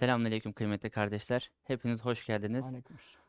Selamünaleyküm kıymetli kardeşler. Hepiniz hoş geldiniz. Aleykümselam.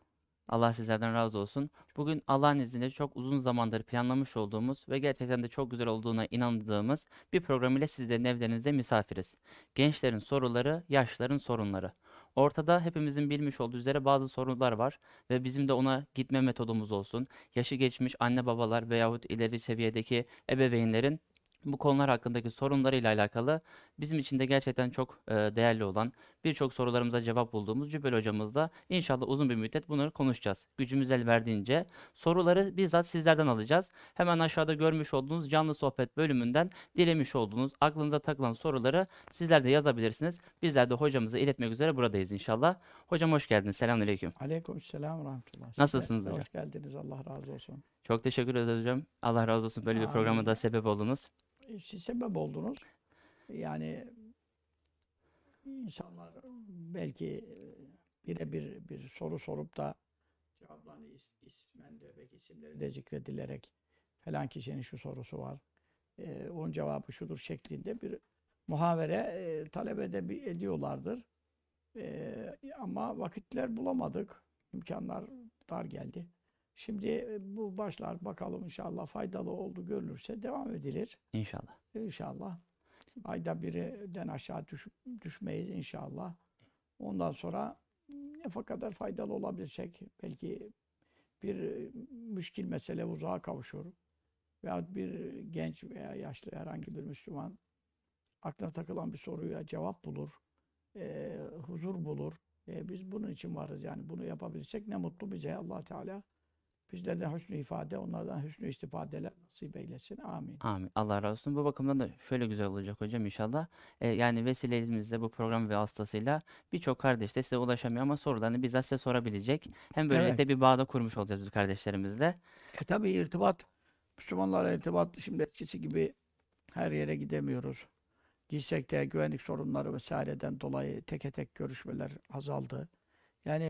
Allah sizlerden razı olsun. Bugün Allah'ın izniyle çok uzun zamandır planlamış olduğumuz ve gerçekten de çok güzel olduğuna inandığımız bir program ile sizlerin evlerinizde misafiriz. Gençlerin soruları, yaşlıların sorunları. Ortada hepimizin bilmiş olduğu üzere bazı sorunlar var ve bizim de ona gitme metodumuz olsun. Yaşı geçmiş anne babalar veyahut ileri seviyedeki ebeveynlerin bu konular hakkındaki sorunlarıyla alakalı bizim için de gerçekten çok değerli olan, birçok sorularımıza cevap bulduğumuz Cübbeli hocamızla inşallah uzun bir müddet bunları konuşacağız. Gücümüz el verdiğince soruları bizzat sizlerden alacağız. Hemen aşağıda görmüş olduğunuz canlı sohbet bölümünden dilemiş olduğunuz aklınıza takılan soruları sizler de yazabilirsiniz. Bizler de hocamıza iletmek üzere buradayız inşallah. Hocam hoş geldiniz. Selamünaleyküm. Aleykümselam ve rahmetullah. Nasılsınız hocam? Hoş geldiniz. Allah razı olsun. Çok teşekkür ederiz hocam. Allah razı olsun. Böyle bir programa da sebep oldunuz. Siz sebep oldunuz. Yani insanlar belki birebir bir soru sorup da cevaplarını ismen de belki isimleri de zikredilerek falan kişinin şu sorusu var, onun cevabı şudur şeklinde bir muhavere talep ediyorlardır. Ama vakitler bulamadık. İmkanlar dar geldi. Şimdi bu başlar bakalım inşallah faydalı oldu görülürse devam edilir. İnşallah. İnşallah. Ayda birden aşağı düşmeyiz inşallah. Ondan sonra ne kadar faydalı olabilecek belki bir müşkil mesele uzağa kavuşur. Veyahut bir genç veya yaşlı herhangi bir Müslüman aklına takılan bir soruya cevap bulur. Huzur bulur. Biz bunun için varız yani bunu yapabilecek ne mutlu bize Allah Teala. Bizlerden hüsnü ifade, onlardan hüsnü istifadeler nasip eylesin. Amin. Amin. Allah razı olsun. Bu bakımdan da şöyle güzel olacak hocam inşallah. Yani vesilemizle bu program ve hastasıyla birçok kardeş de size ulaşamıyor ama sorularını bizzat size sorabilecek. Hem böylelikle bir bağda kurmuş olacağız biz kardeşlerimizle. Tabii irtibat, Müslümanlara irtibat şimdi eskisi gibi her yere gidemiyoruz. Gitsek de güvenlik sorunları vesaireden dolayı teke tek görüşmeler azaldı. Yani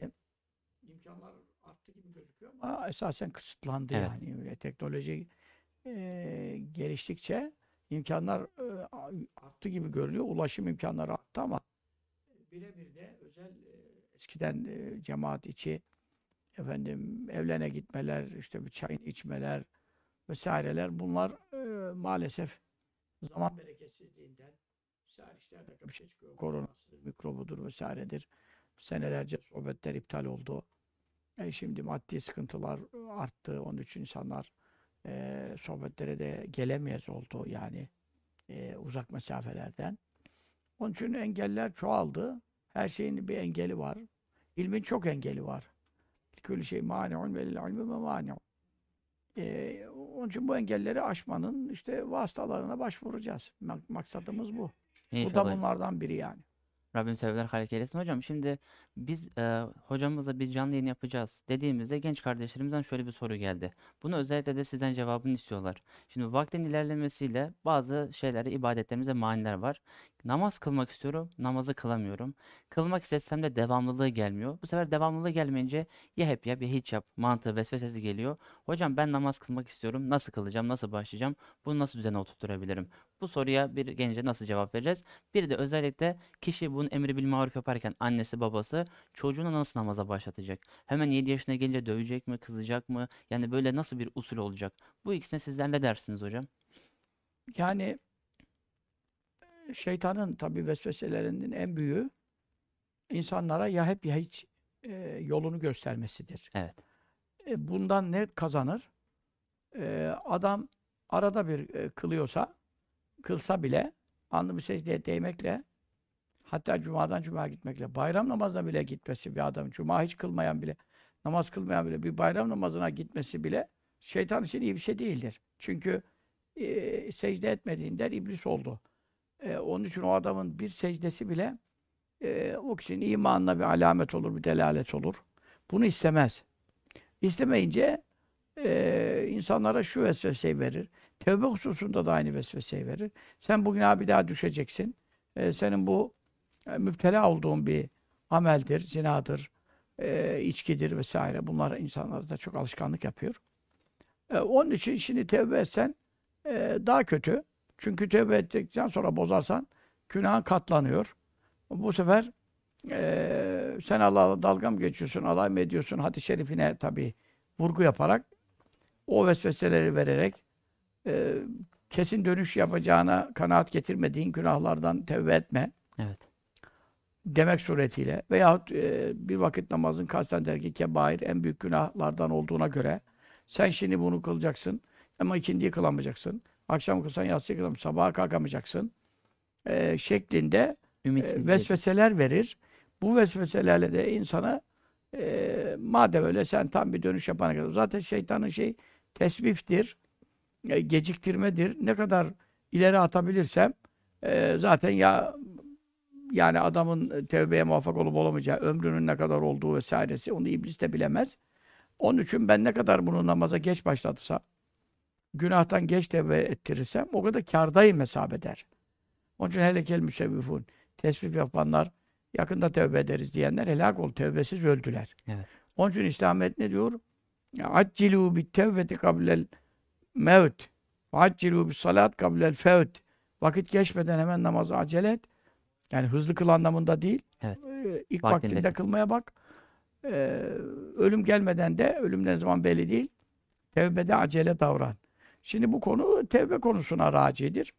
imkanlar arttı gibi gözüküyor ama esasen kısıtlandı yani. Teknoloji geliştikçe imkanlar arttı gibi görünüyor. Ulaşım imkanları arttı ama birebir de özel eskiden cemaat içi evlene gitmeler, işte bir çayını içmeler vesaireler bunlar maalesef zaman bereketsizliğinden işte bir şey çıkıyor. Koronasıdır, mikrobudur vesairedir. Senelerce sohbetler iptal oldu. Şimdi maddi sıkıntılar arttı. Onun için insanlar sohbetlere de gelemez oldu yani uzak mesafelerden. Onun için engeller çoğaldı. Her şeyin bir engeli var. İlmin çok engeli var. Külli şey mani'un ve lil ilmi mani'un. Onun için bu engelleri aşmanın işte vasıtalarına başvuracağız. Maksadımız bu. İnşallah. Bu da bunlardan biri yani. Rabbim sebepler halk eylesin. Hocam şimdi biz hocamızla bir canlı yayın yapacağız dediğimizde genç kardeşlerimizden şöyle bir soru geldi. Bunu özellikle de sizden cevabını istiyorlar. Şimdi vaktin ilerlemesiyle bazı şeylere, ibadetlerimize maniler var. Namaz kılmak istiyorum, namazı kılamıyorum. Kılmak istesem de devamlılığı gelmiyor. Bu sefer devamlılığı gelmeyince ya hep yap ya hiç yap mantığı vesvesesi geliyor. Hocam ben namaz kılmak istiyorum. Nasıl kılacağım, nasıl başlayacağım, bunu nasıl düzene oturtturabilirim? Bu soruya bir gence nasıl cevap vereceğiz? Bir de özellikle kişi bunun emri bil maruf yaparken annesi babası çocuğunu nasıl namaza başlatacak? Hemen 7 yaşına gelince dövecek mi, kızacak mı? Yani böyle nasıl bir usul olacak? Bu ikisine sizler ne dersiniz hocam? Yani şeytanın tabii vesveselerinin en büyüğü insanlara ya hep ya hiç yolunu göstermesidir. Evet. Bundan ne kazanır? Adam arada bir kılsa bile anlı bir secdeye değmekle hatta cumadan cumaya gitmekle bayram namazına bile gitmesi bir adam cuma hiç kılmayan bile namaz kılmayan bile bir bayram namazına gitmesi bile şeytan için iyi bir şey değildir. Çünkü secde etmediğinden iblis oldu. Onun için o adamın bir secdesi bile o kişinin imanına bir alamet olur, bir delalet olur. Bunu istemez. İstemeyince insanlara şu vesveseyi verir. Tevbe hususunda da aynı vesveseyi verir. Sen bugün bir daha düşeceksin. Senin bu müptela olduğun bir ameldir, zinadır, içkidir vesaire. Bunlar insanlar da çok alışkanlık yapıyor. Onun için şimdi tevbe etsen daha kötü. Çünkü tevbe ettikten sonra bozarsan günahın katlanıyor. Bu sefer sen Allah'la dalga mı geçiyorsun, alay mı ediyorsun? Hadis-i şerifine tabii vurgu yaparak, o vesveseleri vererek kesin dönüş yapacağına kanaat getirmediğin günahlardan tevbe etme. Evet. Demek suretiyle veyahut bir vakit namazın kasten terk-i kebair en büyük günahlardan olduğuna göre sen şimdi bunu kılacaksın ama ikindiyi kılamayacaksın. Akşam kılsan yatsıyı kılamayacaksın, sabaha kalkamayacaksın şeklinde vesveseler verir. Bu vesveselerle de insana madem öyle sen tam bir dönüş yapana kadar. Zaten şeytanın şey tesviftir, geciktirmedir. Ne kadar ileri atabilirsem zaten ya yani adamın tevbeye muvaffak olup olamayacağı, ömrünün ne kadar olduğu vesairesi onu iblis de bilemez. Onun için ben ne kadar bunu namaza geç başlatırsam, günahtan geç tevbe ettirirsem o kadar kârdayım hesap eder. Onun için helekel müsevvifun, tesvif yapanlar, yakında tevbe ederiz diyenler helak oldu, tevbesiz öldüler. Evet. Onun için İslamiyet ne diyor? Accilu bit tevbeti kablel mevt, accilu bis salat kablel fevt. Vakit geçmeden hemen namaza acele et. Yani hızlı kıl anlamında değil. Evet. İlk vaktinde kılmaya bak. Ölüm gelmeden de, ölüm ne zaman belli değil. Tevbede acele davran. Şimdi bu konu tevbe konusuna racidir.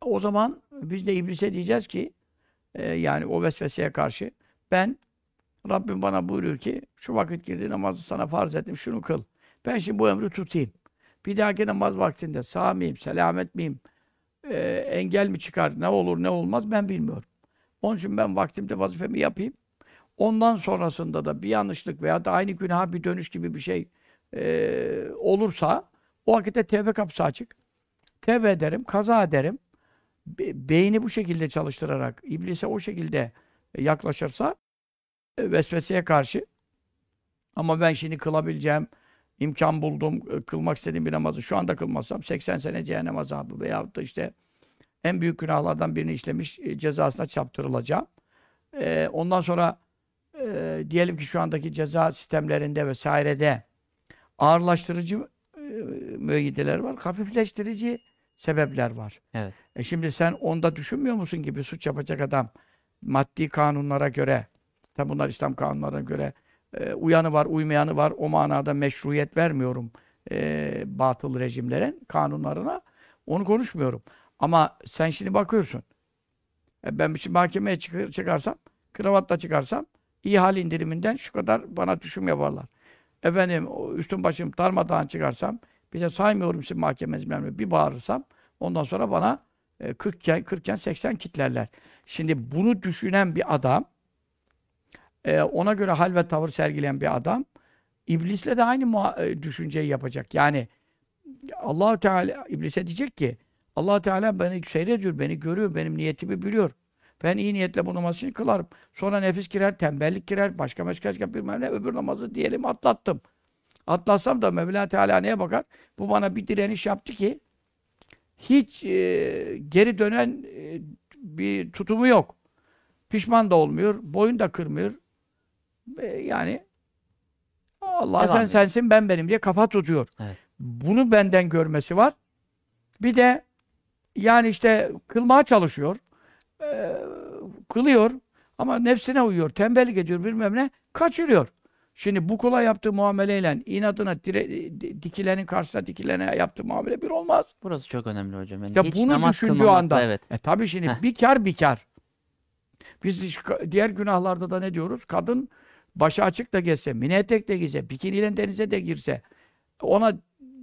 O zaman biz de iblise diyeceğiz ki, yani o vesveseye karşı, ben, Rabbim bana buyuruyor ki, şu vakit girdi namazı sana farz ettim, şunu kıl. Ben şimdi bu ömrü tutayım. Bir dahaki namaz vaktinde sağ mıyım, selamet miyim? Engel mi çıkar, ne olur ne olmaz ben bilmiyorum. Onun için ben vaktimde vazifemi yapayım. Ondan sonrasında da bir yanlışlık veya da aynı günaha bir dönüş gibi bir şey olursa o vakitte tevbe kapısı açık. Tevbe ederim, kaza ederim. Beyni bu şekilde çalıştırarak, iblise o şekilde yaklaşırsa vesveseye karşı ama ben şimdi kılabileceğim İmkan buldum, kılmak istediğim bir namazı şu anda kılmazsam 80 sene cehennem azabı veyahut da işte en büyük günahlardan birini işlemiş cezasına çarptırılacağım. Ondan sonra diyelim ki şu andaki ceza sistemlerinde vesairede ağırlaştırıcı müeyyideler var, hafifleştirici sebepler var. Evet. Şimdi sen onda düşünmüyor musun ki bir suç yapacak adam maddi kanunlara göre, tabi bunlar İslam kanunlarına göre uyanı var, uymayanı var. O manada meşruiyet vermiyorum batıl rejimlerin kanunlarına. Onu konuşmuyorum. Ama sen şimdi bakıyorsun. Ben şimdi mahkemeye çıkarsam, kravatla çıkarsam, iyi hal indiriminden şu kadar bana düşüm yaparlar. Efendim, üstüm başım darmadağın çıkarsam, bir de saymıyorum sizin mahkemenizi, bir bağırırsam, ondan sonra bana 40'ken 80 kitlerler. Şimdi bunu düşünen bir adam, ona göre hal ve tavır sergileyen bir adam iblisle de aynı düşünceyi yapacak. Yani Allah Teala iblise diyecek ki Allah Teala beni seyrediyor, beni görüyor, benim niyetimi biliyor. Ben iyi niyetle bu namazı şimdi kılarım. Sonra nefis girer, tembellik girer, başka bilmem ne öbür namazı diyelim atlattım. Atlatsam da Mevla Teala neye bakar? Bu bana bir direniş yaptı ki hiç geri dönen bir tutumu yok. Pişman da olmuyor, boyun da kırmıyor. Yani Allah devam sen ediyor. Sensin ben benim diye kafa tutuyor. Evet. Bunu benden görmesi var. Bir de yani işte kılmaya çalışıyor. Kılıyor ama nefsine uyuyor. Tembellik ediyor bilmem ne. Kaçırıyor. Şimdi bu kula yaptığı muameleyle inadına dikilenin karşısına dikilene yaptığı muamele bir olmaz. Burası çok önemli hocam. Yani ya bunu düşündüğü anda. Evet. Tabii şimdi bir kar. Biz diğer günahlarda da ne diyoruz? Kadın başı açık da gezse, mini etek de giyse, bikiniyle denize de girse ona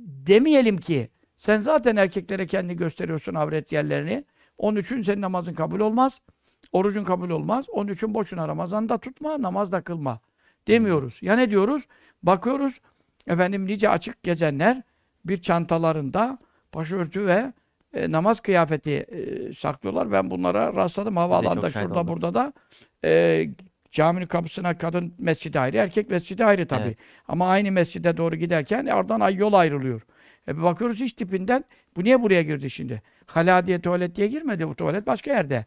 demeyelim ki sen zaten erkeklere kendini gösteriyorsun avret yerlerini. Onun için senin namazın kabul olmaz. Orucun kabul olmaz. Onun için boşuna Ramazan da tutma, namaz da kılma demiyoruz. Ya ne diyoruz? Bakıyoruz efendim nice açık gezenler bir çantalarında başörtü ve namaz kıyafeti saklıyorlar. Ben bunlara rastladım havaalanında, şurada, burada da. Caminin kapısına kadın mescidi ayrı, erkek mescidi ayrı tabii. Evet. Ama aynı mescide doğru giderken oradan yol ayrılıyor. Bir bakıyoruz hiç tipinden, bu niye buraya girdi şimdi? Hala diye tuvalet diye girmedi, bu tuvalet başka yerde.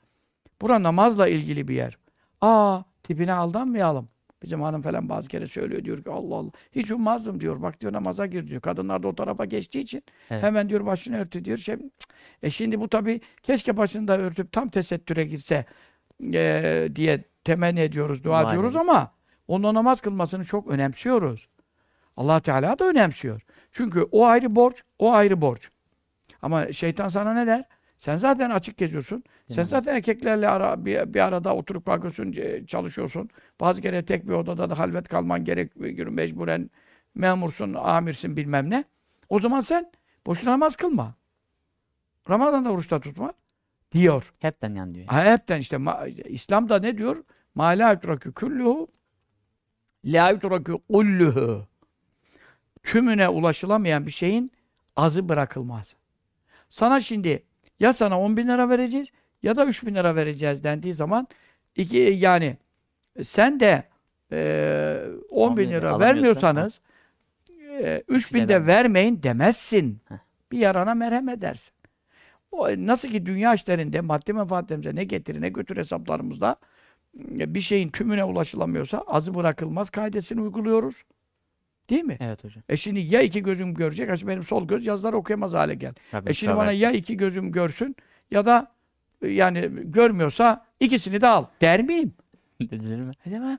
Bura namazla ilgili bir yer. Tipine aldanmayalım. Bizim hanım falan bazı kere söylüyor, diyor ki Allah Allah. Hiç ummazdım diyor, bak diyor namaza gir diyor. Kadınlar da o tarafa geçtiği için hemen diyor başını örtü diyor. Şimdi bu tabii keşke başını da örtüp tam tesettüre girse. diye temenni ediyoruz, dua Maalesef. Ediyoruz ama onun namaz kılmasını çok önemsiyoruz. Allah Teala da önemsiyor. Çünkü o ayrı borç, o ayrı borç. Ama şeytan sana ne der? Sen zaten açık geziyorsun. Sen zaten erkeklerle bir arada oturup bakıyorsun, çalışıyorsun. Bazı kere tek bir odada da halvet kalman gerekiyor. Mecburen memursun, amirsin bilmem ne. O zaman sen boşuna namaz kılma. Ramazan'da oruçta tutma diyor. Hepten yan diyor. Ha, hepten işte. İslam'da ne diyor? مَا لَا اُتْرَكُ كُلُّهُ لَا اُتْرَكُ قُلُّهُ Tümüne ulaşılamayan bir şeyin azı bırakılmaz. Sana şimdi ya sana 10.000 lira vereceğiz ya da 3.000 lira vereceğiz dendiği zaman yani sen de 10.000 lira vermiyorsanız 3.000 de vermeyin demezsin. Bir yarana merhem edersin. O, nasıl ki dünya işlerinde maddi menfaatlerimize ne getirir ne götür hesaplarımızda bir şeyin tümüne ulaşılamıyorsa azı bırakılmaz kaidesini uyguluyoruz. Değil mi? Evet hocam. Şimdi ya iki gözüm görecek, benim sol göz yazıları okuyamaz hale gel. Tabii, şimdi bana ya iki gözüm görsün ya da yani görmüyorsa ikisini de al. Der miyim? Dedilir mi? Demem.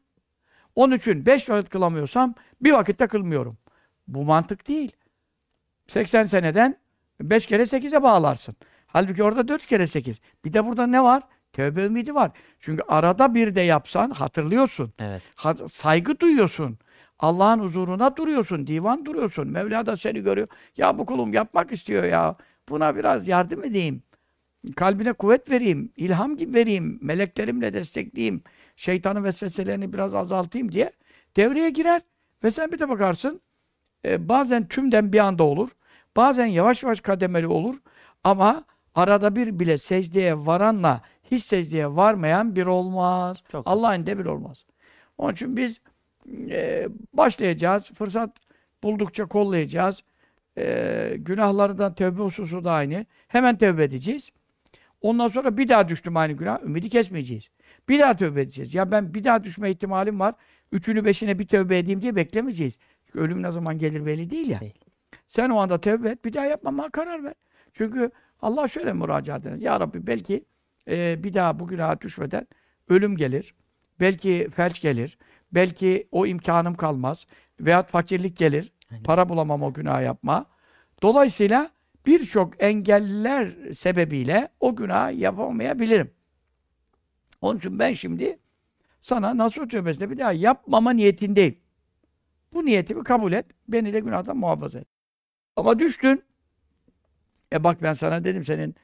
Onun için 5 vakit kılamıyorsam bir vakitte kılmıyorum. Bu mantık değil. 80 seneden 5 kere 8'e bağlarsın. Halbuki orada 4 kere 8. Bir de burada ne var? Tevbe ümidi var. Çünkü arada bir de yapsan hatırlıyorsun. Evet. Saygı duyuyorsun. Allah'ın huzuruna duruyorsun, divan duruyorsun. Mevla da seni görüyor. Ya bu kulum yapmak istiyor ya. Buna biraz yardım edeyim. Kalbine kuvvet vereyim, ilham gibi vereyim, meleklerimle destekleyeyim, şeytanın vesveselerini biraz azaltayım diye devreye girer. Ve sen bir de bakarsın, bazen tümden bir anda olur, bazen yavaş yavaş kademeli olur ama arada bir bile secdeye varanla hiç secdeye varmayan bir olmaz. Allah'ın de bir olmaz. Onun için biz başlayacağız. Fırsat buldukça kollayacağız. Günahlardan tevbe hususu da aynı. Hemen tevbe edeceğiz. Ondan sonra bir daha düştüm aynı günah. Ümidi kesmeyeceğiz. Bir daha tevbe edeceğiz. Ya ben bir daha düşme ihtimalim var. 3'ünü 5'ine bir tevbe edeyim diye beklemeyeceğiz. Çünkü ölüm ne zaman gelir belli değil ya. Sen o anda tevbe et. Bir daha yapmama karar ver. Çünkü Allah şöyle müracaat eder. Ya Rabbi belki bir daha bu günaha düşmeden ölüm gelir. Belki felç gelir. Belki o imkanım kalmaz. Veyahut fakirlik gelir. Aynen. Para bulamam o günah yapma. Dolayısıyla birçok engeller sebebiyle o günah yapamayabilirim. Onun için ben şimdi sana nasuh tövbesinde bir daha yapmama niyetindeyim. Bu niyetimi kabul et. Beni de günahdan muhafaza et. Ama düştün. Bak ben sana dedim senin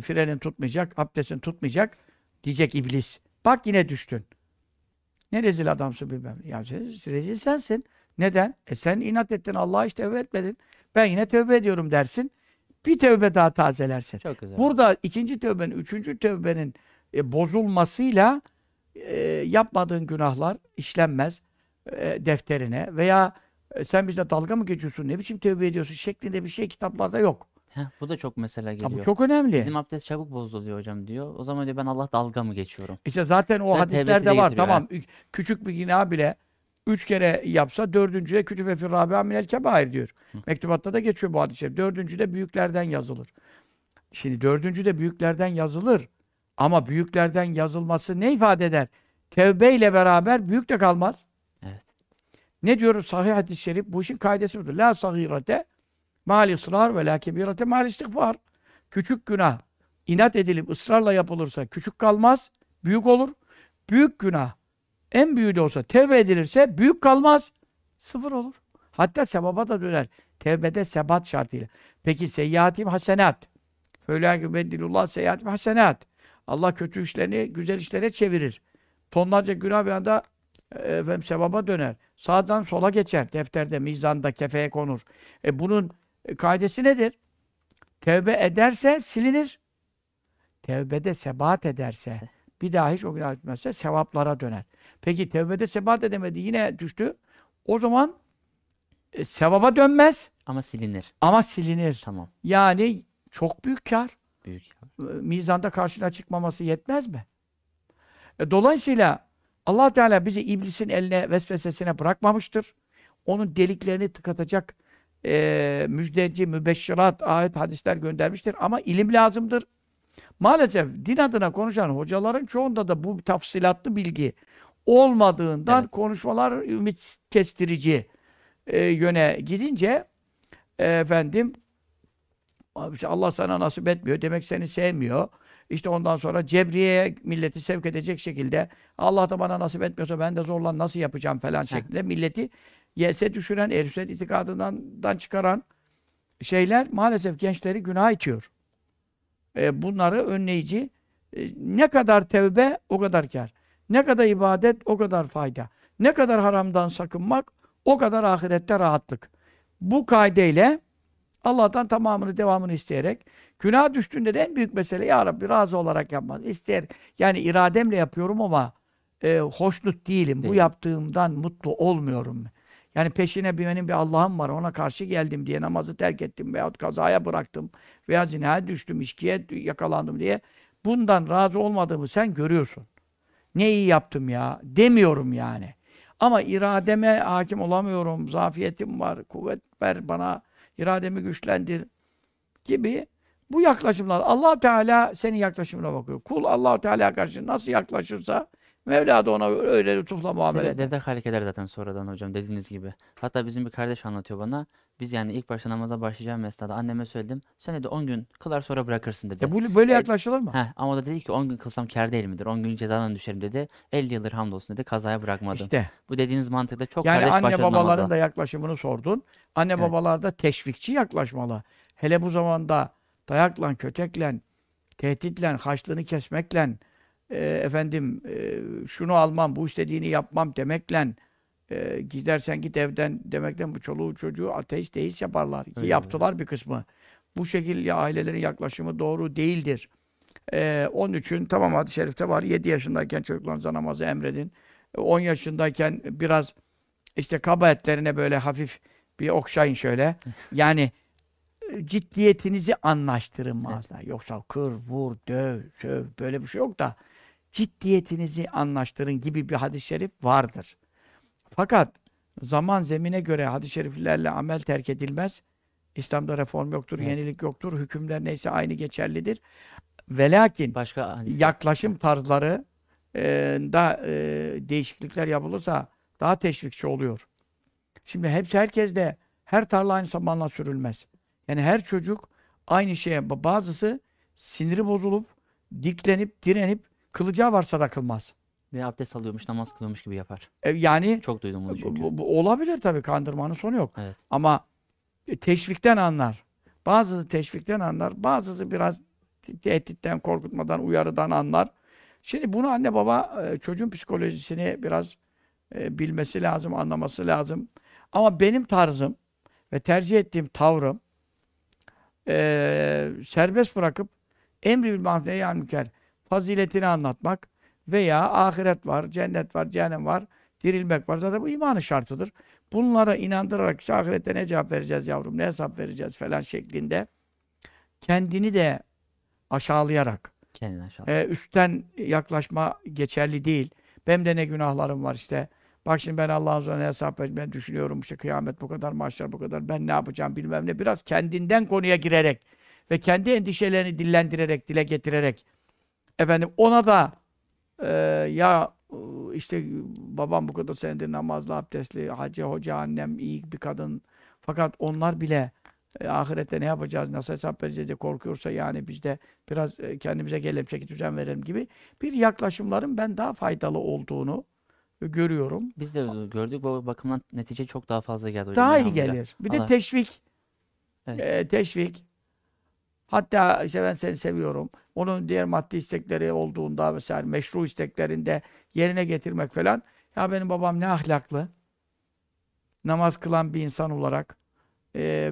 frenin tutmayacak, abdestin tutmayacak diyecek iblis. Bak yine düştün. Ne rezil adamsın bilmem. Ya rezil sensin. Neden? Sen inat ettin. Allah'a hiç tevbe etmedin. Ben yine tevbe ediyorum dersin. Bir tevbe daha tazelersin. Çok güzel. Burada ikinci tevbenin, üçüncü tevbenin bozulmasıyla yapmadığın günahlar işlenmez defterine. Veya sen bizle dalga mı geçiyorsun? Ne biçim tevbe ediyorsun? Şeklinde bir şey kitaplarda yok. Heh, bu da çok mesele geliyor. Bu çok önemli. Bizim abdest çabuk bozuluyor hocam diyor. O zaman diyor ben Allah dalga mı geçiyorum? İşte zaten o hadislerde var. Tamam. Yani. Küçük bir günah bile 3 kere yapsa 4.'ye kütübe firrabiha minel kebair diyor. Hı. Mektubatta da geçiyor bu hadis-i şerif. 4.'de büyüklerden yazılır. Şimdi 4.'de büyüklerden yazılır. Ama büyüklerden yazılması ne ifade eder? Tevbe ile beraber büyük de kalmaz. Evet. Ne diyoruz? Sahih hadis-i şerif bu işin kaidesi budur. La sahirate mâl-i ısrar ve lâ kebîrete mâl-i istigfâr. Küçük günah inat edilip ısrarla yapılırsa küçük kalmaz, büyük olur. Büyük günah en büyüğü de olsa tevbe edilirse büyük kalmaz, sıfır olur. Hatta sevaba da döner. Tevbede sebat şartıyla. Peki seyyiatim hasenat. Feulâke yubeddilullah seyyiatim hasenat. Allah kötü işlerini güzel işlere çevirir. Tonlarca günah bir anda sevaba döner. Sağdan sola geçer. Defterde, mizanda, kefeye konur. Bunun kaidesi nedir? Tevbe ederse silinir. Tevbede sebat ederse, bir daha hiç o günah etmezse sevaplara döner. Peki tevbede sebat edemedi, yine düştü. O zaman sevaba dönmez. Ama silinir. Ama silinir. Tamam. Yani çok büyük kar. Büyük kar. Mizanda karşına çıkmaması yetmez mi? Dolayısıyla Allah Teala bizi iblisin eline, vesvesesine bırakmamıştır. Onun deliklerini tıkatacak müjdeci, mübeşşirat, ayet, hadisler göndermiştir. Ama ilim lazımdır. Maalesef din adına konuşan hocaların çoğunda da bu tafsilatlı bilgi olmadığından konuşmalar ümit kestirici yöne gidince efendim işte Allah sana nasip etmiyor, demek seni sevmiyor. İşte ondan sonra cebriye milleti sevk edecek şekilde Allah da bana nasip etmiyorsa ben de zorla nasıl yapacağım falan şeklinde milleti yese düşüren, erişet itikadından çıkaran şeyler maalesef gençleri günah itiyor. Bunları önleyici ne kadar tevbe o kadar kâr. Ne kadar ibadet o kadar fayda. Ne kadar haramdan sakınmak o kadar ahirette rahatlık. Bu kaideyle Allah'tan tamamını, devamını isteyerek günah düştüğünde de en büyük mesele ya Rabbi razı olarak yapmaz. İster yani irademle yapıyorum ama hoşnut değilim. Değil. Bu yaptığımdan mutlu olmuyorum. Yani peşine benim bir Allah'ım var, ona karşı geldim diye namazı terk ettim veyahut kazaya bıraktım veya zinaya düştüm, içkiye yakalandım diye bundan razı olmadığımı sen görüyorsun. Ne iyi yaptım ya demiyorum yani. Ama irademe hakim olamıyorum, zafiyetim var, kuvvet ver bana, irademi güçlendir gibi bu yaklaşımlar. Allah Teala senin yaklaşımına bakıyor. Kul Allah Teala karşı nasıl yaklaşırsa Mevla da ona öyle lütufla muamele eder. Dede halik eder zaten sonradan hocam dediğiniz gibi. Hatta bizim bir kardeş anlatıyor bana. Biz yani ilk başta namaza başlayacağım mesela anneme söyledim. Sen dedi 10 gün kılar sonra bırakırsın dedi. Ya böyle yaklaşılır mı? Ama o da dedi ki 10 gün kılsam kâr değil midir? 10 gün cezadan düşerim dedi. 50 yıldır hamdolsun dedi. Kazaya bırakmadım. İşte. Bu dediğiniz mantıkta çok yani kardeş başladı. Yani anne babaların namaza da yaklaşımını sordun. Anne babalar da teşvikçi yaklaşmalı. Hele bu zamanda dayakla, kötekle, tehditle, haçlığını kesmekle, şunu almam, bu istediğini yapmam demekle gidersen git evden demekten bu çoluğu çocuğu ateist deist yaparlar. Ki yaptılar bir kısmı. Bu şekilde ailelerin yaklaşımı doğru değildir. Onun için tamam hadis-i şerifte var. 7 yaşındayken çocuklarınıza namazı emredin. 10 yaşındayken biraz işte kaba etlerine böyle hafif bir okşayın şöyle. Yani ciddiyetinizi anlaştırın mağazda. Yoksa kır, vur, döv, söv böyle bir şey yok da ciddiyetinizi anlaştırın gibi bir hadis-i şerif vardır. Fakat zaman zemine göre hadis-i şeriflerle amel terk edilmez. İslam'da reform yoktur, yenilik yoktur. Hükümler neyse aynı geçerlidir. Velakin yaklaşım tarzları da değişiklikler yapılırsa daha teşvikçi oluyor. Şimdi herkes de her tarla aynı samanla sürülmez. Yani her çocuk aynı şeye, bazısı siniri bozulup, diklenip, direnip, kılacağı varsa da kılmaz. Ve abdest alıyormuş, namaz kılıyormuş gibi yapar. Yani çok duydum bunu çünkü. Olabilir tabii, kandırmanın sonu yok. Evet. Ama teşvikten anlar. Bazısı teşvikten anlar, bazısı biraz tehditten, korkutmadan, uyarıdan anlar. Şimdi bunu anne baba çocuğun psikolojisini biraz bilmesi lazım, anlaması lazım. Ama benim tarzım ve tercih ettiğim tavrım serbest bırakıp emri bil ma'ruf nehyi anil münker faziletini anlatmak veya ahiret var, cennet var, cehennem var, dirilmek var. Zaten bu imanın şartıdır. Bunlara inandırarak işte ahirette ne cevap vereceğiz yavrum, ne hesap vereceğiz falan şeklinde kendini de aşağılayarak üstten yaklaşma geçerli değil. Benim de ne günahlarım var işte. Bak şimdi ben Allah'ın üzerine hesap vereceğim, ben düşünüyorum işte kıyamet bu kadar, mahşer bu kadar, ben ne yapacağım bilmem ne. Biraz kendinden konuya girerek ve kendi endişelerini dillendirerek, dile getirerek ona da ya işte babam bu kadar senedir namazlı, abdestli, hacı, hoca, annem iyi bir kadın. Fakat onlar bile ahirette ne yapacağız, nasıl hesap vereceğiz diye korkuyorsa yani biz de biraz kendimize gelelim, çeki düzen verelim gibi bir yaklaşımların ben daha faydalı olduğunu görüyorum. Biz de gördük. Bu bakımdan netice çok daha fazla geldi. Daha iyi gelir. Bir de teşvik. Evet. Teşvik. Hatta işte ben seni seviyorum. Onun diğer maddi istekleri olduğunda vesaire meşru isteklerinde yerine getirmek falan. Ya benim babam ne ahlaklı. Namaz kılan bir insan olarak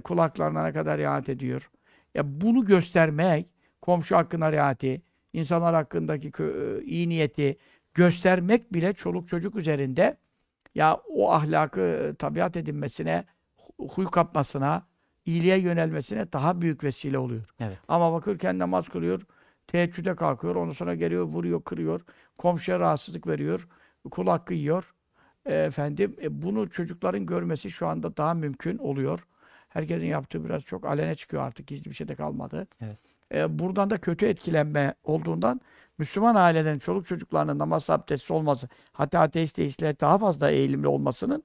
kulaklarına ne kadar riayet ediyor. Ya bunu göstermek, komşu hakkına riyati, insanlar hakkındaki iyi niyeti göstermek bile çoluk çocuk üzerinde ya o ahlakı tabiat edinmesine, huy kapmasına, iyiliğe yönelmesine daha büyük vesile oluyor. Evet. Ama bakırken namaz kılıyor, teheccüde kalkıyor, ondan sonra geliyor, vuruyor, kırıyor, komşuya rahatsızlık veriyor, kul hakkı yiyor. Bunu çocukların görmesi şu anda daha mümkün oluyor. Herkesin yaptığı biraz çok alene çıkıyor artık, gizli bir şey de kalmadı. Evet. buradan da kötü etkilenme olduğundan Müslüman ailelerin çoluk çocuklarının namaz abdestsiz olması, hatta ateist deistlere daha fazla eğilimli olmasının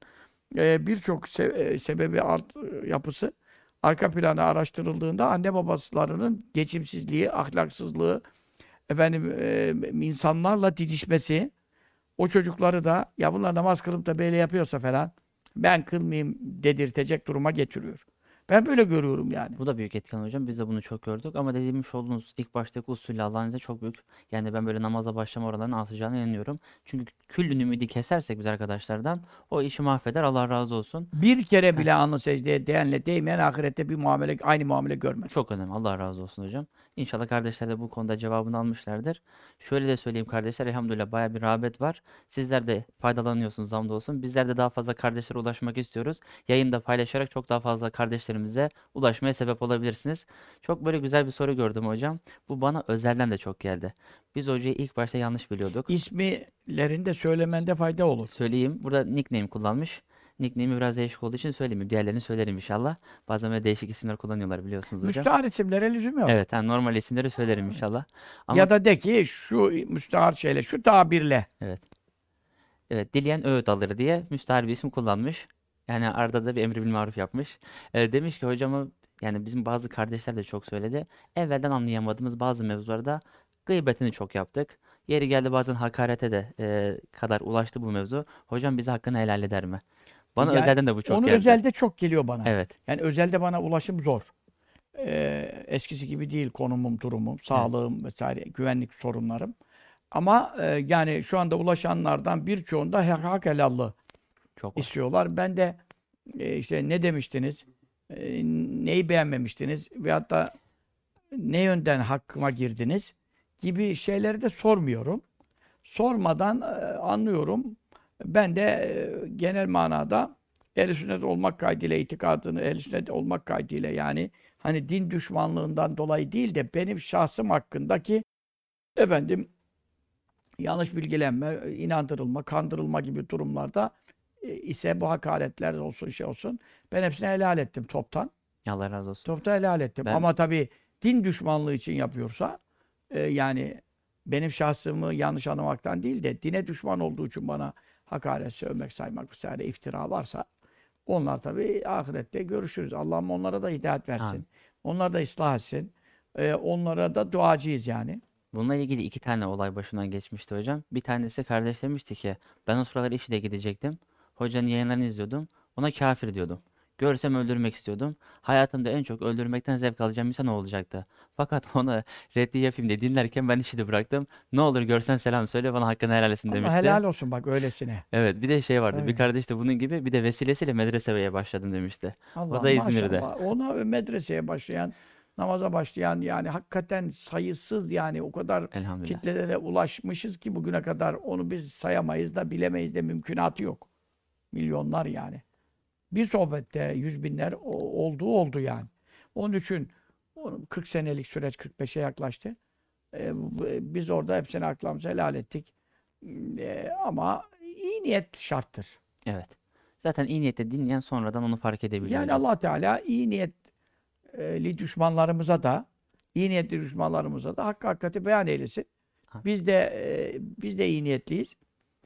birçok sebebi yapısı arka plana araştırıldığında anne babaslarının geçimsizliği, ahlaksızlığı, insanlarla didişmesi, o çocukları da ya bunlar namaz kılıp da böyle yapıyorsa falan ben kılmayayım dedirtecek duruma getiriyor. Ben böyle görüyorum yani. Bu da büyük etken hocam. Biz de bunu çok gördük ama dediğimiz olduğunuz ilk baştaki usulle Allah'ın izniyle çok büyük. Yani ben böyle namaza başlama oralarını atacağına inanıyorum. Çünkü küllün ümidi kesersek biz arkadaşlardan o işi mahveder. Allah razı olsun. Bir kere bile alnı secdeye değenle değmeyen ahirette bir muamele, aynı muamele görmez. Çok önemli. Allah razı olsun hocam. İnşallah kardeşler de bu konuda cevabını almışlardır. Şöyle de söyleyeyim kardeşler, elhamdülillah bayağı bir rağbet var. Sizler de faydalanıyorsunuz hamdolsun. Bizler de daha fazla kardeşlere ulaşmak istiyoruz. Yayında paylaşarak çok daha fazla kardeşlerimize ulaşmaya sebep olabilirsiniz. Çok böyle güzel bir soru gördüm hocam. Bu bana özelden de çok geldi. Biz hocayı ilk başta yanlış biliyorduk. İsimlerini de söylemende fayda olur. Söyleyeyim. Burada nickname kullanmış. Nickname'i biraz değişik olduğu için söylemeyeyim. Diğerlerini söylerim inşallah. Bazen böyle değişik isimler kullanıyorlar biliyorsunuz hocam. Müstahar isimlere lüzum yok. Evet, yani normal isimleri söylerim inşallah. Ama... Ya da de ki şu müstahar şeyle, şu tabirle. Evet. Evet, dileyen öğüt alır diye müstahar bir isim kullanmış. Yani arada da bir emri bil maruf yapmış. Demiş ki hocama, yani bizim bazı kardeşler de çok söyledi. Evvelden anlayamadığımız bazı mevzularda gıybetini çok yaptık. Yeri geldi bazen hakarete de kadar ulaştı bu mevzu. Hocam bize hakkını helal eder mi? Bana yani özelden de bu çok geliyor. Onu özelde çok geliyor bana. Evet. Yani özelde bana ulaşım zor. Eskisi gibi değil konumum, durumum, sağlığım vesaire, güvenlik sorunlarım. Ama yani şu anda ulaşanlardan birçoğunda hak helallı çok istiyorlar. Hoş. Ben de işte ne demiştiniz, neyi beğenmemiştiniz veyahut da ne yönden hakkıma girdiniz gibi şeyleri de sormuyorum. Sormadan anlıyorum. Ben de genel manada ehl-i sünnet olmak kaydıyla, itikadını ehl-i sünnet olmak kaydıyla, yani hani din düşmanlığından dolayı değil de benim şahsım hakkındaki yanlış bilgilenme, inandırılma, kandırılma gibi durumlarda ise bu hakaretler olsun, şey olsun, ben hepsini helal ettim toptan. Allah razı olsun. Toptan helal ettim. Ama tabii din düşmanlığı için yapıyorsa yani benim şahsımı yanlış anlamaktan değil de dine düşman olduğu için bana hakaret, sövmek, saymak vesaire iftira varsa onlar tabii ahirette görüşürüz. Allah'ım onlara da hidayet versin. Amin. Onları da ıslah etsin. Onlara da duacıyız yani. Bununla ilgili iki tane olay başından geçmişti hocam. Bir tanesi kardeş demişti ki ben o sıralar işe de gidecektim. Hocanın yayınlarını izliyordum. Ona kafir diyordum. Görsem öldürmek istiyordum. Hayatımda en çok öldürmekten zevk alacağım insan olacaktı. Fakat ona reddi yapayım diye dinlerken ben işi de bıraktım. Ne olur görsen selam söyle, bana hakkını helal etsin demişti. Ama helal olsun bak öylesine. Evet, bir de şey vardı. Evet. Bir kardeş de bunun gibi bir de vesilesiyle medreseye başladım demişti. Allah, o da İzmir'de. Maşallah. Ona medreseye başlayan, namaza başlayan, yani hakikaten sayısız, yani o kadar kitlelere ulaşmışız ki bugüne kadar onu biz sayamayız da bilemeyiz de, mümkünatı yok. Milyonlar yani. Bir sohbette 100 binler oldu yani. Onun için 40 senelik süreç 45'e yaklaştı. Biz orada hepsini aklımıza helal ettik. Ama iyi niyet şarttır. Evet. Zaten iyi niyetle dinleyen sonradan onu fark edebiliyor. Yani Allah Teala iyi niyetli düşmanlarımıza da hakkı hakikati beyan eylesin. Biz de iyi niyetliyiz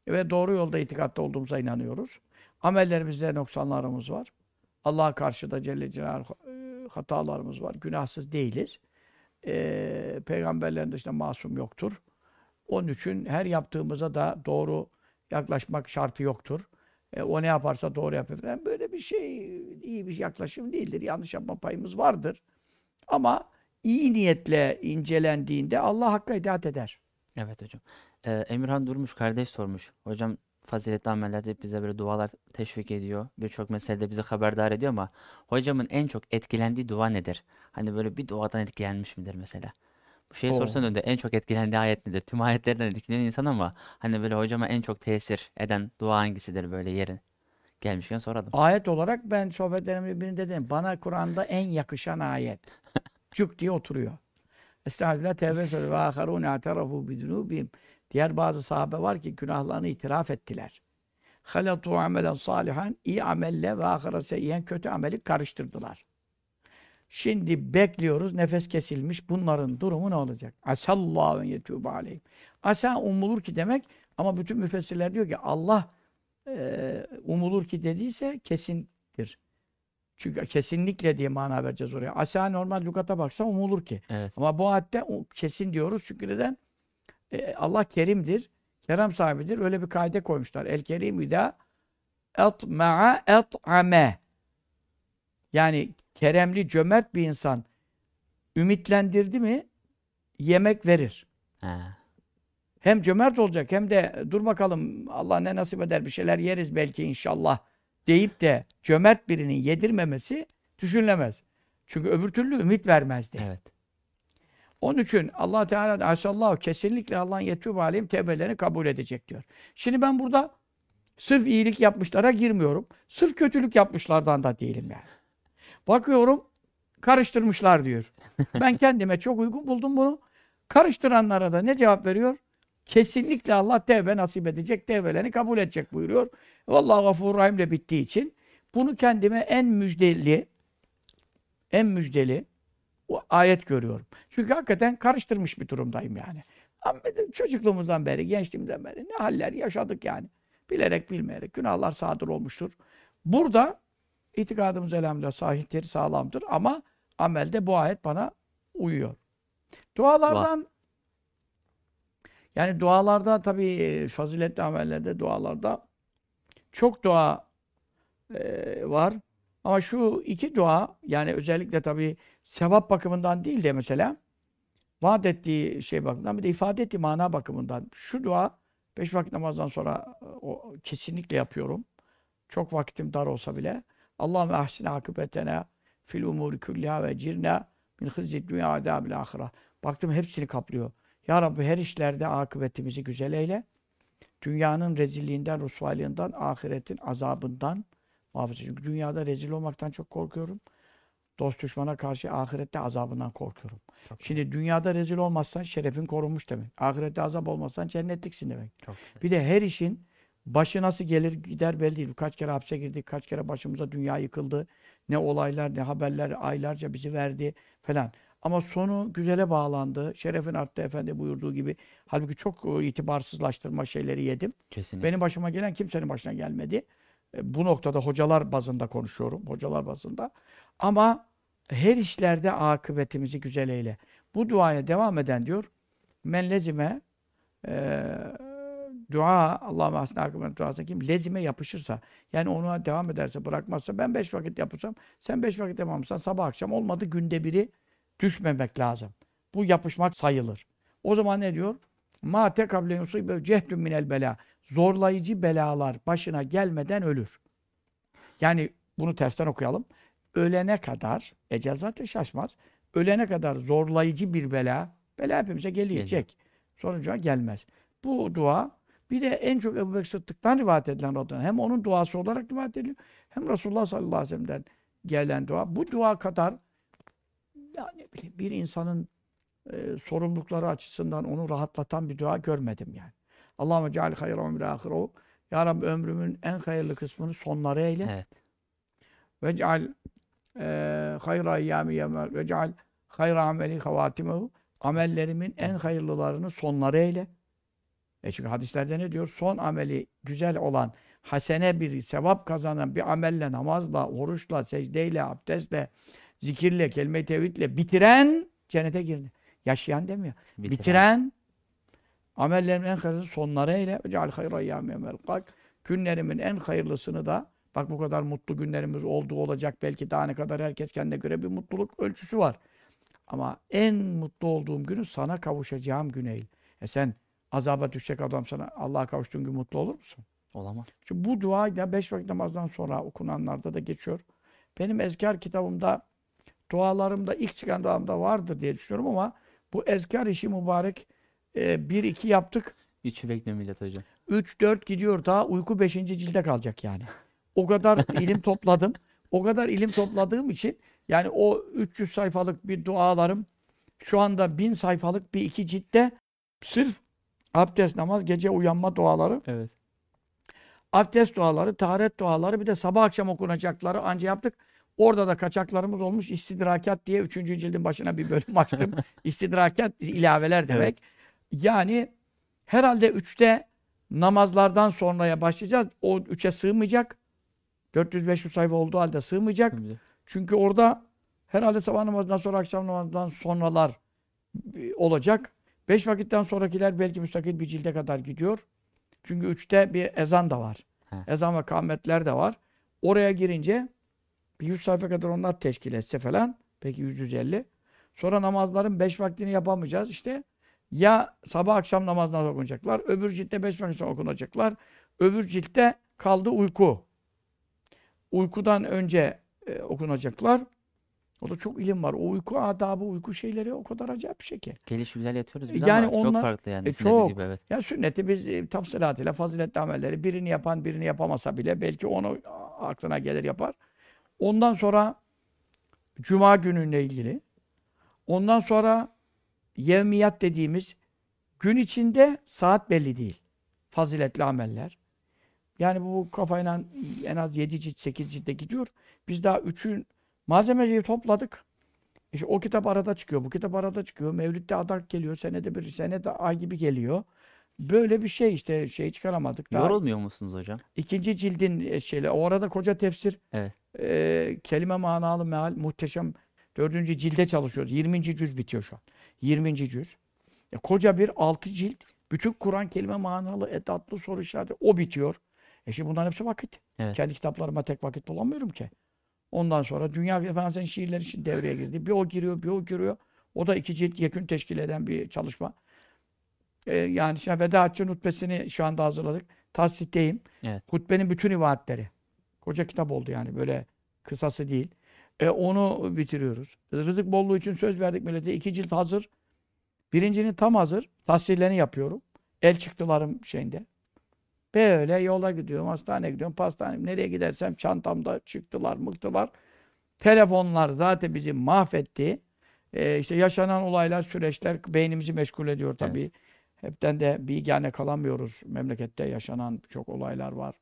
ve doğru yolda, itikatta olduğumuza inanıyoruz. Amellerimizde noksanlarımız var. Allah'a karşı da Celle Celaluhu hatalarımız var. Günahsız değiliz. Peygamberlerin dışında masum yoktur. Onun için her yaptığımıza da doğru yaklaşmak şartı yoktur. O ne yaparsa doğru yapıyor. Yani böyle bir şey iyi bir yaklaşım değildir. Yanlış yapma payımız vardır. Ama iyi niyetle incelendiğinde Allah hakka hidayet eder. Evet hocam. Emirhan Durmuş kardeş sormuş. Hocam, faziletli amellerde bize böyle dualar teşvik ediyor. Birçok meselede bizi haberdar ediyor ama hocamın en çok etkilendiği dua nedir? Hani böyle bir duadan etkilenmiş midir mesela? Bu şeyi sorsan önde en çok etkilendiği ayet nedir? Tüm ayetlerden etkilenen insan ama hani böyle hocama en çok tesir eden dua hangisidir böyle yerin? Gelmişken soradım. Ayet olarak ben sohbetlerimin birinde dedim. Bana Kur'an'da en yakışan ayet. Cuk diye oturuyor. Estağfirullah tevbe söylüyor. Ve aharûne aterafu bidunûbim. Diğer bazı sahabe var ki günahlarını itiraf ettiler. Halatu amelen salihan, iyi amelle ve ahire seyyen, kötü ameli karıştırdılar. Şimdi bekliyoruz, nefes kesilmiş. Bunların durumu ne olacak? Asallâhu en yetûbe aleyhim. Asa umulur ki demek ama bütün müfessirler diyor ki Allah umulur ki dediyse kesindir. Çünkü kesinlikle diye mana vereceğiz oraya. Asa normal lügata baksa umulur ki. Evet. Ama bu hadde kesin diyoruz. Çünkü neden? Allah kerimdir. Kerem sahibidir. Öyle bir kaide koymuşlar. El kerimü da etma'a et'ame. Yani keremli, cömert bir insan ümitlendirdi mi yemek verir. Ha. Hem cömert olacak hem de dur bakalım Allah ne nasip eder bir şeyler yeriz belki inşallah deyip de cömert birinin yedirmemesi düşünülemez. Çünkü öbür türlü ümit vermezdi. Evet. Onun için Allah Teala aşallahu kesinlikle Allah'ın yetûbe aleyhim tevbelerini kabul edecek diyor. Şimdi ben burada sırf iyilik yapmışlara girmiyorum. Sırf kötülük yapmışlardan da değilim yani. Bakıyorum karıştırmışlar diyor. Ben kendime çok uygun buldum bunu. Karıştıranlara da ne cevap veriyor? Kesinlikle Allah tevbe nasip edecek, tevbelerini kabul edecek buyuruyor. Vallahi Gafur Rahim ile bittiği için bunu kendime en müjdeli o ayet görüyorum. Çünkü hakikaten karıştırmış bir durumdayım yani. Ama çocukluğumuzdan beri, gençliğimden beri ne haller yaşadık yani. Bilerek bilmeyerek günahlar sadır olmuştur. Burada itikadımız elhamdülillah sahihtir, sağlamdır ama amelde bu ayet bana uyuyor. Dualardan yani dualarda tabii faziletli amellerde dualarda çok dua var. Ama şu iki dua yani özellikle tabii sevap bakımından değil de mesela vaat ettiği şey bakımından bir de ifade ettiği mana bakımından. Şu dua 5 vakit namazdan sonra kesinlikle yapıyorum. Çok vaktim dar olsa bile. Allahümme ahsine akıbetene fil umuri külliha ve cirna min hızzid dünya adâbil ahireh. Baktım hepsini kaplıyor. Ya Rabbi her işlerde akıbetimizi güzel eyle. Dünyanın rezilliğinden, rusvaylığından, ahiretin azabından muhafaza. Çünkü dünyada rezil olmaktan çok korkuyorum. Dost düşmana karşı ahirette azabından korkuyorum. Çok şimdi güzel. Dünyada rezil olmazsan şerefin korunmuş demek. Ahirette azap olmazsan cennetliksin demek. Çok bir de her işin başı nasıl gelir gider belli değil. Kaç kere hapse girdik, kaç kere başımıza dünya yıkıldı. Ne olaylar, ne haberler aylarca bizi verdi falan. Ama sonu güzele bağlandı. Şerefin arttı efendi buyurduğu gibi. Halbuki çok itibarsızlaştırma şeyleri yedim. Kesinlikle. Benim başıma gelen kimsenin başına gelmedi. Bu noktada hocalar bazında konuşuyorum. Hocalar bazında. Ama her işlerde akıbetimizi güzel eyle. Bu duaya devam eden diyor. Men lezime dua Allah'ım ahsine akıbetine duasına kim lezime yapışırsa yani ona devam ederse bırakmazsa ben 5 vakit yapırsam sen 5 vakit yapamazsan sabah akşam olmadı günde biri düşmemek lazım. Bu yapışmak sayılır. O zaman ne diyor? Ma tekable yusibe cehdun minel bela. Zorlayıcı belalar başına gelmeden ölür. Yani bunu tersten okuyalım. Ölene kadar, ecel zaten şaşmaz. Ölene kadar zorlayıcı bir bela hepimize gelecek. Sonuca gelmez. Bu dua bir de en çok Ebu Bekir Sıddık'tan rivayet edilen radıyallahu anh, hem onun duası olarak rivayet ediliyor hem Resulullah sallallahu aleyhi ve sellem'den gelen dua. Bu dua kadar ya ne bileyim, bir insanın sorumlulukları açısından onu rahatlatan bir dua görmedim yani. Allahümme ceal hayra umri ahiru. Ya Rabbi ömrümün en hayırlı kısmını sonları eyle. Evet. Ve ceal hayra eyyami yevme ve ceal hayra ameli havatimehu. Amellerimin en hayırlılarını sonları eyle. Çünkü hadislerde ne diyor? Son ameli güzel olan, hasene bir sevap kazanan bir amelle, namazla, oruçla, secdeyle, abdestle, zikirle, kelime-i tevhidle bitiren cennete girdi. Yaşayan demiyor. Bitiren amellerimin en hayırlısı sonları eyle. Ceal hayra eyyami yevme elkâk. Günlerimin en hayırlısını da bak bu kadar mutlu günlerimiz oldu olacak. Belki daha ne kadar herkes kendine göre bir mutluluk ölçüsü var. Ama en mutlu olduğum günü sana kavuşacağım güne eyle. Sen azaba düşecek adam sana Allah'a kavuştuğun gün mutlu olur musun? Olamaz. Şimdi bu dua da 5 vakit namazdan sonra okunanlarda da geçiyor. Benim ezkar kitabımda, dualarımda, ilk çıkan duamda vardır diye düşünüyorum ama bu ezkar işi mübarek 1-2 yaptık. 3'ü bekliyor millet hocam. 3-4 gidiyor daha uyku 5. cilde kalacak yani. O kadar ilim topladım. O kadar ilim topladığım için yani o 300 sayfalık bir dualarım şu anda 1000 sayfalık bir 2 ciltte sırf abdest, namaz, gece uyanma duaları. Evet. Abdest duaları, taharet duaları bir de sabah akşam okunacakları anca yaptık. Orada da kaçaklarımız olmuş. İstidrakat diye 3. cildin başına bir bölüm açtım. İstidrakat ilaveler demek. Evet. Yani herhalde 3'te namazlardan sonraya başlayacağız. O 3'e sığmayacak. 400-500 sayfa olduğu halde sığmayacak. Evet. Çünkü orada herhalde sabah namazından sonra akşam namazından sonralar olacak. 5 vakitten sonrakiler belki müstakil bir cilde kadar gidiyor. Çünkü 3'te bir ezan da var. Heh. Ezan ve kâmetler de var. Oraya girince bir 100 sayfa kadar onlar teşkil etse falan. Peki 100-150. Sonra namazların 5 vaktini yapamayacağız. İşte ya sabah akşam namazdan okunacaklar. Öbür ciltte 5 vakit sonra okunacaklar. Öbür ciltte kaldı uyku. Uykudan önce okunacaklar. O da çok ilim var. O uyku adabı, uyku şeyleri o kadar acayip bir şey ki. Geliş güzel yatıyoruz biz yani ama onlar, çok farklı yani. Çok. Gibi, evet. Yani sünneti biz tafsilatıyla, faziletli amelleri birini yapan birini yapamasa bile belki onu aklına gelir yapar. Ondan sonra Cuma günüyle ilgili. Ondan sonra yevmiyat dediğimiz gün içinde saat belli değil. Faziletli ameller. Yani bu kafayla en az 7 cilt, 8 ciltte gidiyor. Biz daha 3'ün malzemeyi topladık. İşte o kitap arada çıkıyor, bu kitap arada çıkıyor. Mevlid'de adak geliyor, senede bir, senede ay gibi geliyor. Böyle bir şey işte şey çıkaramadık. Daha yorulmuyor musunuz hocam? 2. cildin şeyle, o arada koca tefsir, evet. Kelime manalı meal muhteşem. 4. cilde çalışıyoruz. 20. cüz bitiyor şu an. 20. cüz. Koca bir 6 cilt. Bütün Kur'an kelime manalı, edatlı soru işareti. O bitiyor. Şimdi bunların hepsi vakit. Evet. Kendi kitaplarıma tek vakit bulamıyorum ki. Ondan sonra Dünya Efendisi'nin şiirleri için devreye girdi. Bir o giriyor, bir o giriyor. O da 2 cilt yekün teşkil eden bir çalışma. Yani şimdi Vedaatçı Hutbesini şu anda hazırladık. Tahsitteyim. Evet. Hutbenin bütün rivayetleri. Koca kitap oldu yani böyle kısası değil. Onu bitiriyoruz. Rızık bolluğu için söz verdik millete. 2 cilt hazır. 1.'nin tam hazır. Tahsillerini yapıyorum. El çıktılarım şeyinde. Böyle yola gidiyorum, hastaneye gidiyorum, pastaneye, nereye gidersem çantamda çıktılar, mıktılar. Telefonlar zaten bizi mahvetti. İşte yaşanan olaylar, süreçler beynimizi meşgul ediyor tabii. Evet. Hepten de bilgâne kalamıyoruz. Memlekette yaşanan çok olaylar var.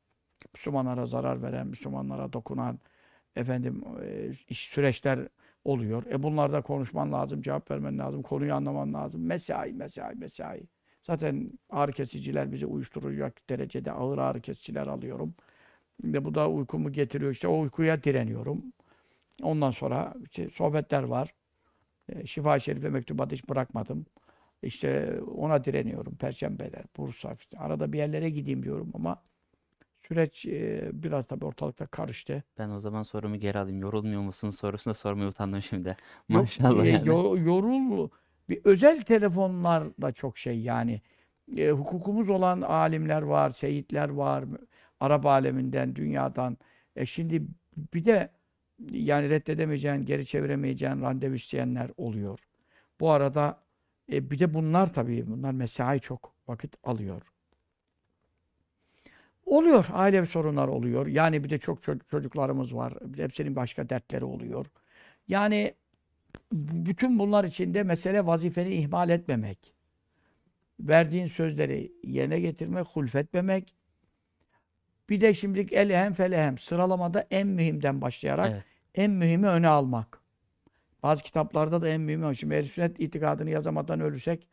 Müslümanlara zarar veren, Müslümanlara dokunan efendim süreçler oluyor. Bunlarda konuşman lazım, cevap vermen lazım, konuyu anlaman lazım. Mesai. Zaten ağrı kesiciler bizi uyuşturacak derecede ağır kesiciler alıyorum. Ve bu da uykumu getiriyor. İşte o uykuya direniyorum. Ondan sonra işte sohbetler var. Şifa-i Şerif'le mektubatı hiç bırakmadım. İşte ona direniyorum. Perşembeler, Bursa. İşte arada bir yerlere gideyim diyorum ama süreç biraz tabii ortalıkta karıştı. Ben o zaman sorumu geri alayım. Yorulmuyor musun sorusunu da sormaya utandım şimdi. Maşallah yok, yani. Yorul. Bir özel telefonlar da çok şey yani. Hukukumuz olan alimler var, seyitler var. Arap aleminden, dünyadan. Şimdi bir de yani reddedemeyeceğin, geri çeviremeyeceğin randevu isteyenler oluyor. Bu arada bir de bunlar tabii. Bunlar mesai çok vakit alıyor. Oluyor. Ailevi sorunlar oluyor. Yani bir de çok çocuklarımız var. Hepsinin başka dertleri oluyor. Yani bütün bunlar içinde mesele vazifeni ihmal etmemek. Verdiğin sözleri yerine getirmek, hulfetmemek. Bir de şimdilik elehem felehem sıralamada en mühimden başlayarak evet. En mühimi öne almak. Bazı kitaplarda da en mühimi. Şimdi Ehl-i Sünnet itikadını yazamadan ölürsek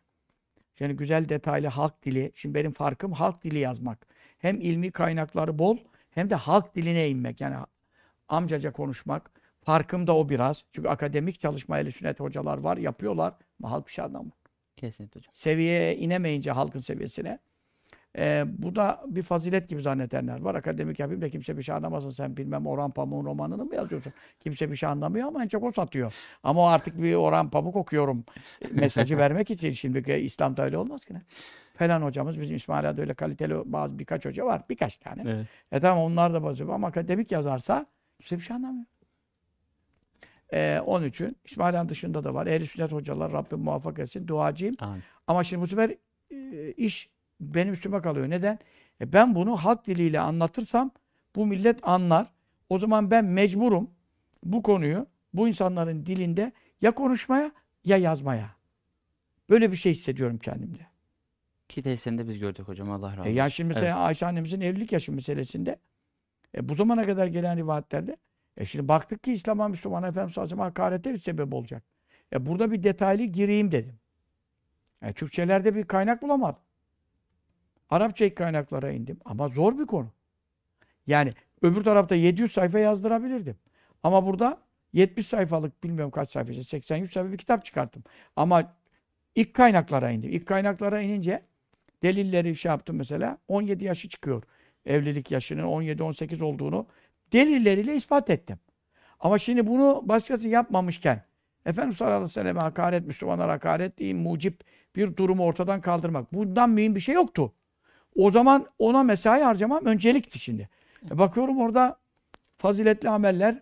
yani güzel detaylı halk dili. Şimdi benim farkım halk dili yazmak. Hem ilmi kaynakları bol hem de halk diline inmek. Yani amcaca konuşmak. Farkım da o biraz. Çünkü akademik çalışma Ehl-i Sünnet hocalar var, yapıyorlar. Ama halk bir şey anlamıyor. Kesinlikle hocam. Seviyeye inemeyince halkın seviyesine. Bu da bir fazilet gibi zannedenler var. Akademik yapayım da kimse bir şey anlamasın. Sen bilmem Orhan Pamuk'un romanını mı yazıyorsun? Kimse bir şey anlamıyor ama en çok o satıyor. Ama o artık bir Orhan Pamuk okuyorum mesajı vermek için. Şimdi İslam'da öyle olmaz ki ne? Falan hocamız, bizim İsmaila'da öyle kaliteli bazı birkaç hoca var. Birkaç tane. Evet. Tamam onlar da bazı ama akademik yazarsa kimse bir şey anlamıyor. Onun için İsmailhan dışında da var. Ehl-i Sünnet hocalar Rabbim muvaffak etsin. Duacıyım. Aynen. Ama şimdi bu sefer iş benim üstüme kalıyor. Neden? Ben bunu halk diliyle anlatırsam bu millet anlar. O zaman ben mecburum bu konuyu bu insanların dilinde ya konuşmaya ya yazmaya. Böyle bir şey hissediyorum kendimde. Ki teyzemde biz gördük hocam. Allah razı olsun. Yani şimdi evet. Ayşe annemizin evlilik yaşı meselesinde bu zamana kadar gelen rivayetlerde Şimdi baktık ki İslam'a, Müslüman'a, Efendimiz Aleyhisselam hakarete bir sebep olacak. Burada bir detaylı gireyim dedim. Türkçelerde bir kaynak bulamadım. Arapça kaynaklara indim. Ama zor bir konu. Yani öbür tarafta 700 sayfa yazdırabilirdim. Ama burada 70 sayfalık, bilmiyorum kaç sayfa, 80-100 sayfa bir kitap çıkarttım. Ama ilk kaynaklara indim. İlk kaynaklara inince delilleri şey yaptım mesela. 17 yaşı çıkıyor. Evlilik yaşının 17-18 olduğunu delilleriyle ispat ettim. Ama şimdi bunu başkası yapmamışken Efendimiz sallallahu aleyhi ve sellem'e hakaret, Müslümanlara hakaret diyeyim, mucip bir durumu ortadan kaldırmak. Bundan mühim bir şey yoktu. O zaman ona mesai harcamam öncelikti şimdi. Bakıyorum orada faziletli ameller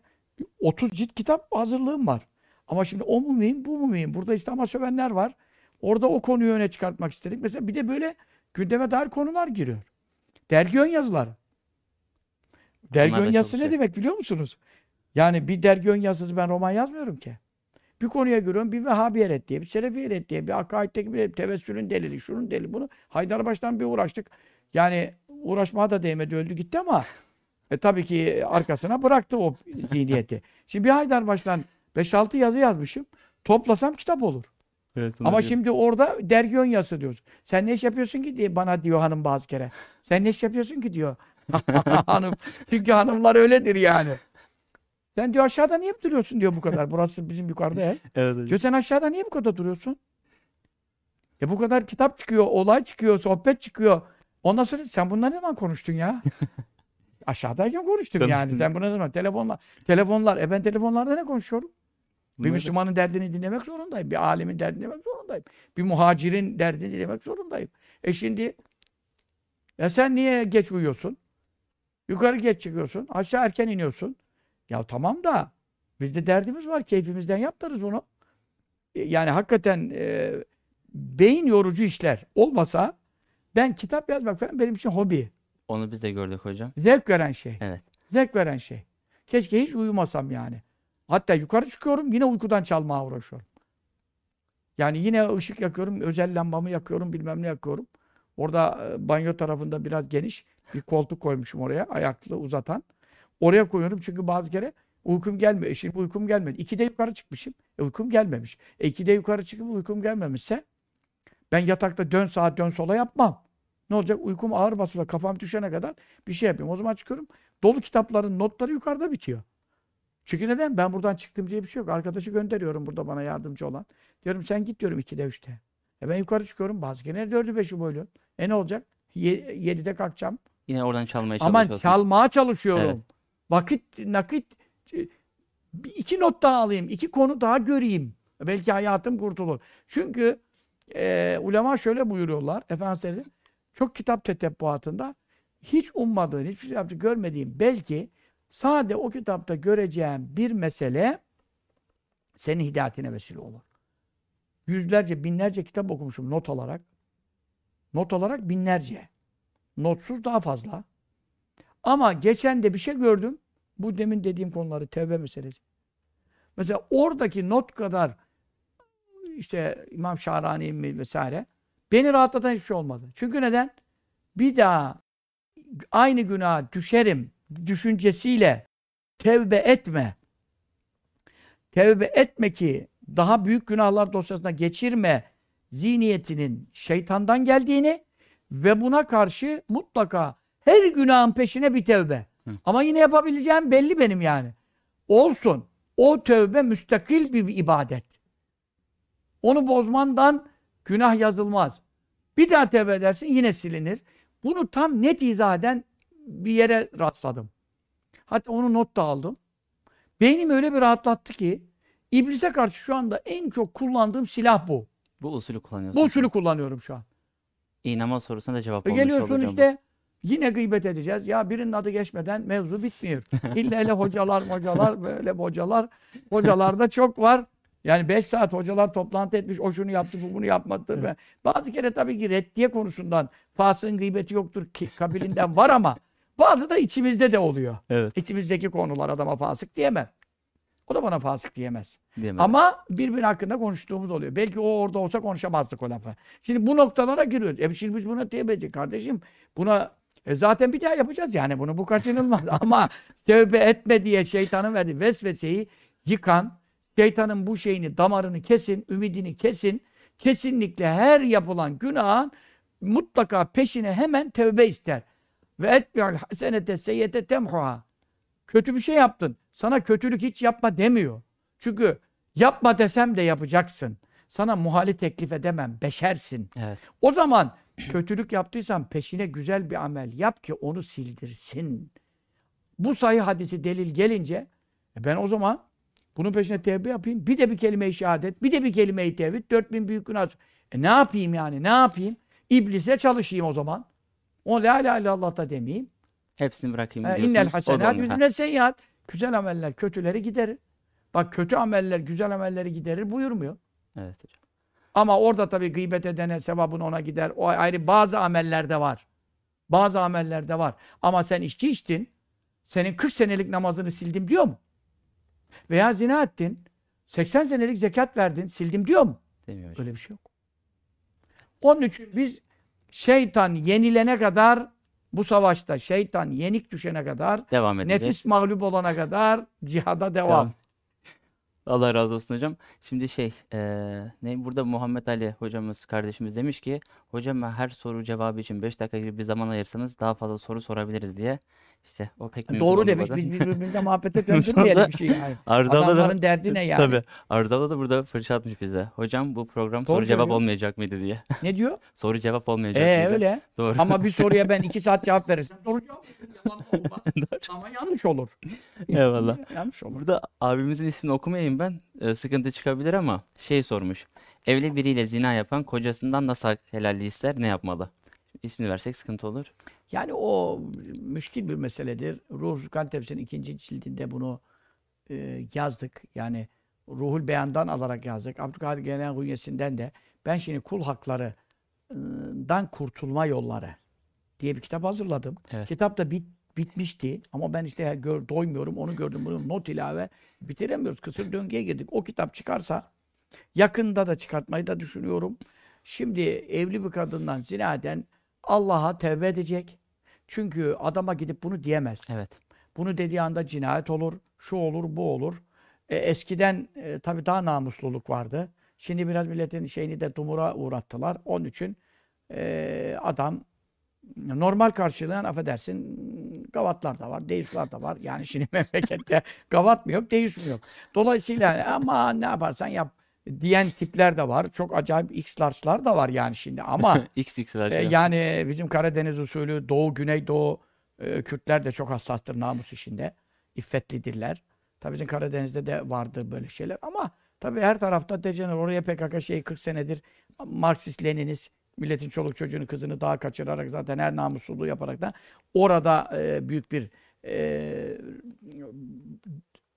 30 cilt kitap hazırlığım var. Ama şimdi o mu mühim, bu mu mühim? Burada İslam'a sövenler var. Orada o konuyu öne çıkartmak istedik. Mesela bir de böyle gündeme dair konular giriyor. Dergi ön yazıları. Dergi ön yazısı ne demek biliyor musunuz? Yani bir dergi ön yazısı, ben roman yazmıyorum ki. Bir konuya giriyorum, bir Vehhabi eret diye, bir Selefi eret diye, bir akaidteki bir tevessülün delili, şunun delili, bunu. Haydarbaş'tan bir uğraştık. Yani uğraşmaya da değmedi, öldü gitti ama tabii ki arkasına bıraktı o zihniyeti. Şimdi bir Haydarbaş'tan 5-6 yazı yazmışım. Toplasam kitap olur. Evet, ama şimdi diyor, orada dergi ön yazısı diyoruz. Sen ne iş yapıyorsun ki diye bana diyor hanım bazı kere. Sen ne iş yapıyorsun ki diyor. Hanım. Çünkü hanımlar öyledir yani. Sen diyor aşağıda niye duruyorsun diyor bu kadar. Burası bizim yukarıda ev. Evet, diyor sen aşağıda niye bu kadar duruyorsun? Bu kadar kitap çıkıyor, olay çıkıyor, sohbet çıkıyor. Ondan sonra sen bunları ne zaman konuştun ya? Aşağıdayken konuştum yani. Sen bunu ne zaman? Telefonlar. Ben telefonlarda ne konuşuyorum? Bir Müslümanın derdini dinlemek zorundayım. Bir âlimin derdini dinlemek zorundayım. Bir muhacirin derdini dinlemek zorundayım. Şimdi sen niye geç uyuyorsun? Yukarı geç çıkıyorsun. Aşağı erken iniyorsun. Ya tamam da bizde derdimiz var. Keyfimizden yaptırız bunu. Yani hakikaten beyin yorucu işler olmasa ben kitap yazmak falan benim için hobi. Onu biz de gördük hocam. Zevk veren şey. Evet. Zevk veren şey. Keşke hiç uyumasam yani. Hatta yukarı çıkıyorum, yine uykudan çalmaya uğraşıyorum. Yani yine ışık yakıyorum, özel lambamı yakıyorum, bilmem ne yakıyorum. Orada banyo tarafında biraz geniş bir koltuk koymuşum oraya, ayaklı uzatan. Oraya koyuyorum çünkü bazı kere uykum gelmiyor. Şimdi uykum gelmedi. 2'de yukarı çıkmışım, uykum gelmemiş. 2'de yukarı çıkıp uykum gelmemişse ben yatakta dön sağa dön sola yapmam. Ne olacak? Uykum ağır basılı, kafam düşene kadar bir şey yapayım. O zaman çıkıyorum, dolu kitapların notları yukarıda bitiyor. Çünkü neden? Ben buradan çıktım diye bir şey yok. Arkadaşı gönderiyorum burada bana yardımcı olan. Diyorum sen git diyorum 2'de 3'te. Ben yukarı çıkıyorum. Bazı gene 4'ü 5'i boyluyorum. Ne olacak? 7'de kalkacağım. Yine oradan çalmaya çalışıyorum. Aman çalmaya çalışıyorum. Evet. Vakit, nakit. 2 not daha alayım. 2 konu daha göreyim. Belki hayatım kurtulur. Çünkü ulema şöyle buyuruyorlar. Efendim çok kitap tetebbuatında hiç ummadığın, hiçbir şey yaptığını görmediğin belki sade o kitapta göreceğin bir mesele senin hidayetine vesile olur. Yüzlerce, binlerce kitap okumuşum not olarak. Not olarak binlerce. Notsuz daha fazla. Ama geçen de bir şey gördüm. Bu demin dediğim konuları, tevbe meselesi. Mesela oradaki not kadar işte İmam Şahrani mi vesaire beni rahatlatan hiçbir şey olmadı. Çünkü neden? Bir daha aynı günaha düşerim düşüncesiyle tevbe etme. Tevbe etme ki daha büyük günahlar dosyasına geçirme zihniyetinin şeytandan geldiğini ve buna karşı mutlaka her günahın peşine bir tevbe. Hı. Ama yine yapabileceğim belli benim yani. Olsun. O tevbe müstakil bir ibadet. Onu bozmandan günah yazılmaz. Bir daha tevbe edersin yine silinir. Bunu tam net izah eden bir yere rastladım. Hatta onu not da aldım. Beynimi öyle bir rahatlattı ki iblise karşı şu anda en çok kullandığım silah bu. Bu usulü kullanıyorsun. Bu usulü kullanıyorum şu an. İnama sorusuna da cevap olmuş olacağım. Geliyorsun işte yine gıybet edeceğiz. Ya birinin adı geçmeden mevzu bitmiyor. İlle hele hocalar böyle hocalar. Hocalar da çok var. Yani 5 saat hocalar toplantı etmiş. O şunu yaptı, bu bunu yapmadı. Evet. Bazı kere tabii ki reddiye konusundan fasın gıybeti yoktur ki kabilinden var ama bazı da içimizde de oluyor. Evet. İçimizdeki konular adama fasık diyemem. O da bana fasık diyemez. Diyemez. Ama birbiri hakkında konuştuğumuz oluyor. Belki o orada olsa konuşamazdık o lafı. Şimdi bu noktalara giriyoruz. Şimdi biz buna tevbe edeceğiz kardeşim. Buna Zaten bir daha yapacağız yani bunu, bu kaçınılmaz. Ama tövbe etme diye şeytanın verdiği vesveseyi yıkan, şeytanın bu şeyini, damarını kesin, ümidini kesin. Kesinlikle her yapılan günahın mutlaka peşine hemen tövbe ister. Ve etbi'l hasenete seyyete temhuha. Kötü bir şey yaptın, sana kötülük hiç yapma demiyor. Çünkü yapma desem de yapacaksın. Sana muhali teklif edemem, beşersin. Evet. O zaman kötülük yaptıysan peşine güzel bir amel yap ki onu sildirsin. Bu sahih hadisi delil gelince ben o zaman bunun peşine tevbe yapayım. Bir de bir kelime-i şehadet, bir de bir kelime-i tevhid, 4000 büyük günah. Ne yapayım yani? Ne yapayım? İblise çalışayım o zaman. O la ilahe illallah da demeyeyim. Hepsini bırakayım diyorsunuz. İnnel hasenat yüzüne seyyiat. Güzel ameller kötüleri giderir. Bak kötü ameller güzel amelleri giderir buyurmuyor. Evet hocam. Ama orada tabii gıybet edene sevabın ona gider. O ayrı, bazı amellerde var. Bazı amellerde var. Ama sen içki içtin. Senin 40 senelik namazını sildim diyor mu? Veya zina ettin. 80 senelik zekat verdin. Sildim diyor mu? Demiyor. Öyle bir şey yok. Onun için biz şeytan yenilene kadar bu savaşta, şeytan yenik düşene kadar, devam edeceğiz. Nefis mağlup olana kadar cihada devam. Allah razı olsun hocam. Şimdi burada Muhammed Ali hocamız, kardeşimiz demiş ki, hocam her soru cevabı için 5 dakika gibi bir zaman ayırsanız daha fazla soru sorabiliriz diye. İşte o pek mümkün olmadan. Doğru demiş. Biz birbirimizle muhabbete döndürmeyelim bir şey yani. Adamların derdi ne yani? Tabii. Ardalı da burada fırça atmış bize. Hocam bu program doğru soru cevap olmayacak mıydı diye. Ne diyor? Soru cevap olmayacak mıydı? Öyle. Doğru. Ama bir soruya ben 2 saat cevap verirsem soru cevap olmaz. Ama yanlış olur. Eyvallah. Yanlış olur. Burada abimizin ismini okumayayım ben. Sıkıntı çıkabilir ama sormuş. Evli biriyle zina yapan kocasından nasıl helalliği ister, ne yapmalı? İsmini versek sıkıntı olur. Yani o müşkil bir meseledir. Ruhul Furkan Tefsir'in 2. cildinde bunu yazdık. Yani Ruhul Beyan'dan alarak yazdık. Abdülkadir Geylan Günyesi'nden de ben şimdi kul haklarından kurtulma yolları diye bir kitap hazırladım. Evet. Kitap da bitmişti ama ben işte doymuyorum, onu gördüm, bunu not ilave bitiremiyoruz. Kısır döngüye girdik. O kitap çıkarsa yakında da çıkartmayı da düşünüyorum. Şimdi evli bir kadından zina eden Allah'a tevbe edecek. Çünkü adama gidip bunu diyemez. Evet. Bunu dediği anda cinayet olur, şu olur, bu olur. Eskiden tabii daha namusluluk vardı. Şimdi biraz milletin şeyini de dumura uğrattılar. Onun için adam normal karşılayan, affedersin, gavatlar da var, deistler de var. Yani şimdi memlekette gavat mı yok, deist mi yok. Dolayısıyla ama ne yaparsan yap diyen tipler de var. Çok acayip X-large'lar da var yani şimdi ama yani bizim Karadeniz usulü Doğu, Güneydoğu Kürtler de çok hassastır namus işinde. İffetlidirler. Tabii bizim Karadeniz'de de vardır böyle şeyler ama tabii her tarafta dejener. Oraya PKK 40 senedir Marksist, Leninist, milletin çoluk çocuğunu, kızını daha kaçırarak zaten her namussuzluğu yaparak da orada büyük bir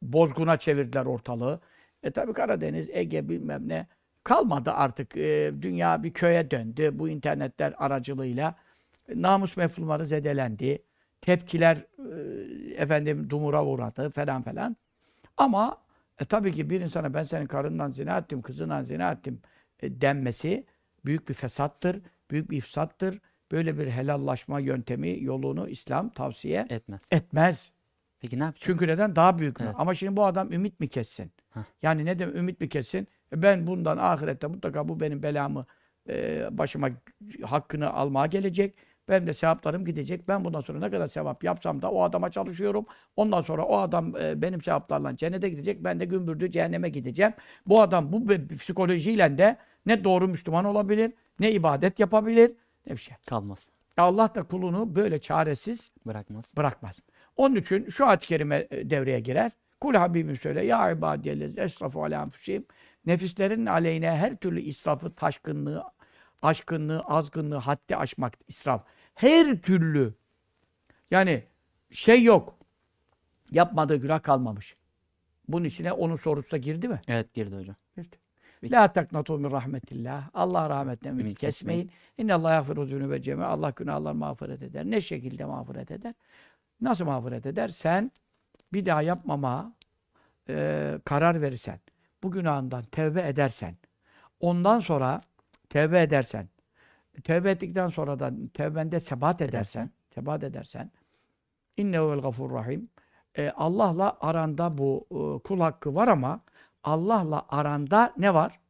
bozguna çevirdiler ortalığı. Tabii Karadeniz, Ege bilmem ne kalmadı artık. Dünya bir köye döndü. Bu internetler aracılığıyla namus mefhumları zedelendi. Tepkiler dumura uğradı falan. Ama tabii ki bir insana ben senin karından zina ettim, kızından zina ettim denmesi büyük bir fesattır, büyük bir ifsattır. Böyle bir helallaşma yöntemi yolunu İslam tavsiye etmez. Peki ne yapacağız? Çünkü neden? Daha büyük. Evet. Ama şimdi bu adam ümit mi kessin? Yani ne demek ümit mi kessin? Ben bundan ahirette mutlaka bu benim belamı, başıma hakkını almaya gelecek. Benim de sevaplarım gidecek. Ben bundan sonra ne kadar sevap yapsam da o adama çalışıyorum. Ondan sonra o adam benim sevaplarla cennete gidecek. Ben de gümbürdü cehenneme gideceğim. Bu adam bu psikolojiyle de ne doğru Müslüman olabilir, ne ibadet yapabilir, ne bir şey. Kalmaz. Allah da kulunu böyle çaresiz bırakmaz. Onun için şu ayet-i kerime devreye girer. Kul Habibim söyle, ya ibadiyellezi esrafu ala enfüsihim. Nefislerin aleyhine her türlü israfı, taşkınlığı, aşkınlığı, azgınlığı, haddi aşmak, israf. Her türlü. Yani yok. Yapmadığı günah kalmamış. Bunun içine onun sorusu da girdi mi? Evet, girdi hocam. Girdi. La taknatu min rahmetillah. Allah rahmetine ümit kesmeyin. İnnallâhe yagfiru zünûbe cemî'en. Allah günahları mağfiret eder. Ne şekilde mağfiret eder? Nasıl mağfiret eder? Sen bir daha yapmama karar verirsen, bu günahından tevbe edersen, ondan sonra tevbe ettikten sonra da tevbende sebat edersen, Tebat edersen innehuvel gafurur rahim. Allah'la aranda bu kul hakkı var ama Allah'la aranda ne var?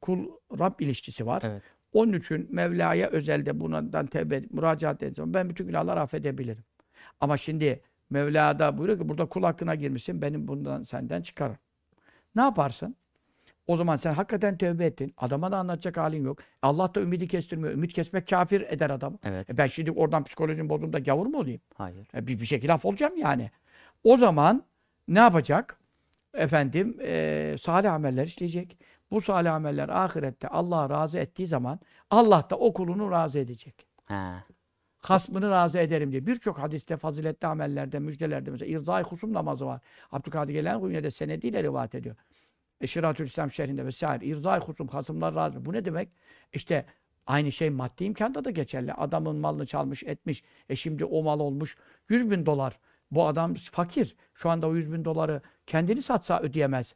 Kul-Rab ilişkisi var. Evet. Onun için Mevla'ya özelde bundan tevbe müracaat edeceğim. Ben bütün günahları affedebilirim. Ama şimdi Mevla'da buyuruyor ki burada kul hakkına girmişsin. Benim bundan senden çıkarım. Ne yaparsın? O zaman sen hakikaten tevbe ettin. Adama da anlatacak halin yok. Allah da ümidi kestirmiyor. Ümit kesmek kafir eder adamı. Evet. Ben şimdi oradan psikolojim bozduğumda gavur mu olayım? Hayır. Bir şekilde af olacağım yani. O zaman ne yapacak? Salih ameller işleyecek. Bu salih ameller ahirette Allah'ı razı ettiği zaman Allah da o kulunu razı edecek. Ha. Hasmını razı ederim diye. Birçok hadiste, faziletli amellerde, müjdelerde mesela İrzai Husum namazı var. Abdülkadir Geylani'de senediyle rivayet ediyor. Şiratül İslam şerhinde vesaire. İrzai Husum, hasımlar razı. Bu ne demek? İşte aynı şey maddi imkanda da geçerli. Adamın malını çalmış, etmiş. Şimdi o mal olmuş. 100.000 dolar. Bu adam fakir. Şu anda o 100.000 doları kendini satsa ödeyemez.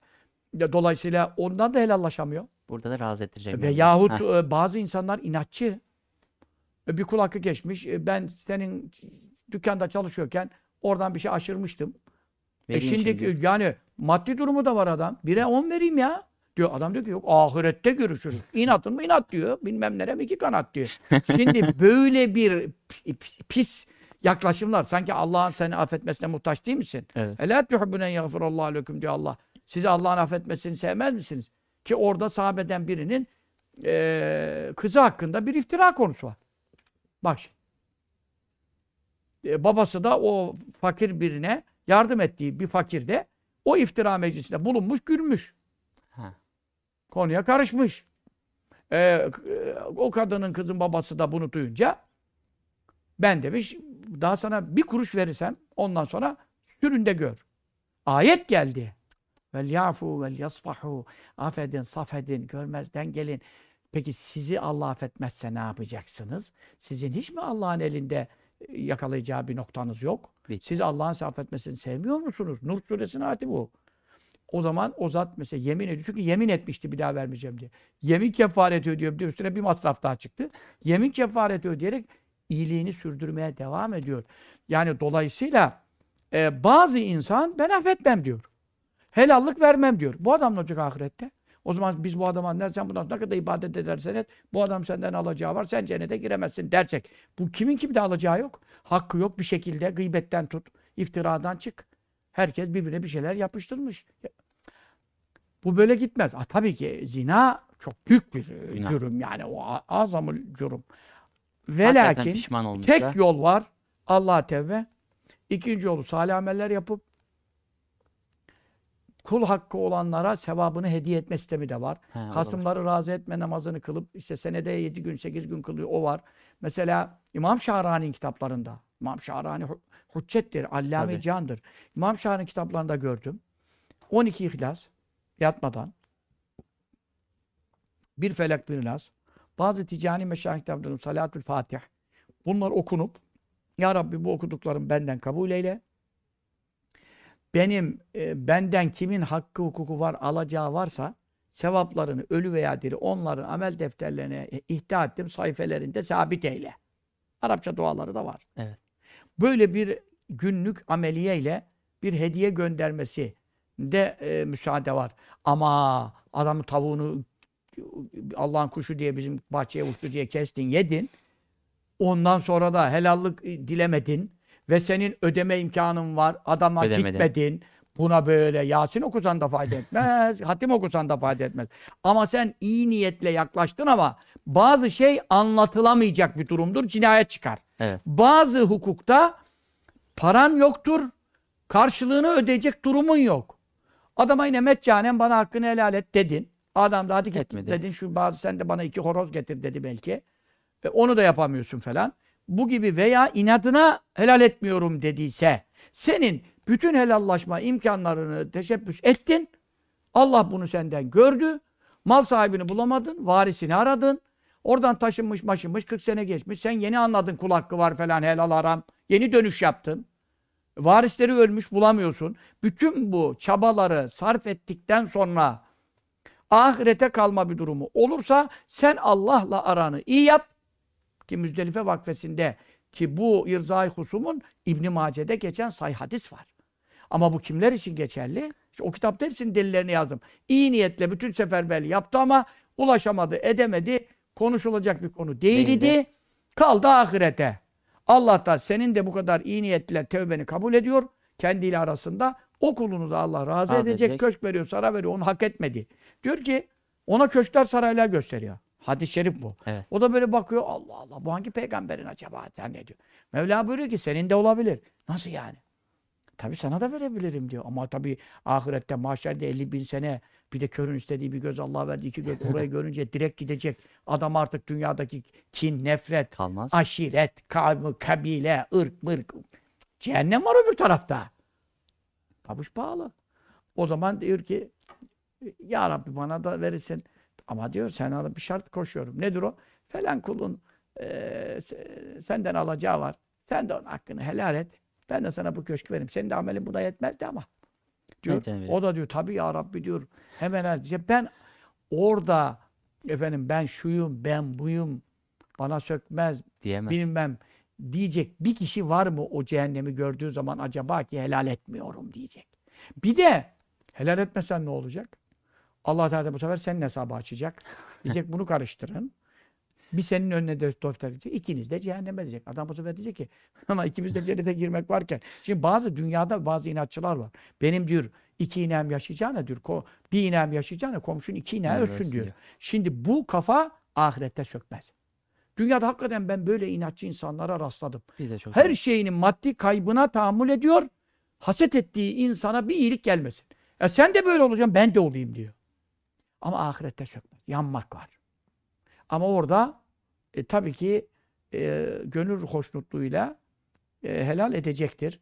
Dolayısıyla ondan da helallaşamıyor. Burada da razı ettirecek. Veyahut bazı insanlar inatçı. Bir kul hakkı geçmiş. Ben senin dükkanda çalışıyorken oradan bir şey aşırmıştım. Şimdi yani maddi durumu da var adam. 1'e 10 vereyim ya. Diyor. Adam diyor ki yok ahirette görüşürüz. İnatın mı inat diyor. Bilmem nerem 2 kanat diyor. Şimdi böyle bir pis yaklaşımlar. Sanki Allah'ın seni affetmesine muhtaç değil misin? Elâ tuhibbunen yagfirallâhu leküm diyor Allah. Sizi Allah'ın affetmesini sevmez misiniz? Ki orada sahabeden birinin kızı hakkında bir iftira konusu var. Bak şimdi. Babası da o fakir birine yardım ettiği bir fakir de o iftira meclisinde bulunmuş, gülmüş. Ha. Konuya karışmış. O kadının kızın babası da bunu duyunca ben demiş, daha sana 1 kuruş verirsem ondan sonra süründe gör. Ayet geldi. Vel yafu vel yasfahu. Affedin, safedin, görmezden gelin. Peki sizi Allah affetmezse ne yapacaksınız? Sizin hiç mi Allah'ın elinde yakalayacağı bir noktanız yok? Siz Allah'ın affetmesini sevmiyor musunuz? Nur suresinin ayeti bu. O zaman o zat mesela yemin ediyor. Çünkü yemin etmişti bir daha vermeyeceğim diye. Yemin kefareti ödüyor. Üstüne bir masraf daha çıktı. Yemin kefareti ödeyerek iyiliğini sürdürmeye devam ediyor. Yani dolayısıyla bazı insan ben affetmem diyor. Helallık vermem diyor. Bu adam ne olacak ahirette? O zaman biz bu adama sen bundan ne kadar ibadet edersen et, bu adam senden alacağı var, sen cennete giremezsin dersek. Bu kimde alacağı yok? Hakkı yok bir şekilde gıybetten tut, iftiradan çık. Herkes birbirine bir şeyler yapıştırmış. Bu böyle gitmez. Tabii ki zina çok büyük bir cürüm yani. O azamül cürüm. Ve lakin tek yol var. Allah'a tevbe. 2. yolu salih ameller yapıp kul hakkı olanlara sevabını hediye etme sistemi de var. Hasımları razı etme namazını kılıp işte senede 7 gün 8 gün kılıyor o var. Mesela İmam Şahrani'nin kitaplarında. İmam Şahrani hüccettir, allame-i candır. İmam Şahrani'nin kitaplarında gördüm. 12 ihlas yatmadan. 1 felak 1 nas. Bazı ticani meşayih kitaplarında Salatül Fatih. Bunlar okunup ya Rabbi bu okuduklarım benden kabul eyle. Benden kimin hakkı hukuku var, alacağı varsa sevaplarını ölü veya diri onların amel defterlerine ihda ettim, sayfelerinde sabit eyle. Arapça duaları da var. Evet. Böyle bir günlük ameliyeyle bir hediye göndermesi de müsaade var. Ama adamın tavuğunu Allah'ın kuşu diye bizim bahçeye uçtu diye kestin, yedin. Ondan sonra da helallık dilemedin. Ve senin ödeme imkanın var. Adama gitmedin. Buna böyle Yasin okusan da fayda etmez. Hatim okusan da fayda etmez. Ama sen iyi niyetle yaklaştın ama bazı şey anlatılamayacak bir durumdur. Cinayet çıkar. Evet. Bazı hukukta paran yoktur. Karşılığını ödeyecek durumun yok. Adama yine metcanen bana hakkını helal et dedin. Adam da hadi git dedin. Şu bazı sen de bana 2 horoz getir dedi belki. Onu da yapamıyorsun falan. Bu gibi veya inadına helal etmiyorum dediyse senin bütün helallaşma imkanlarını teşebbüs ettin. Allah bunu senden gördü. Mal sahibini bulamadın. Varisini aradın. Oradan taşınmış maşınmış 40 sene geçmiş. Sen yeni anladın kul hakkı var falan helal haram. Yeni dönüş yaptın. Varisleri ölmüş bulamıyorsun. Bütün bu çabaları sarf ettikten sonra ahirete kalma bir durumu olursa sen Allah'la aranı iyi yap. ki Müzdelife vakfesinde ki bu İrzai Husum'un İbn-i Mace'de geçen sahih hadis var. Ama bu kimler için geçerli? İşte o kitapta hepsinin delillerini yazdım. İyi niyetle bütün seferberliği yaptı ama ulaşamadı, edemedi. Konuşulacak bir konu değildi. Kaldı ahirete. Allah da senin de bu kadar iyi niyetle tevbeni kabul ediyor. Kendiyle arasında o kulunu da Allah razı edecek. Köşk veriyor, saray veriyor. Onu hak etmedi. Diyor ki ona köşkler, saraylar gösteriyor. Hadis-i şerif bu. Evet. O da böyle bakıyor. Allah Allah, bu hangi peygamberin acaba? Yani ne diyor? Mevla buyuruyor ki senin de olabilir. Nasıl yani? Tabii sana da verebilirim diyor. Ama tabii ahirette, mahşerde 50.000 sene, bir de körün istediği bir göz, Allah verdiği iki göz, orayı görünce direkt gidecek. Adam artık dünyadaki kin, nefret, kalmaz. Aşiret, kavmi, kabile, ırk, mırk. Cehennem var öbür tarafta. Pabuç pahalı. O zaman diyor ki ya Rabbi bana da verirsin. Ama diyor sen bir şart koşuyorum. Nedir o? Falan kulun senden alacağı var. Sen de onun hakkını helal et. Ben de sana bu köşkü veririm. Senin de amelin buna yetmezdi ama. Diyor. O da diyor tabii ya Rabbi diyor. Hemen her ben orada efendim ben şuyum, ben buyum. Bana sökmez. Diyemez. Bilmem. Diyecek bir kişi var mı o cehennemi gördüğü zaman acaba ki helal etmiyorum diyecek. Bir de helal etmesen ne olacak? Allah Teala bu sefer senin hesabı açacak. Diyecek bunu karıştırın. Bir senin önüne defter diyecek. İkiniz de cehenneme diyecek. Adam bu sefer diyecek ki ama ikimiz de cennete girmek varken. Şimdi bazı dünyada bazı inatçılar var. Benim diyor iki ineğim yaşayacağına diyor. Bir ineğim yaşayacağına komşunun iki ineği ölsün diyor. Şimdi bu kafa ahirette sökmez. Dünyada hakikaten ben böyle inatçı insanlara rastladım. Her şeyinin maddi kaybına tahammül ediyor. Haset ettiği insana bir iyilik gelmesin. E sen de böyle olacaksın, ben de olayım diyor. Ama ahirette sökmez. Yanmak var. Ama orada tabii ki gönül hoşnutluğuyla helal edecektir.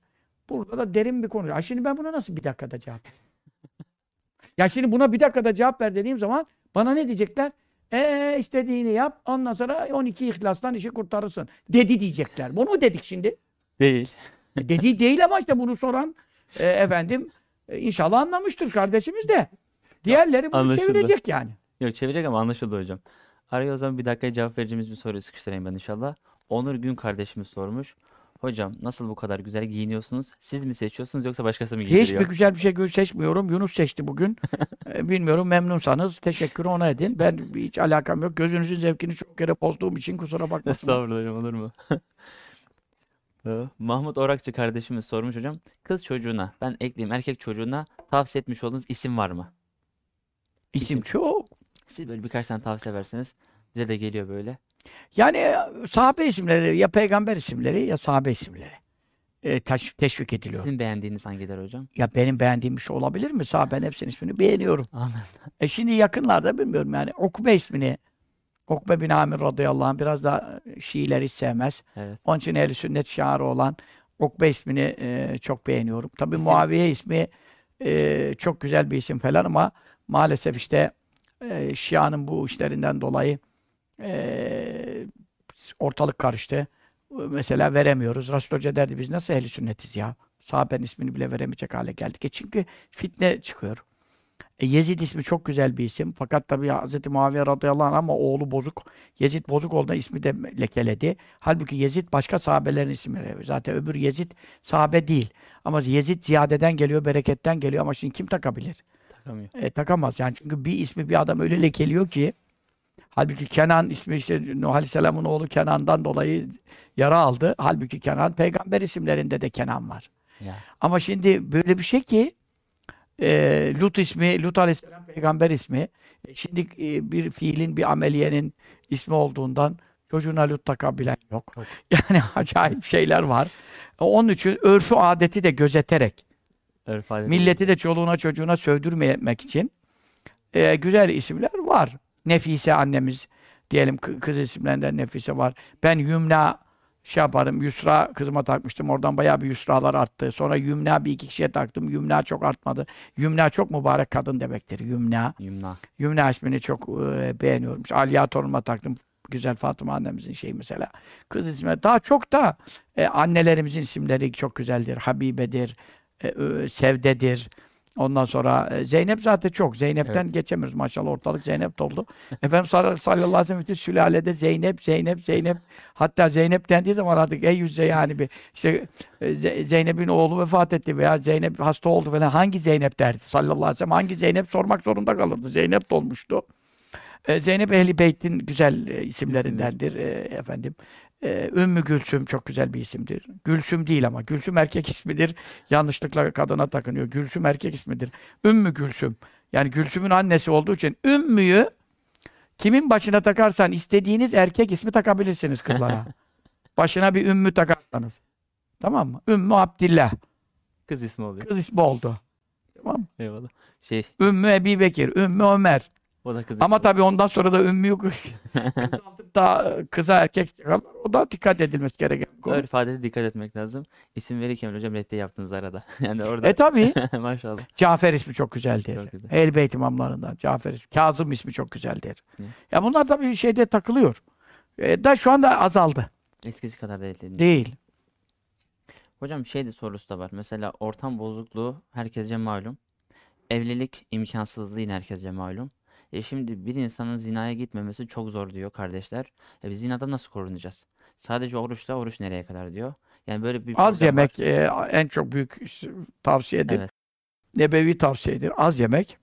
Burada da derin bir konu. Şimdi ben buna nasıl bir dakikada cevap vereyim? Ya şimdi buna bir dakikada cevap ver dediğim zaman bana ne diyecekler? İstediğini yap, ondan sonra 12 ihlastan işi kurtarırsın. Dedi diyecekler. Bunu dedik şimdi. Değil. Dediği değil ama işte bunu soran efendim inşallah anlamıştır kardeşimiz de. Diğerleri bunu anlaşıldı. Çevirecek yani. Yok çevirecek ama anlaşıldı hocam. Araya o zaman bir dakikaya cevap vereceğimiz bir soruyu sıkıştırayım ben inşallah. Onur Gün kardeşimiz sormuş. Hocam nasıl bu kadar güzel giyiniyorsunuz? Siz mi seçiyorsunuz yoksa başkası mı giydiriyor? Hiçbir güzel bir şey seçmiyorum. Yunus seçti bugün. Bilmiyorum, memnunsanız teşekkürü ona edin. Ben hiç alakam yok. Gözünüzün zevkini çok kere bozduğum için kusura bakmayın. Estağfurullah hocam, olur mu? Mahmut Orakçı kardeşimiz sormuş hocam. Kız çocuğuna, ben ekleyeyim, erkek çocuğuna tavsiye etmiş olduğunuz isim var mı? İsim çok. Siz böyle birkaç tane tavsiye verseniz bize de geliyor böyle. Yani sahabe isimleri, ya peygamber isimleri ya sahabe isimleri teşvik ediliyor. Sizin beğendiğiniz hangileri hocam? Ya benim beğendiğim bir şey olabilir mi? Sahabenin hepsinin ismini beğeniyorum. Şimdi yakınlarda bilmiyorum yani. Okbe ismini, Okbe bin Amir radıyallahu anh biraz da Şiiler hiç sevmez. Evet. Onun için Ehl-i Sünnet şiarı olan Okbe ismini çok beğeniyorum. Tabii Muaviye ismi çok güzel bir isim falan ama maalesef işte Şia'nın bu işlerinden dolayı ortalık karıştı. Mesela veremiyoruz. Rasul Hoca derdi biz nasıl Ehl-i Sünnetiz ya? Sahabenin ismini bile veremeyecek hale geldik. Çünkü fitne çıkıyor. Yezid ismi çok güzel bir isim. Fakat tabii Hz. Muaviye radıyallahu anh ama oğlu bozuk. Yezid bozuk olduğunda ismi de lekeledi. Halbuki Yezid başka sahabelerin ismi. Zaten öbür Yezid sahabe değil. Ama Yezid ziyadeden geliyor, bereketten geliyor. Ama şimdi kim takabilir? Takamaz yani, çünkü bir ismi bir adam öyle lekeliyor ki, halbuki Kenan ismi işte Nuh Aleyhisselam'ın oğlu Kenan'dan dolayı yara aldı. Halbuki Kenan, peygamber isimlerinde de Kenan var. Ya. Ama şimdi böyle bir şey ki Lut ismi, Lut Aleyhisselam peygamber ismi. Şimdi bir fiilin, bir ameliyenin ismi olduğundan çocuğuna Lut takabilen yok. Yani acayip şeyler var. Onun için örfü adeti de gözeterek, milleti de çoluğuna çocuğuna sövdürmemek için güzel isimler var. Nefise annemiz diyelim, kız isimlerinden Nefise var. Ben Yümna yaparım, Yusra kızıma takmıştım. Oradan bayağı bir Yusralar arttı. Sonra Yümna bir iki kişiye taktım. Yümna çok artmadı. Yümna çok mübarek kadın demektir. Yümna. Yümna ismini çok beğeniyorum. Aliya torunuma taktım. Güzel Fatıma annemizin şeyi mesela. Kız ismi daha çok da annelerimizin isimleri çok güzeldir. Habibe'dir. Sevdedir, Ondan sonra Zeynep zaten çok. Zeynep'ten evet, geçemiyoruz maşallah, ortalık Zeynep doldu. Efendim sallallahu aleyhi ve sellem bütün sülalede Zeynep, Zeynep, Zeynep. Hatta Zeynep dendiği zaman artık ey yüzde yani bir işte Zeynep'in oğlu vefat etti veya Zeynep hasta oldu falan, hangi Zeynep derdi sallallahu aleyhi ve sellem, hangi Zeynep sormak zorunda kalırdı. Zeynep dolmuştu. Zeynep Ehl-i Beyt'in güzel isimlerindendir efendim. Ümmü Gülsüm çok güzel bir isimdir. Gülsüm değil ama. Gülsüm erkek ismidir. Yanlışlıkla kadına takınıyor. Gülsüm erkek ismidir. Ümmü Gülsüm. Yani Gülsüm'ün annesi olduğu için Ümmü'yü kimin başına takarsan istediğiniz erkek ismi takabilirsiniz kızlara. Başına bir Ümmü takarsanız. Tamam mı? Ümmü Abdillah. Kız ismi oluyor. Kız ismi oldu. Tamam mı? Eyvallah. Ümmü Ebi Bekir, Ümmü Ömer. Ama tabii ondan sonra da Ümmü'yü kısaltıp da kıza erkek çıkarlar. O da dikkat edilmesi gereken bir konu. İfadede dikkat etmek lazım. İsim verirken hocam redde yaptınız arada. Yani orada. Tabii. Maşallah. Cafer ismi çok güzeldir. Çok güzel. Ehl-i Beyt imamlarından Cafer ismi. Kazım ismi çok güzeldir. Ya bunlar tabii şeyde takılıyor. Da şu anda azaldı. Eskisi kadar değil. Değil. Hocam şey de sorusu da var. Mesela ortam bozukluğu herkese malum. Evlilik imkansızlığı herkese malum. Şimdi bir insanın zinaya gitmemesi çok zor diyor kardeşler. Biz zinadan nasıl korunacağız? Sadece oruçla, oruç nereye kadar diyor. Yani böyle bir az yemek en çok büyük tavsiyedir. Evet. Nebevi tavsiyedir. Az yemek,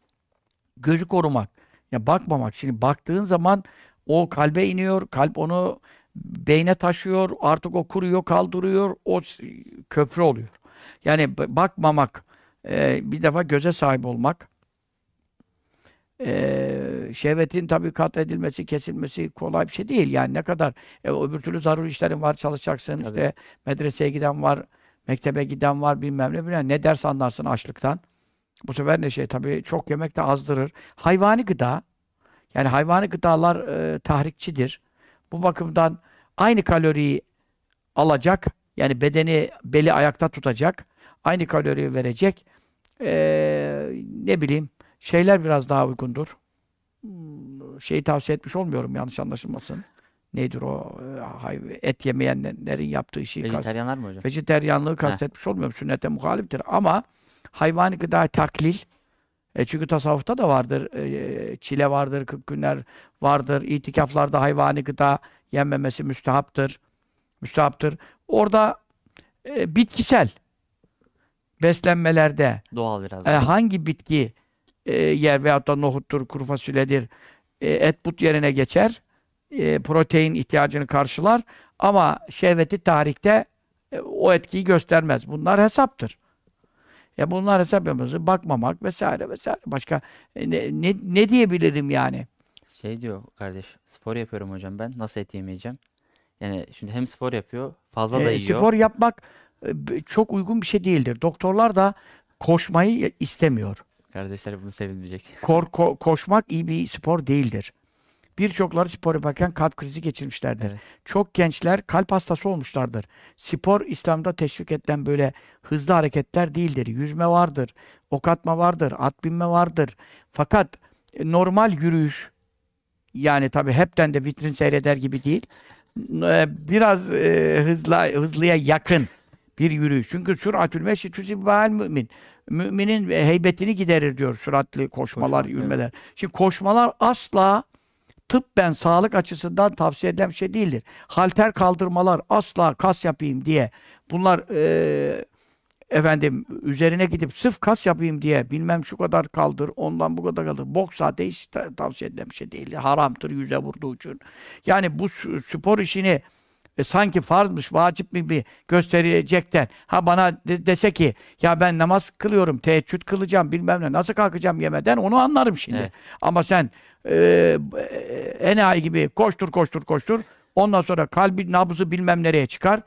gözü korumak. Ya bakmamak. Şimdi baktığın zaman o kalbe iniyor, kalp onu beyne taşıyor, artık o kuruyor, kaldırıyor, o köprü oluyor. Yani bakmamak, bir defa göze sahip olmak. Şehvetin tabii kat edilmesi, kesilmesi kolay bir şey değil. Yani ne kadar öbür türlü zaruri işlerin var, çalışacaksın, tabii. İşte medreseye giden var, mektebe giden var, bilmem ne bilmem ne ders anlarsın açlıktan. Bu sefer ne şey tabii çok yemek de azdırır. Hayvani gıda, yani hayvani gıdalar tahrikçidir. Bu bakımdan aynı kaloriyi alacak, yani bedeni beli ayakta tutacak, aynı kaloriyi verecek. Ne bileyim şeyler biraz daha uygundur. Şeyi tavsiye etmiş olmuyorum, yanlış anlaşılmasın. Nedir o? Et yemeyenlerin yaptığı işi. Vejeteryanlar mı hocam? Vejeteryanlığı kastetmiş olmuyorum. Sünnete muhaliftir. Ama hayvani gıda taklil. Çünkü tasavvufta da vardır. Çile vardır, 40 günler vardır. İtikaflarda hayvani gıda yenmemesi müstehaptır. Orada bitkisel beslenmelerde doğal biraz. Hangi bitki yer veyahut da nohuttur, kuru fasulyedir, et but yerine geçer, protein ihtiyacını karşılar ama şehveti tahrikte o etkiyi göstermez. Bunlar hesaptır. Ya bunlar hesap yapması, bakmamak vesaire vesaire. Başka ne diyebilirim yani? Şey diyor kardeş, spor yapıyorum hocam ben, nasıl et yemeyeceğim? Yani şimdi hem spor yapıyor, fazla da yiyor. Spor yapmak çok uygun bir şey değildir. Doktorlar da koşmayı istemiyor. Kardeşler bunu sevinmeyecek. Koşmak iyi bir spor değildir. Birçokları spor yaparken kalp krizi geçirmişlerdir. Evet. Çok gençler kalp hastası olmuşlardır. Spor İslam'da teşvik edilen böyle hızlı hareketler değildir. Yüzme vardır, ok atma vardır, at binme vardır. Fakat normal yürüyüş, yani tabii hepten de vitrin seyreder gibi değil, biraz hızlıya yakın bir yürüyüş. Çünkü süratül meşi tüzibâhel mümin. Müminin heybetini giderir diyor süratli koşmalar, yürümeler. Evet. Şimdi koşmalar asla tıbben sağlık açısından tavsiye edilen bir şey değildir. Halter kaldırmalar asla kas yapayım diye. Bunlar efendim üzerine gidip sırf kas yapayım diye bilmem şu kadar kaldır, ondan bu kadar kaldır. Boks zaten hiç tavsiye edilen bir şey değildir. Haramdır yüze vurduğu için. Yani bu spor işini sanki farzmış, vacip mi gösterecekten. Ha bana dese ki ya ben namaz kılıyorum, teheccüd kılacağım, bilmem ne, nasıl kalkacağım yemeden, onu anlarım şimdi. Evet. Ama sen enayi gibi koştur. Ondan sonra kalbi nabzı bilmem nereye çıkar.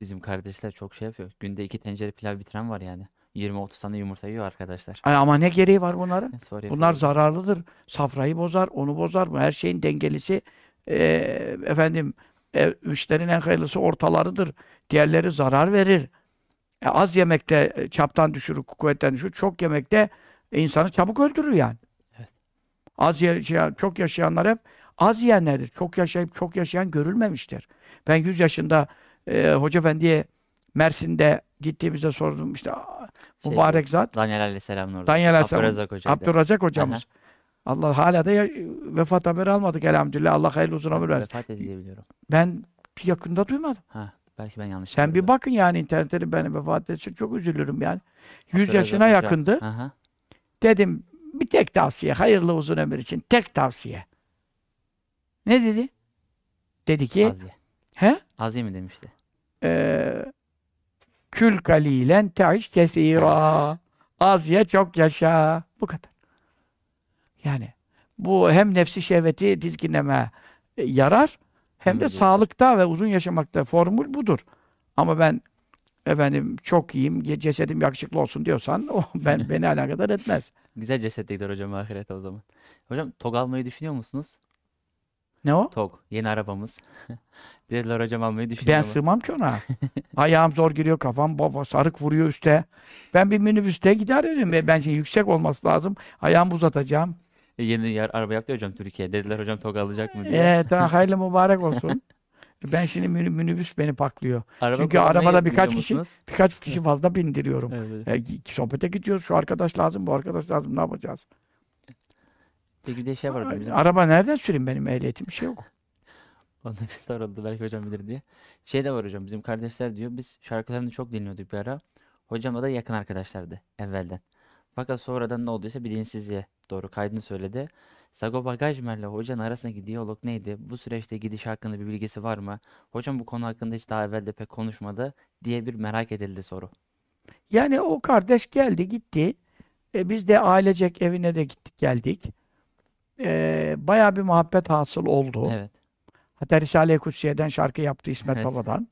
Bizim kardeşler çok şey yapıyor. Günde 2 tencere pilav bitiren var yani. 20-30 tane yumurta yiyor arkadaşlar. Ay ama ne gereği var bunların? Bunlar zararlıdır. Safrayı bozar, onu bozar. Her şeyin dengelisi efendim müşterinin en hayırlısı ortalarıdır. Diğerleri zarar verir. Az yemekte çaptan düşürür, kuvvetten düşürür. Çok yemekte insanı çabuk öldürür yani. Evet. Çok yaşayanlar hep az yiyenlerdir. Çok yaşayan görülmemiştir. Ben 100 yaşında Hoca Efendi'ye Mersin'de gittiğimizde sordum işte mübarek zat. Danyal Aleyhisselam'ın orada. Danyal Aleyhisselam. Abdurrazak hocamız. Aha. Allah hala da vefat haberi almadık elhamdülillah. Allah hayırlı uzun ömür versin. Vefat edildi biliyorum. Ben yakında duymadım. Ha, belki ben yanlış. Sen bir bakın yani internette ben vefat etsin çok üzülürüm yani. 100 yaşına yakındı. Aha. Dedim bir tek tavsiye hayırlı uzun ömür için tek tavsiye. Ne dedi? Dedi ki Azye. He? Azye mi demişti? Kül kalilen te'iş kesira. Az ye çok yaşa. Bu kadar. Yani bu hem nefsi şehveti dizginleme yarar hem de sağlıkta ve uzun yaşamakta formül budur. Ama ben efendim çok iyiyim, cesedim yakışıklı olsun diyorsan o beni alakadar etmez. Güzel cesetlikler hocam ahirete o zaman. Hocam TOG almayı düşünüyor musunuz? Ne o? TOG. Yeni arabamız. Dediler hocam almayı düşünüyor. Ben sığmam ki ona. Ayağım zor giriyor, kafam baba sarık vuruyor üste. Ben bir minibüste gider dedim. Ben şimdi yüksek olması lazım. Ayağımı uzatacağım. Yeni araba yaptı hocam Türkiye. Dediler hocam TOG alacak mı diye. Tamam hayırlı mübarek olsun. Ben şimdi minibüs beni paklıyor. Çünkü arabada birkaç kişi fazla bindiriyorum. Evet. Sohbete gidiyoruz. Şu arkadaş lazım, bu arkadaş lazım. Ne yapacağız? Bir de şey var orada bizim. Araba nereden süreyim benim ehliyetim? Bir şey yok. Onda bir soruldu belki hocam bilir diye. Şey de var hocam bizim kardeşler diyor biz şarkılarını çok dinliyorduk bir ara. Hocamla da yakın arkadaşlardı evvelden. Fakat sonradan ne olduysa bir dinsizliğe doğru kaydını söyledi. Sagopa Kajmer'le hocanın arasındaki diyalog neydi? Bu süreçte gidiş hakkında bir bilgisi var mı? Hocam bu konu hakkında hiç daha evvel de pek konuşmadı diye bir merak edildi soru. Yani o kardeş geldi gitti. Biz de ailecek evine de gittik geldik. Bayağı bir muhabbet hasıl oldu. Evet. Hatta Risale-i Kutsiye'den şarkı yaptı İsmet Baba'dan.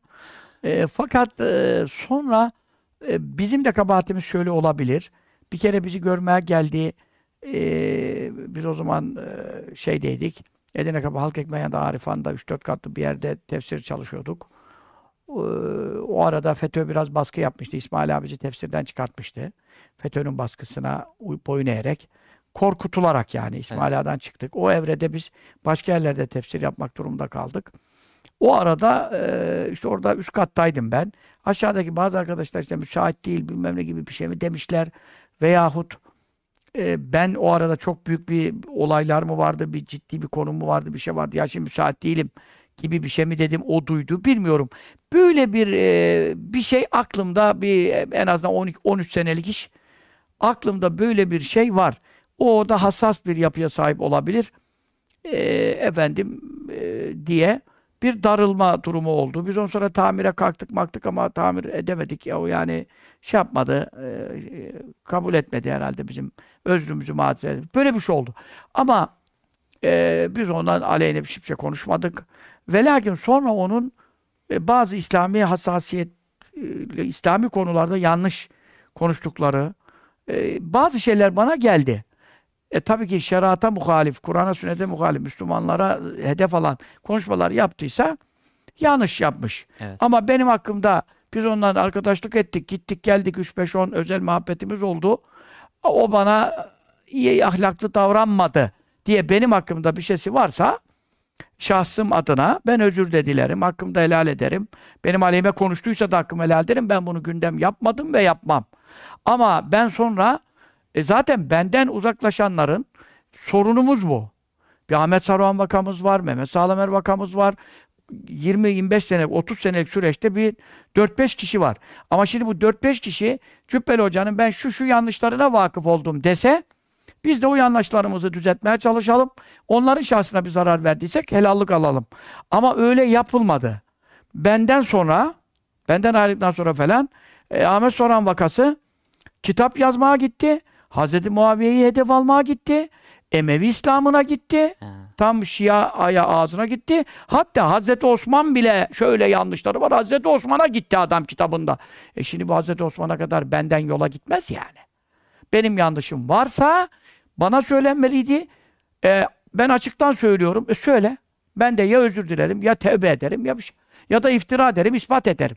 Fakat sonra bizim de kabahatimiz şöyle olabilir. Bir kere bizi görmeye geldi. Biz o zaman şeydeydik. Edirne Kapı Halk Ekmeği yanında Arifan'da 3-4 katlı bir yerde tefsir çalışıyorduk. O arada FETÖ biraz baskı yapmıştı. İsmail abici tefsirden çıkartmıştı. FETÖ'nün baskısına boyun eğerek korkutularak yani İsmail Ağa'dan çıktık. O evrede biz başka yerlerde tefsir yapmak durumunda kaldık. O arada işte orada üst kattaydım ben. Aşağıdaki bazı arkadaşlar işte müsait değil bilmem ne gibi bir şey mi demişler veyahut ben o arada çok büyük bir olaylar mı vardı, bir ciddi bir konum mu vardı, bir şey vardı. Ya şimdi müsait değilim gibi bir şey mi dedim, o duydu bilmiyorum. Böyle bir şey aklımda bir en azından 13 senelik iş. Aklımda böyle bir şey var. O da hassas bir yapıya sahip olabilir diye bir darılma durumu oldu. Biz ondan sonra tamire kalktık ama tamir edemedik. O yani şey yapmadı, kabul etmedi herhalde bizim özrümüzü mazereti. Böyle bir şey oldu. Ama biz ondan aleyhine bir şey konuşmadık. Ve lakin sonra onun bazı İslami hassasiyet, İslami konularda yanlış konuştukları bazı şeyler bana geldi. Tabii ki şerata muhalif, Kur'an'a sünnete muhalif, Müslümanlara hedef alan konuşmalar yaptıysa yanlış yapmış. Evet. Ama benim hakkımda biz ondan arkadaşlık ettik, gittik geldik 3-5-10 özel muhabbetimiz oldu. O bana iyi ahlaklı davranmadı diye benim hakkımda bir şeysi varsa şahsım adına ben özür de dilerim, hakkımda helal ederim. Benim aleyhime konuştuysa da hakkımı helal ederim. Ben bunu gündem yapmadım ve yapmam. Ama ben sonra zaten benden uzaklaşanların sorunumuz bu. Bir Ahmet Saruhan vakamız var, Mehmet Sağlamer vakamız var. 20-25 senelik, 30 senelik süreçte bir 4-5 kişi var. Ama şimdi bu 4-5 kişi Cübbeli Hoca'nın ben şu yanlışlarına vakıf oldum dese biz de o yanlışlarımızı düzeltmeye çalışalım. Onların şahsına bir zarar verdiysek helallık alalım. Ama öyle yapılmadı. Benden ayrıldıktan sonra falan Ahmet Saruhan vakası kitap yazmaya gitti. Hazreti Muaviye'yi hedef almaya gitti. Emevi İslam'ına gitti. Ha. Tam Şia'ya ağzına gitti. Hatta Hazreti Osman bile şöyle yanlışları var. Hazreti Osman'a gitti adam kitabında. Şimdi bu Hazreti Osman'a kadar benden yola gitmez yani. Benim yanlışım varsa bana söylenmeliydi. Ben açıktan söylüyorum. Söyle. Ben de ya özür dilerim, ya tevbe ederim, ya bir şey, ya da iftira ederim, ispat ederim.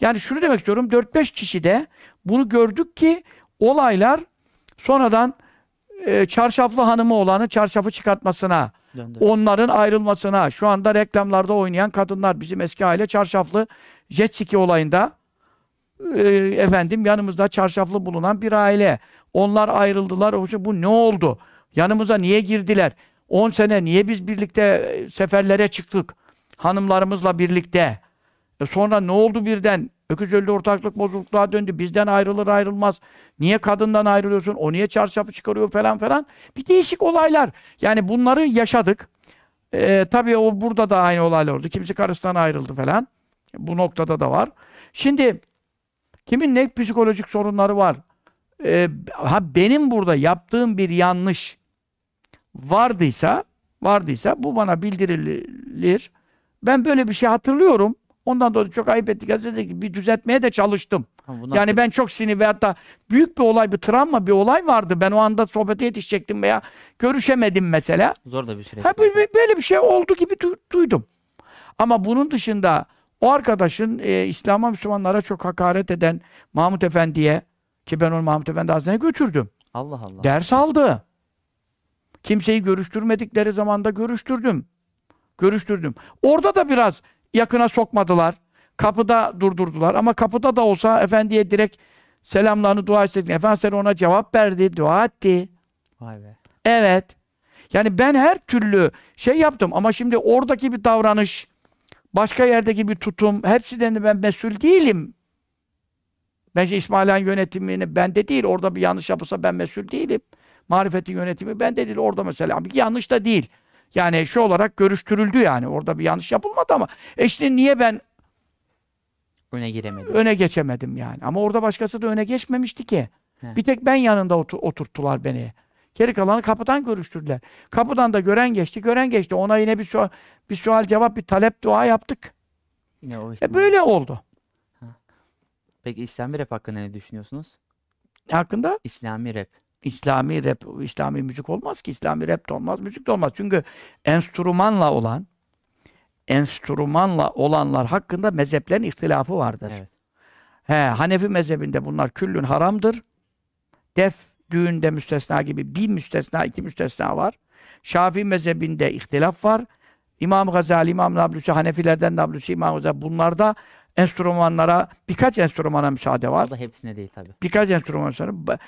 Yani şunu demek istiyorum. 4-5 kişi de bunu gördük ki olaylar sonradan çarşaflı hanımı olanın çarşafı çıkartmasına, onların ayrılmasına, şu anda reklamlarda oynayan kadınlar, bizim eski aile çarşaflı jet ski olayında efendim yanımızda çarşaflı bulunan bir aile. Onlar ayrıldılar. Bu ne oldu? Yanımıza niye girdiler? 10 sene niye biz birlikte seferlere çıktık? Hanımlarımızla birlikte. Sonra ne oldu birden? Öküz öldü, ortaklık bozukluğa döndü. Bizden ayrılır ayrılmaz. Niye kadından ayrılıyorsun? O niye çarşafı çıkarıyor falan falan. Bir değişik olaylar. Yani bunları yaşadık. Tabii o burada da aynı olaylar oldu. Kimisi karısından ayrıldı falan. Bu noktada da var. Şimdi kimin ne psikolojik sorunları var? Benim burada yaptığım bir yanlış vardıysa bu bana bildirilir. Ben böyle bir şey hatırlıyorum. Ondan dolayı çok ayıp ettik. Bir düzeltmeye de çalıştım. Yani ben çok sinir ve hatta büyük bir olay, bir travma, bir olay vardı. Ben o anda sohbete yetişecektim veya görüşemedim mesela. Zor da bir süreç. Böyle bir şey oldu gibi duydum. Ama bunun dışında o arkadaşın İslam'a, Müslümanlara çok hakaret eden Mahmut Efendi'ye, ki ben onu Mahmut Efendi Hazretleri'ne götürdüm. Allah Allah. Ders aldı. Kimseyi görüştürmedikleri zamanda görüştürdüm. Orada da biraz yakına sokmadılar. Kapıda durdurdular. Ama kapıda da olsa Efendi'ye direkt selamlarını, dua ettik. Efendi ona cevap verdi, dua etti. Vay be. Evet. Yani ben her türlü şey yaptım. Ama şimdi oradaki bir davranış, başka yerdeki bir tutum, hepsinden de ben mesul değilim. Ben İsmailhan yönetimini bende değil. Orada bir yanlış yapılsa ben mesul değilim. Marifetin yönetimi bende değil. Orada mesela bir yanlış da değil. Yani şu olarak görüştürüldü yani. Orada bir yanlış yapılmadı ama işte niye ben öne geçemedim yani. Ama orada başkası da öne geçmemişti ki. He. Bir tek ben yanında oturttular beni. Geri kalanı kapıdan görüştürdüler. Kapıdan da gören geçti. Ona yine bir sual cevap, bir talep, dua yaptık. Ya böyle oldu. Ha. Peki İslami rap hakkında ne düşünüyorsunuz? Ne hakkında? İslami rap, İslami müzik olmaz ki. İslami rap de olmaz, müzik de olmaz. Çünkü enstrümanla olanlar hakkında mezheplerin ihtilafı vardır. Evet. Hanefi mezhebinde bunlar küllün haramdır. Def, düğünde müstesna gibi bir müstesna, iki müstesna var. Şafii mezhebinde ihtilaf var. İmam Gazali, İmam Nablusi, Hanefilerden Nablusi, İmam Gazali, bunlarda enstrümanlara, birkaç enstrümana müsaade var. O da hepsine değil tabii. Birkaç enstrümanlara,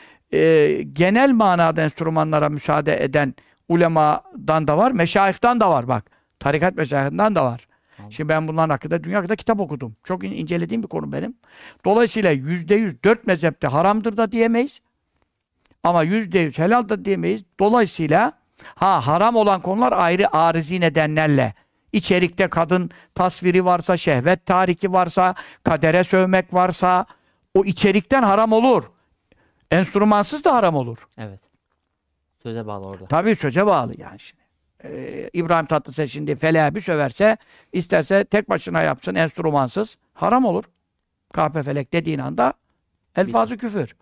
genel manada enstrümanlara müsaade eden ulemadan da var, meşayihtan da var bak. Tarikat meşayihinden de var. Tamam. Şimdi ben bunların hakkında dünya kadar kitap okudum. Çok incelediğim bir konu benim. Dolayısıyla %100 4 mezhepte haramdır da diyemeyiz. Ama %100 helal da diyemeyiz. Dolayısıyla haram olan konular ayrı arizi nedenlerle. İçerikte kadın tasviri varsa, şehvet tariki varsa, kadere sövmek varsa o içerikten haram olur. Enstrümansız da haram olur. Evet. Söze bağlı orada. Tabii söze bağlı yani şimdi. İbrahim Tatlıses şimdi feleğe bir söverse, isterse tek başına yapsın enstrümansız. Haram olur. Kahpe felek dediğin anda elfazı küfür.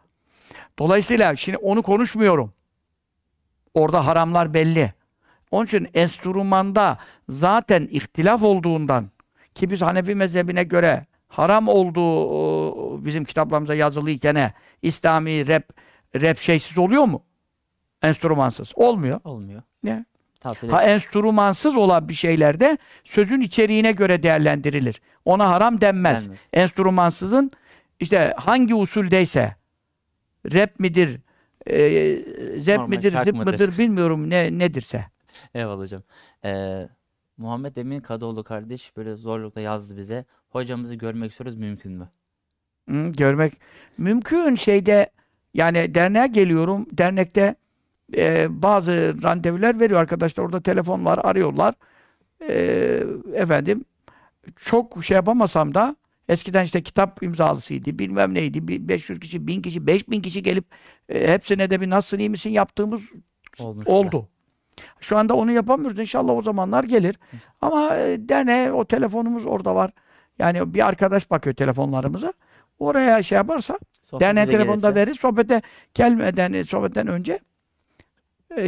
Dolayısıyla şimdi onu konuşmuyorum. Orada haramlar belli. Onun için enstrümanda zaten ihtilaf olduğundan, ki biz Hanefi mezhebine göre haram olduğu bizim kitaplarımıza yazılıyken İslami rap şeysiz oluyor mu? Enstrümansız. Olmuyor. Olmuyor. Ne? Enstrümansız olan bir şeylerde sözün içeriğine göre değerlendirilir. Ona haram denmez. Enstrümansızın işte hangi usuldeyse, rap midir, zep midir, zip midir bilmiyorum nedirse. Eyvallah hocam. Muhammed Emin Kadıoğlu kardeş böyle zorlukla yazdı bize. Hocamızı görmek istiyoruz, mümkün mü? Görmek mümkün şeyde yani derneğe geliyorum. Dernekte bazı randevular veriyor arkadaşlar. Orada telefon var, arıyorlar. Efendim çok şey yapamasam da eskiden işte kitap imzalısıydı, bilmem neydi. 500 kişi, 1000 kişi, 5000 kişi gelip hepsine de bir nasılsın, iyi misin yaptığımız oldu. Şu anda onu yapamıyoruz. İnşallah o zamanlar gelir. Ama derneğe o telefonumuz orada var. Yani bir arkadaş bakıyor telefonlarımıza. Oraya şey yaparsa, derneğe telefonu da verir. Sohbete gelmeden, sohbetten önce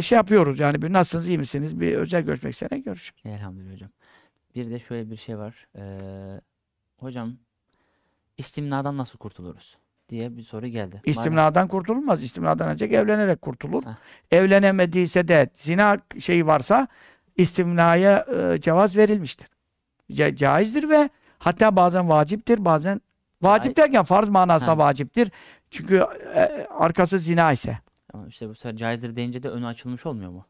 şey yapıyoruz. Yani bir nasılsınız, iyi misiniz? Bir özel görüşmek üzere görüşürüz. Elhamdülillah hocam. Bir de şöyle bir şey var. Hocam, istimnadan nasıl kurtuluruz diye bir soru geldi. İstimnadan kurtulmaz. İstimnadan önce evlenerek kurtulur. Heh. Evlenemediyse de zina şeyi varsa istimnaya cevaz verilmiştir. Caizdir ve hatta bazen vaciptir, bazen Vacip derken farz manasında vaciptir. Çünkü arkası zina ise. Ama işte bu sefer caizdir deyince de önü açılmış olmuyor mu?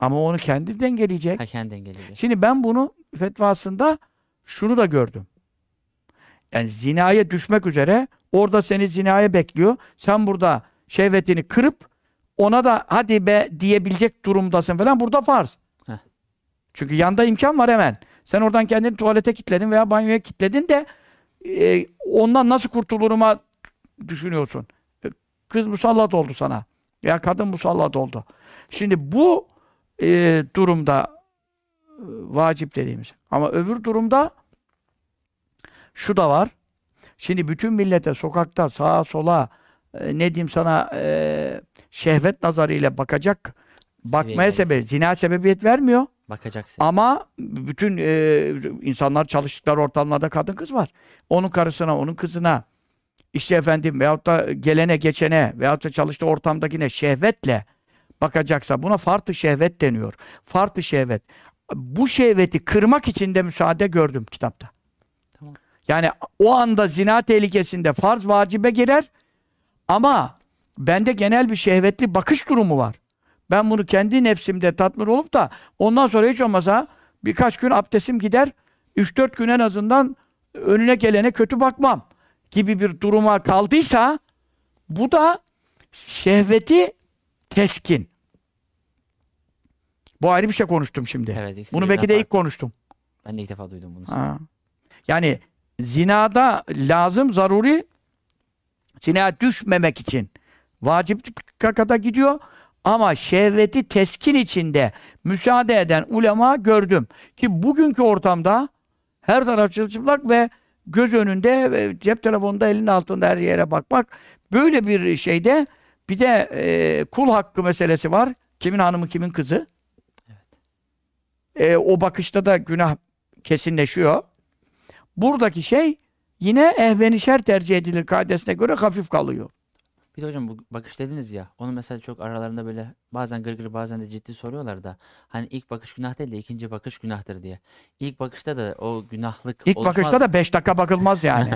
Ama onu kendi dengeleyecek. Ha, kendi dengeleyecek. Şimdi ben bunu fetvasında şunu da gördüm. Yani zinaya düşmek üzere, orada seni zinaya bekliyor. Sen burada şehvetini kırıp ona da hadi be diyebilecek durumdasın falan. Burada farz. Heh. Çünkü yanda imkan var hemen. Sen oradan kendini tuvalete kilitledin veya banyoya kilitledin de ondan nasıl kurtuluruma düşünüyorsun. Kız musallat oldu sana. Ya kadın musallat oldu. Şimdi bu durumda vacip dediğimiz. Ama öbür durumda şu da var. Şimdi bütün millete sokakta sağa sola ne diyeyim sana şehvet nazarıyla bakacak, bakmaya sebebiyet, zina sebebiyet vermiyor. Bakacaksın. Ama bütün insanlar çalıştıkları ortamlarda kadın kız var. Onun karısına, onun kızına işte efendim veyahut da gelene geçene veyahut da çalıştığı ortamdakine şehvetle bakacaksa buna farz-ı şehvet deniyor. Farz-ı şehvet. Bu şehveti kırmak için de müsaade gördüm kitapta. Tamam. Yani o anda zina tehlikesinde farz vacibe girer ama bende genel bir şehvetli bakış durumu var. Ben bunu kendi nefsimde tatmin olup da ondan sonra hiç olmasa birkaç gün abdestim gider, 3-4 gün en azından önüne gelene kötü bakmam gibi bir duruma kaldıysa bu da şehveti teskin. Bu ayrı bir şey konuştum şimdi. Evet, bunu belki de ilk konuştum. Ben de ilk defa duydum bunu. Ha. Yani zinada lazım, zaruri zinaya düşmemek için vacip kakata gidiyor. Ama şehveti teskin içinde müsaade eden ulema gördüm. Ki bugünkü ortamda her taraf çıplak ve göz önünde, ve cep telefonunda, elinin altında her yere bakmak. Böyle bir şeyde bir de kul hakkı meselesi var. Kimin hanımı, kimin kızı. Evet. O bakışta da günah kesinleşiyor. Buradaki şey yine ehvenişer tercih edilir kaidesine göre hafif kalıyor. Bir de hocam bu bakış dediniz ya, onu mesela çok aralarında böyle bazen gırgır bazen de ciddi soruyorlar da hani ilk bakış günah değil de ikinci bakış günahtır diye. İlk bakışta da o günahlık İlk oluşmaz. Bakışta da 5 dakika bakılmaz yani.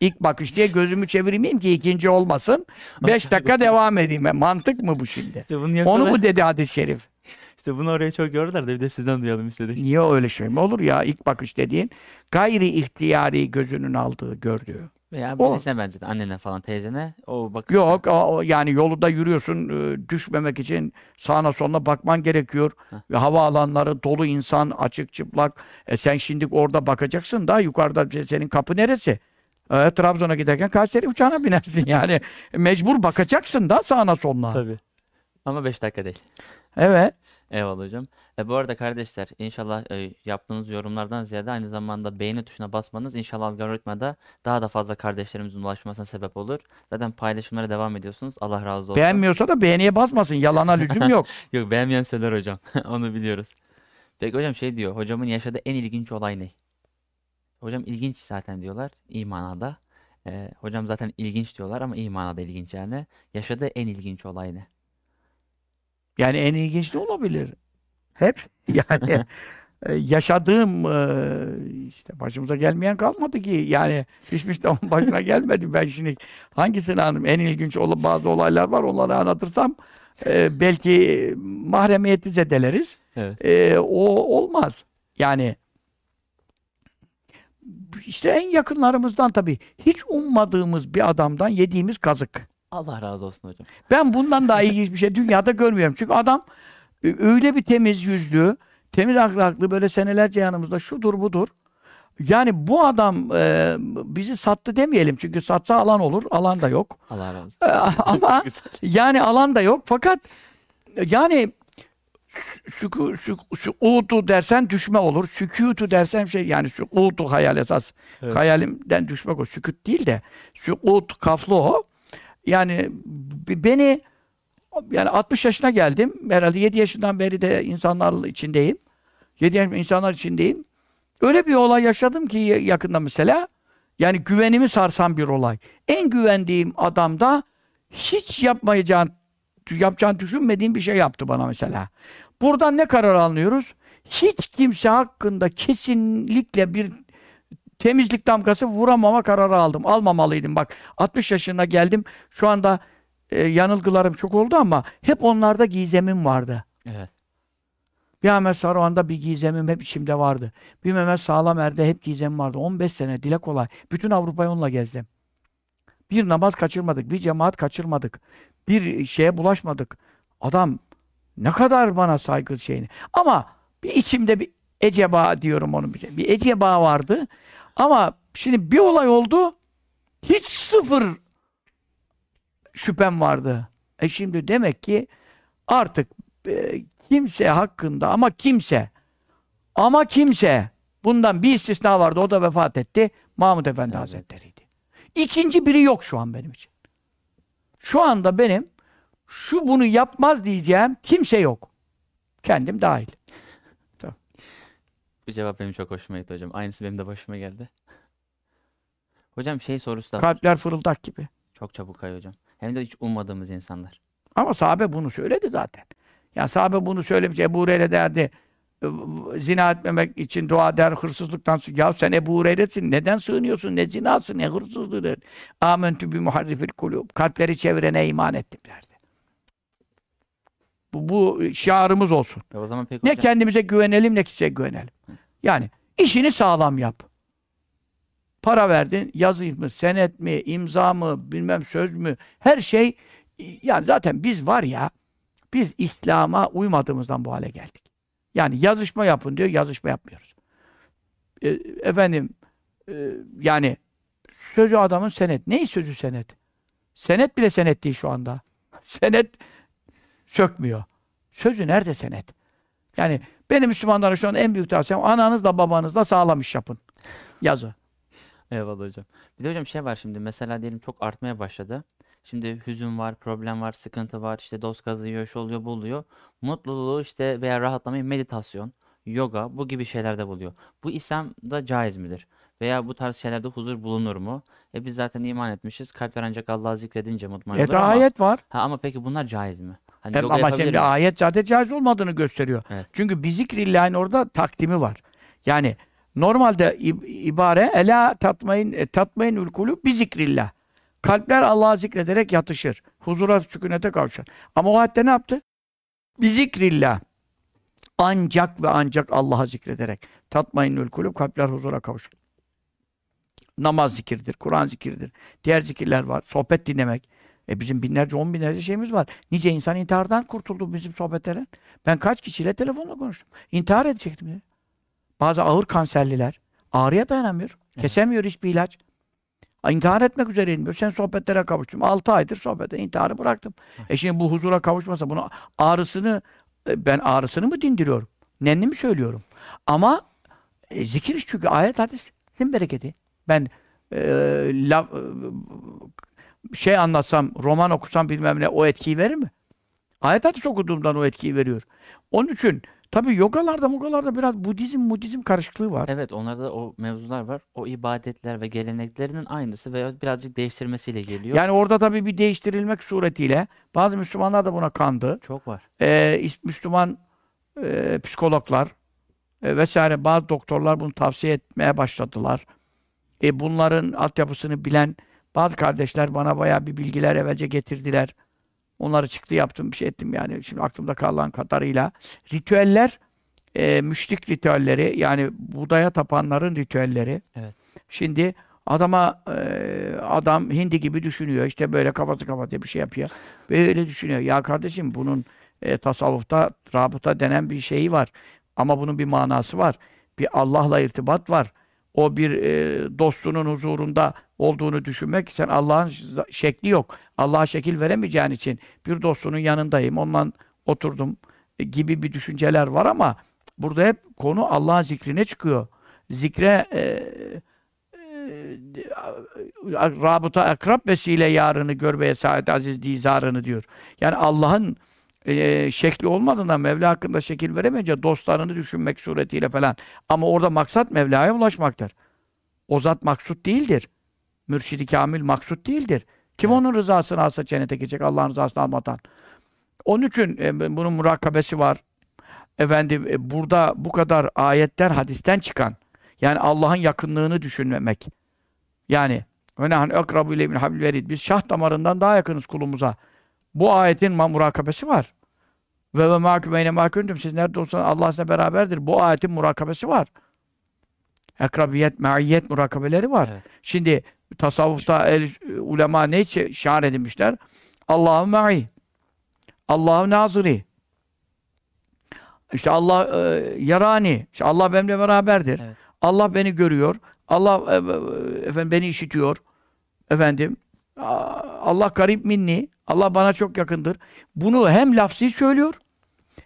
İlk bakış diye gözümü çevirmeyeyim ki ikinci olmasın. 5 dakika devam edeyim. Mantık mı bu şimdi? İşte onu mu dedi hadis-i şerif? İşte bunu oraya çok gördüler de bir de sizden duyalım istedik. Niye öyle şey mi olur ya, ilk bakış dediğin gayri ihtiyari gözünün aldığı, gördüğü. Veya birisine benzedi, annene falan, teyzene o bak. Yok yani yolda yürüyorsun, düşmemek için sağına soluna bakman gerekiyor. Ve havaalanları dolu, insan açık çıplak. Sen şimdi orada bakacaksın da yukarıda senin kapı neresi? Trabzon'a giderken Kayseri uçağına binersin yani. Mecbur bakacaksın da sağına soluna. Tabii. Ama 5 dakika değil. Evet. Eyvallah hocam. Bu arada kardeşler inşallah yaptığınız yorumlardan ziyade aynı zamanda beğeni tuşuna basmanız inşallah algoritmada daha da fazla kardeşlerimizin ulaşmasına sebep olur. Zaten paylaşımlara devam ediyorsunuz. Allah razı olsun. Beğenmiyorsa da beğeniye basmasın. Yalana lüzum yok. Yok, beğenmeyen söyler hocam. Onu biliyoruz. Peki hocam şey diyor. Hocamın yaşadığı en ilginç olay ne? Hocam ilginç zaten diyorlar. İyi manada. Hocam zaten ilginç diyorlar ama iyi manada ilginç yani. Yaşadığı en ilginç olay ne? Yani en ilginç ne olabilir? Hep yani yaşadığım işte başımıza gelmeyen kalmadı ki. Yani hiçbir şey onun başına gelmedi. Ben şimdi hangisini anladım? En ilginç bazı olaylar var. Onları anlatırsam belki mahremiyeti zedeleriz. Evet. O olmaz. Yani işte en yakınlarımızdan tabii hiç ummadığımız bir adamdan yediğimiz kazık. Allah razı olsun hocam. Ben bundan daha ilginç bir şey dünyada görmüyorum. Çünkü adam öyle bir temiz yüzlü, temiz ahlaklı, böyle senelerce yanımızda şudur budur. Yani bu adam bizi sattı demeyelim. Çünkü satsa alan olur. Alan da yok. Allah razı olsun. Ama yani alan da yok. Fakat yani sükutu dersen düşme olur. Sükutu dersen şey yani sükutu hayal esas. Evet. Hayalimden düşmek o. Sükut değil de sükut kaflı o. Yani beni, yani 60 yaşına geldim, herhalde 7 yaşından beri de insanlar içindeyim. 7 yaşından insanlar içindeyim. Öyle bir olay yaşadım ki yakında mesela, yani güvenimi sarsan bir olay. En güvendiğim adamda hiç yapacağını düşünmediğim bir şey yaptı bana mesela. Buradan ne karar alıyoruz? Hiç kimse hakkında kesinlikle bir temizlik damgası vuramama kararı aldım. Almamalıydım bak. 60 yaşına geldim. Şu anda yanılgılarım çok oldu ama hep onlarda gizemim vardı. Evet. Bir Ahmet Saruhan'da bir gizemim hep içimde vardı. Bir Mehmet Sağlamer'de hep gizemim vardı. 15 sene dile kolay. Bütün Avrupa'yı onunla gezdim. Bir namaz kaçırmadık. Bir cemaat kaçırmadık. Bir şeye bulaşmadık. Adam ne kadar bana saygı şeyini. Ama bir içimde bir eceba diyorum onun bir eceba vardı. Ama şimdi bir olay oldu. Hiç sıfır şüphem vardı. Şimdi demek ki artık kimse hakkında ama kimse bundan bir istisna vardı. O da vefat etti. Mahmud Efendi evet. Hazretleri'ydi. İkinci biri yok şu an benim için. Şu anda benim şu bunu yapmaz diyeceğim kimse yok. Kendim dahil. Bu cevap benim çok hoşuma gitti hocam. Aynısı benim de başıma geldi. Hocam şey sorusu da... Kalpler fırıldak gibi. Çok çabuk kayıyor hocam. Hem de hiç ummadığımız insanlar. Ama sahabe bunu söyledi zaten. Ya sahabe bunu söylemiş. Ebu Hureyre derdi. Zina etmemek için dua eder, hırsızlıktan... Ya sen Ebu Hureyre'sin. Neden sığınıyorsun? Ne zinasın, ne hırsızlığı der. Âmentü bi muharrifil kulûb. Kalpleri çevirene iman ettim derdi. Bu şiarımız olsun. O zaman peki ne hocam... kendimize güvenelim, ne kişiye güvenelim. Yani işini sağlam yap. Para verdin, yazı mı, senet mi, imza mı, bilmem söz mü, her şey. Yani zaten biz var ya, biz İslam'a uymadığımızdan bu hale geldik. Yani yazışma yapın diyor, yazışma yapmıyoruz. Yani sözü adamın senet. Neyi sözü senet? Senet bile senet değil şu anda. Senet sökmüyor. Sözü nerede senet? Yani benim Müslümanlara şu an en büyük tavsiyem ananızla babanızla sağlam iş yapın. Yazı. Eyvallah hocam. Bir de hocam şey var şimdi mesela diyelim çok artmaya başladı. Şimdi hüzün var, problem var, sıkıntı var. İşte dost kazıyor, şu oluyor, bu oluyor. Mutluluğu işte veya rahatlamayı meditasyon, yoga bu gibi şeylerde buluyor. Bu İslam'da caiz midir? Veya bu tarz şeylerde huzur bulunur mu? Biz zaten iman etmişiz. Kalpler ancak Allah'ı zikredince mutmain olur ama. Ayet var. Ha, ama peki bunlar caiz mi? Hani ama şimdi mi? Ayet zaten caiz olmadığını gösteriyor. Evet. Çünkü bizikrillahin orada takdimi var. Yani normalde ibare ela tatmayın ülkulü bizikrillah. Kalpler Allah'ı zikrederek yatışır. Huzura, sükunete kavuşar. Ama o ayette ne yaptı? Bizikrillah. Ancak ve ancak Allah'ı zikrederek. Tatmayın ülkulü kalpler huzura kavuşur. Namaz zikirdir, Kur'an zikirdir. Diğer zikirler var. Sohbet dinlemek. Bizim binlerce, 10 binlerce şeyimiz var. Nice insan intihardan kurtuldu bizim sohbetlerin. Ben kaç kişiyle telefonla konuştum. İntihar edecektim dedi. Bazı ağır kanserliler. Ağrıya dayanamıyor. Kesemiyor hiçbir ilaç. İntihar etmek üzereydim. Sen sohbetlere kavuştum. 6 aydır sohbete intiharı bıraktım. Şimdi bu huzura kavuşmasa bunu ben ağrısını mı dindiriyorum? Nenni mi söylüyorum? Ama zikir iş çünkü ayet hadisin bereketi. Ben şey anlatsam, roman okusam bilmem ne o etkiyi verir mi? Ayet hadis okuduğumdan o etkiyi veriyor. Onun için tabii yogalarda, mogalarda biraz Budizm karışıklığı var. Evet, onlarda o mevzular var. O ibadetler ve geleneklerinin aynısı veya birazcık değiştirmesiyle geliyor. Yani orada tabii bir değiştirilmek suretiyle bazı Müslümanlar da buna kandı. Çok var. Müslüman psikologlar vesaire bazı doktorlar bunu tavsiye etmeye başladılar. Bunların altyapısını bilen bazı kardeşler bana bayağı bir bilgiler evvelce getirdiler. Onları çıktı yaptım, bir şey ettim yani. Şimdi aklımda kalan kadarıyla. Ritüeller, müşrik ritüelleri, yani Buda'ya tapanların ritüelleri. Evet. Şimdi adama, adam hindi gibi düşünüyor. İşte böyle kafası kapatıyor, bir şey yapıyor. Böyle düşünüyor. Ya kardeşim bunun tasavvufta, rabıta denen bir şeyi var. Ama bunun bir manası var. Bir Allah'la irtibat var. O bir dostunun huzurunda olduğunu düşünmek, sen Allah'ın şekli yok. Allah'a şekil veremeyeceğin için bir dostunun yanındayım, ondan oturdum gibi bir düşünceler var ama burada hep konu Allah'ın zikrine çıkıyor. Zikre rabıta akrab vesile yarını gör ve saadet aziz dizarını diyor. Yani Allah'ın şekli olmadığından Mevla hakkında şekil veremeyince dostlarını düşünmek suretiyle falan. Ama orada maksat Mevla'ya ulaşmaktır. O zat maksut değildir. Mürşid-i Kamil maksut değildir. Kim evet. Onun rızasını alsa cennete geçecek Allah'ın rızasını almadan. Onun için bunun murakabesi var. Burada bu kadar ayetler hadisten çıkan Yani Allah'ın yakınlığını düşünmemek. Yani biz şah damarından daha yakınız kulumuza. Bu ayetin murakabesi var. Ve mâkümeyne mâküntüm, siz nerede olsanız Allah size beraberdir. Bu ayetin murakabesi var. Akrabiyet, maiyet murakabeleri var. Evet. Şimdi tasavvufta ulema ne şiar edinmişler? Allah'u ma'i. Allah'u naziri. İşte Allah yarani. İşte Allah benimle beraberdir. Evet. Allah beni görüyor. Allah efendim beni işitiyor. Efendim Allah garip minni. Allah bana çok yakındır. Bunu hem lafzi söylüyor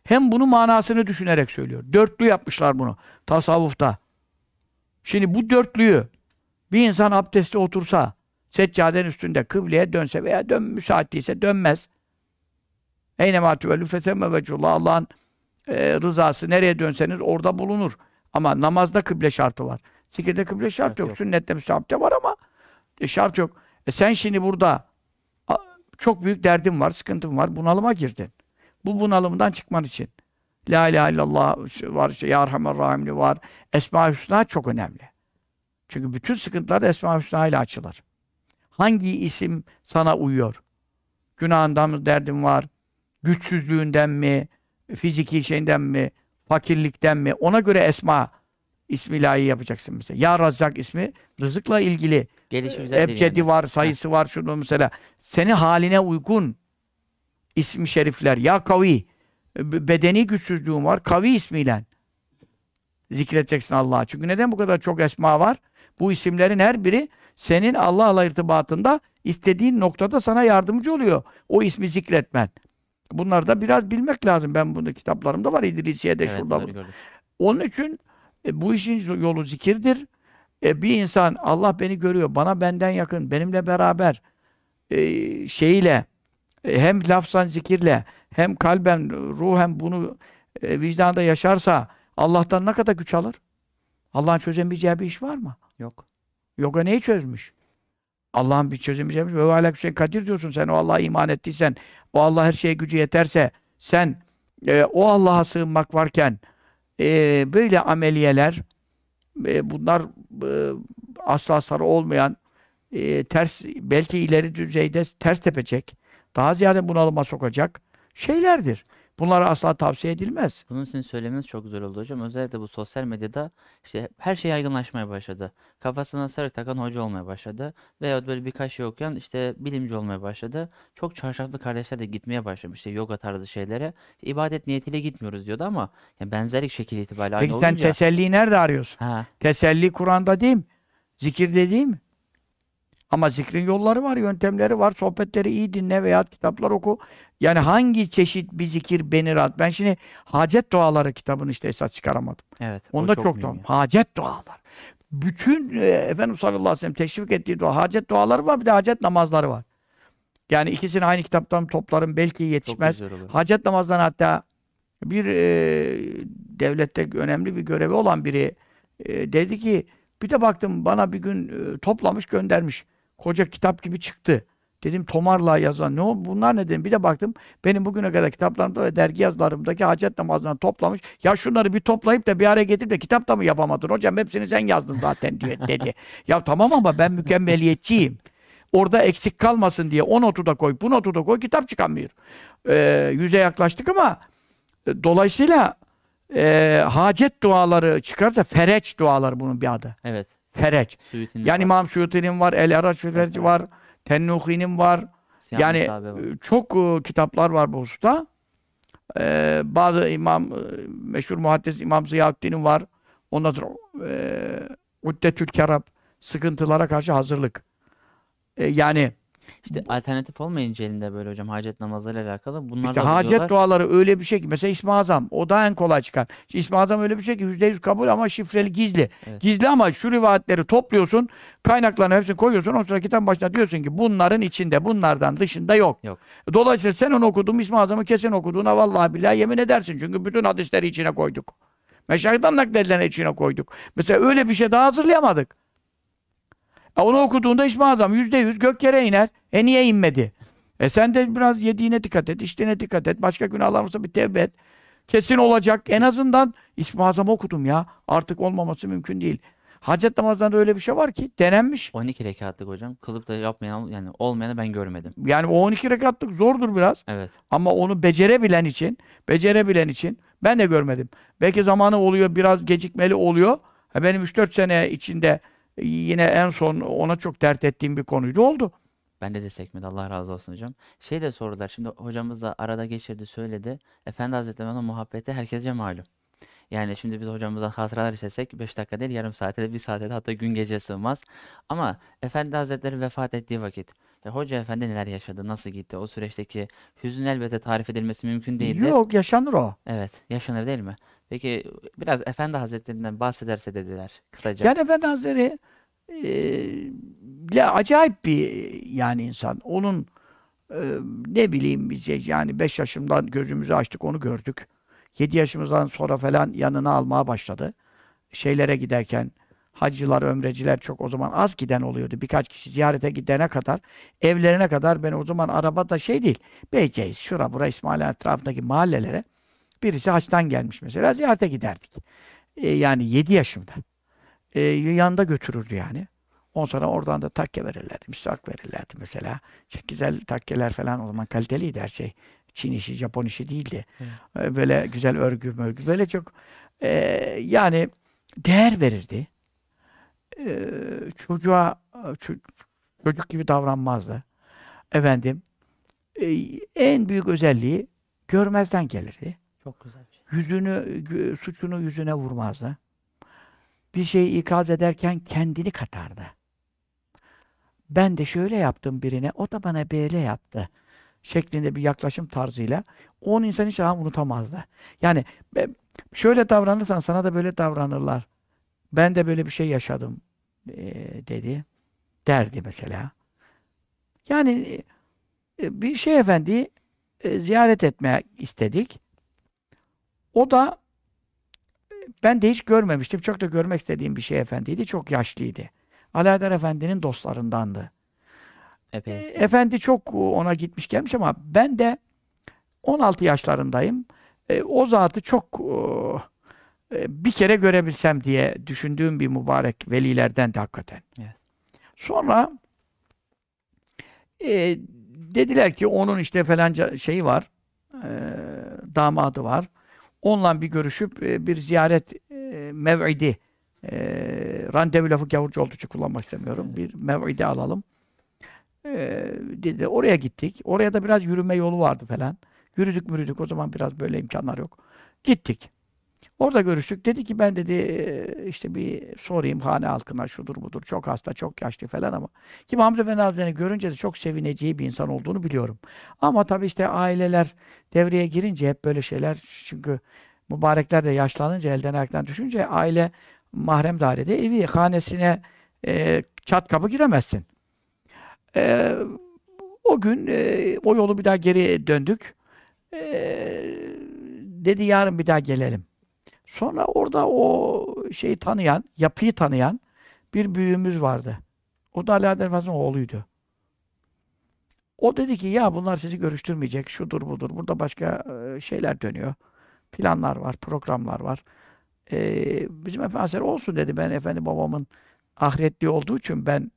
hem bunu manasını düşünerek söylüyor. Dörtlü yapmışlar bunu tasavvufta. Şimdi bu dörtlüyü bir insan abdestle otursa, seccadenin üstünde kıbleye dönse veya müsait değilse dönmez. Eynemâ tüvellû fesemme vecûllâh. Allah'ın rızası nereye dönseniz orada bulunur. Ama namazda kıble şartı var. Zikirde kıble şart yok. Sünnette müstahapte var ama şart yok. Sen şimdi burada çok büyük derdin var, sıkıntın var, bunalıma girdin. Bu bunalımdan çıkman için La ilahe illallah var, işte, Ya Erhamer Rahimli var. Esma-i Hüsna çok önemli. Çünkü bütün sıkıntılar Esma-i Hüsna ile açılır. Hangi isim sana uyuyor? Günahından mı derdin var? Güçsüzlüğünden mi? Fiziki şeyinden mi? Fakirlikten mi? Ona göre Esma ismi lahi yapacaksın mesela. Ya Razzak ismi rızıkla ilgili. Ebcedi yani var, sayısı var, şunu mesela. Seni haline uygun ismi şerifler. Ya Kavi. Bedeni güçsüzlüğün var. Kavi ismiyle zikredeceksin Allah'a. Çünkü neden bu kadar çok esma var? Bu isimlerin her biri senin Allah'la irtibatında istediğin noktada sana yardımcı oluyor. O ismi zikretmen. Bunları da biraz bilmek lazım. Ben bunu kitaplarımda var. İdrisiye'de evet, şurada. Onun için bu işin yolu zikirdir. Bir insan Allah beni görüyor. Bana benden yakın. Benimle beraber şeyiyle hem lafzan zikirle hem kalben, ruhen bunu vicdanda yaşarsa Allah'tan ne kadar güç alır? Allah'ın çözemeyeceği bir iş var mı? Yok. Yoga neyi çözmüş? Allah'ın bir çözemeyeceği bir şey. Ve alâ küllişeyin kadir diyorsun sen. O Allah'a iman ettiysen, o Allah her şeye gücü yeterse sen o Allah'a sığınmak varken böyle ameliyeler bunlar asla sarı olmayan ters, belki ileri düzeyde ters tepecek. Daha ziyade bunalıma sokacak şeylerdir. Bunlara asla tavsiye edilmez. Bunun için söylemeniz çok güzel oldu hocam. Özellikle bu sosyal medyada işte her şey yaygınlaşmaya başladı. Kafasına sarık takan hoca olmaya başladı. Veya böyle birkaç şey okuyan işte bilimci olmaya başladı. Çok çarşaflı kardeşler de gitmeye başlamış. İşte yoga tarzı şeylere. İşte ibadet niyetiyle gitmiyoruz diyordu ama yani benzerlik şekil itibariyle aynı olunca. Peki sen teselliyi nerede arıyorsun? Ha. Teselli Kur'an'da değil mi? Zikirde değil mi? Ama zikrin yolları var, yöntemleri var. Sohbetleri iyi dinle veya kitaplar oku. Yani hangi çeşit bir zikir beni rahat... Ben şimdi Hacet Duaları kitabını işte esas çıkaramadım. Evet. Onda çok tamam. Hacet Duaları. Bütün Efendimiz sallallahu aleyhi ve sellem teşvik ettiği dua. Hacet Duaları var, bir de hacet namazları var. Yani ikisini aynı kitaptan toplarım. Belki yetişmez. Hacet namazlarını hatta bir devlette önemli bir görevi olan biri dedi ki bir de baktım bana bir gün toplamış göndermiş. Koca kitap gibi çıktı. Dedim tomarla yazan ne o? Bunlar ne dedim? Bir de baktım benim bugüne kadar kitaplarımda ve dergi yazılarımdaki hacet namazından toplamış. Ya şunları bir toplayıp da bir araya getirip de kitap da mı yapamadın? Hocam hepsini sen yazdın zaten diye dedi. Ya tamam ama ben mükemmeliyetçiyim. Orada eksik kalmasın diye o notu da koy, bu notu da koy, kitap çıkamıyor. 100'e yaklaştık ama dolayısıyla hacet duaları çıkarsa fereç duaları bunun bir adı. Evet. Fereç. Suyutinin yani var. İmam Suyuti'nin var, El-Araç Fereç'i var, Tennuhi'nin var. Siyan yani var. Çok kitaplar var bu hususta. Bazı imam, meşhur muhaddis İmam Ziyaüddin'in var. Ondan sonra Uddetül Kerab, sıkıntılara karşı hazırlık. Yani İşte alternatif olmayınca elinde böyle hocam hacet namazlarıyla alakalı. Bunlar işte hacet diyorlar. Duaları öyle bir şey ki mesela İsmi Azam o da en kolay çıkar. İsmi Azam öyle bir şey ki %100 kabul ama şifreli gizli. Evet. Gizli ama şu rivayetleri topluyorsun, kaynaklarını hepsini koyuyorsun, ondan sonra kitabın başına diyorsun ki bunların içinde, bunlardan dışında yok. Dolayısıyla sen onu okudun, İsmi Azam'ı kesin okuduğuna vallahi billahi yemin edersin. Çünkü bütün hadisleri içine koyduk. Meşayih'ten nakledilerini içine koyduk. Mesela öyle bir şey daha hazırlayamadık. Onu okuduğunda İsmi Azam %100 gökyere iner. Niye inmedi? Sen de biraz yediğine dikkat et, içtiğine dikkat et. Başka günahlar varsa bir tevbe et. Kesin olacak. En azından İsmi Azam okudum ya. Artık olmaması mümkün değil. Hacet namazlarında öyle bir şey var ki denenmiş. 12 rekatlık hocam. Kılıp da yapmayan, yani olmayanı ben görmedim. Yani o 12 rekatlık zordur biraz. Evet. Ama onu becerebilen için ben de görmedim. Belki zamanı oluyor, biraz gecikmeli oluyor. Benim 3-4 sene içinde yine en son ona çok dert ettiğim bir konuydu, oldu. Ben de sekmedi. Allah razı olsun hocam. Şey de sordular. Şimdi hocamız da arada geçirdi, söyledi. Efendi Hazretleri'nin muhabbeti herkese malum. Yani şimdi biz hocamızdan hatıralar işlesek 5 dakika değil, yarım saate, bir saate, hatta gün gece sığmaz. Ama Efendi Hazretleri vefat ettiği vakit ya Hoca Efendi neler yaşadı, nasıl gitti? O süreçteki hüzün elbette tarif edilmesi mümkün değildir. Yok, yaşanır o. Evet, yaşanır değil mi? Peki biraz Efendi Hazretleri'nden bahsederse dediler kısaca. Yani Efendi Hazretleri acayip bir yani insan. Onun ne bileyim biz yani 5 yaşımdan gözümüzü açtık, onu gördük. 7 yaşımızdan sonra falan yanına almaya başladı. Şeylere giderken hacılar, ömreciler çok o zaman az giden oluyordu. Birkaç kişi ziyarete gidene kadar, evlerine kadar ben o zaman arabada şey değil. Beyceğiz, şura bura İsmail etrafındaki mahallelere birisi haçtan gelmiş mesela, ziyarete giderdik. Yani 7 yaşımda. Yanında götürürdü yani. On sonra oradan da takke verirlerdi, misvak verirlerdi mesela. Çok güzel takkeler falan, o zaman kaliteliydi her şey. Çin işi, Japon işi değildi. Evet. Böyle güzel örgü, böyle çok yani değer verirdi. Çocuğa çocuk gibi davranmazdı. Efendim, en büyük özelliği görmezden gelirdi. Çok güzel bir şey. Suçunu yüzüne vurmazdı. Bir şeyi ikaz ederken kendini katardı. Ben de şöyle yaptım birine, o da bana böyle yaptı şeklinde bir yaklaşım tarzıyla on insan hiç unutamazdı. Yani şöyle davranırsan sana da böyle davranırlar. Ben de böyle bir şey yaşadım dedi. Derdi mesela. Yani bir şey efendi ziyaret etmeye istedik. O da ben de hiç görmemiştim. Çok da görmek istediğim bir şey efendiydi. Çok yaşlıydı. Alaeddin Efendi'nin dostlarındandı. Efendi çok ona gitmiş gelmiş ama ben de 16 yaşlarındayım. O zatı çok bir kere görebilsem diye düşündüğüm bir mübarek velilerden de hakikaten. Evet. Sonra dediler ki onun işte falanca şeyi var, damadı var. Onunla bir görüşüp bir ziyaret mev'idi, randevu lafı gavurcu olduğu için kullanmak istemiyorum. Evet. Bir mev'idi alalım. Dedi, oraya gittik. Oraya da biraz yürüme yolu vardı falan. Yürüdük. O zaman biraz böyle imkanlar yok. Gittik. Orada görüştük. Dedi ki ben dedi işte bir sorayım hane halkına, şudur budur. Çok hasta, çok yaşlı falan ama. Ki Hamza Efendi Hazretleri'ni görünce de çok sevineceği bir insan olduğunu biliyorum. Ama tabii işte aileler devreye girince hep böyle şeyler, çünkü mübarekler de yaşlanınca, elden ayaktan düşünce aile mahrem dairede, evi, hanesine çat kapı giremezsin. O gün o yolu bir daha geri döndük. Dedi yarın bir daha gelelim. Sonra orada o şeyi tanıyan, yapıyı tanıyan bir büyüğümüz vardı. O da Alaeddin Efendi'nin oğluydu. O dedi ki ya bunlar sizi görüştürmeyecek, şudur budur, burada başka şeyler dönüyor. Planlar var, programlar var. Bizim Efendi olsun dedi, ben efendi babamın ahiretli olduğu için ben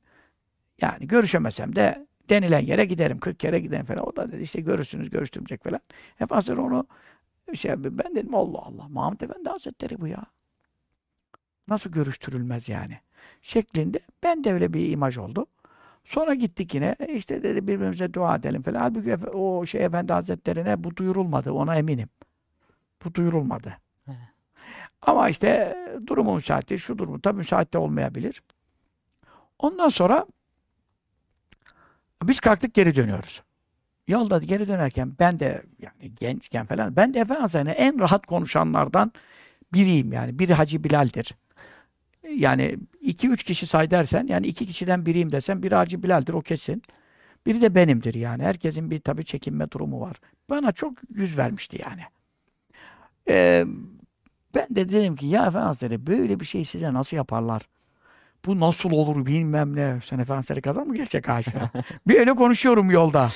yani görüşemesem de denilen yere giderim, 40 kere giderim falan. O da dedi işte görürsünüz, görüştürmeyecek falan. Efendim onu şey abi, ben dedim Allah Allah, Muhammed Efendi Hazretleri bu ya. Nasıl görüştürülmez yani? Şeklinde ben de öyle bir imaj oldu. Sonra gittik yine işte dedi birbirimize dua edelim falan. Halbuki o şey Efendi Hazretleri'ne bu duyurulmadı, ona eminim. Bu duyurulmadı. Evet. Ama işte durumu müsaittir, şu durumu tabii müsait de olmayabilir. Ondan sonra biz kalktık, geri dönüyoruz. Yolda geri dönerken ben de yani gençken falan, ben de efendim en rahat konuşanlardan biriyim yani. Biri Hacı Bilal'dir. Yani 2-3 kişi say dersen, yani 2 kişiden biriyim desen, biri Hacı Bilal'dir, o kesin. Biri de benimdir yani. Herkesin bir tabii çekinme durumu var. Bana çok yüz vermişti yani. Ben de dedim ki ya efendim böyle bir şey size nasıl yaparlar? Bu nasıl olur bilmem ne. Sen Efendisi'ne kazan mı gelecek aşağı? Bir öyle konuşuyorum yolda.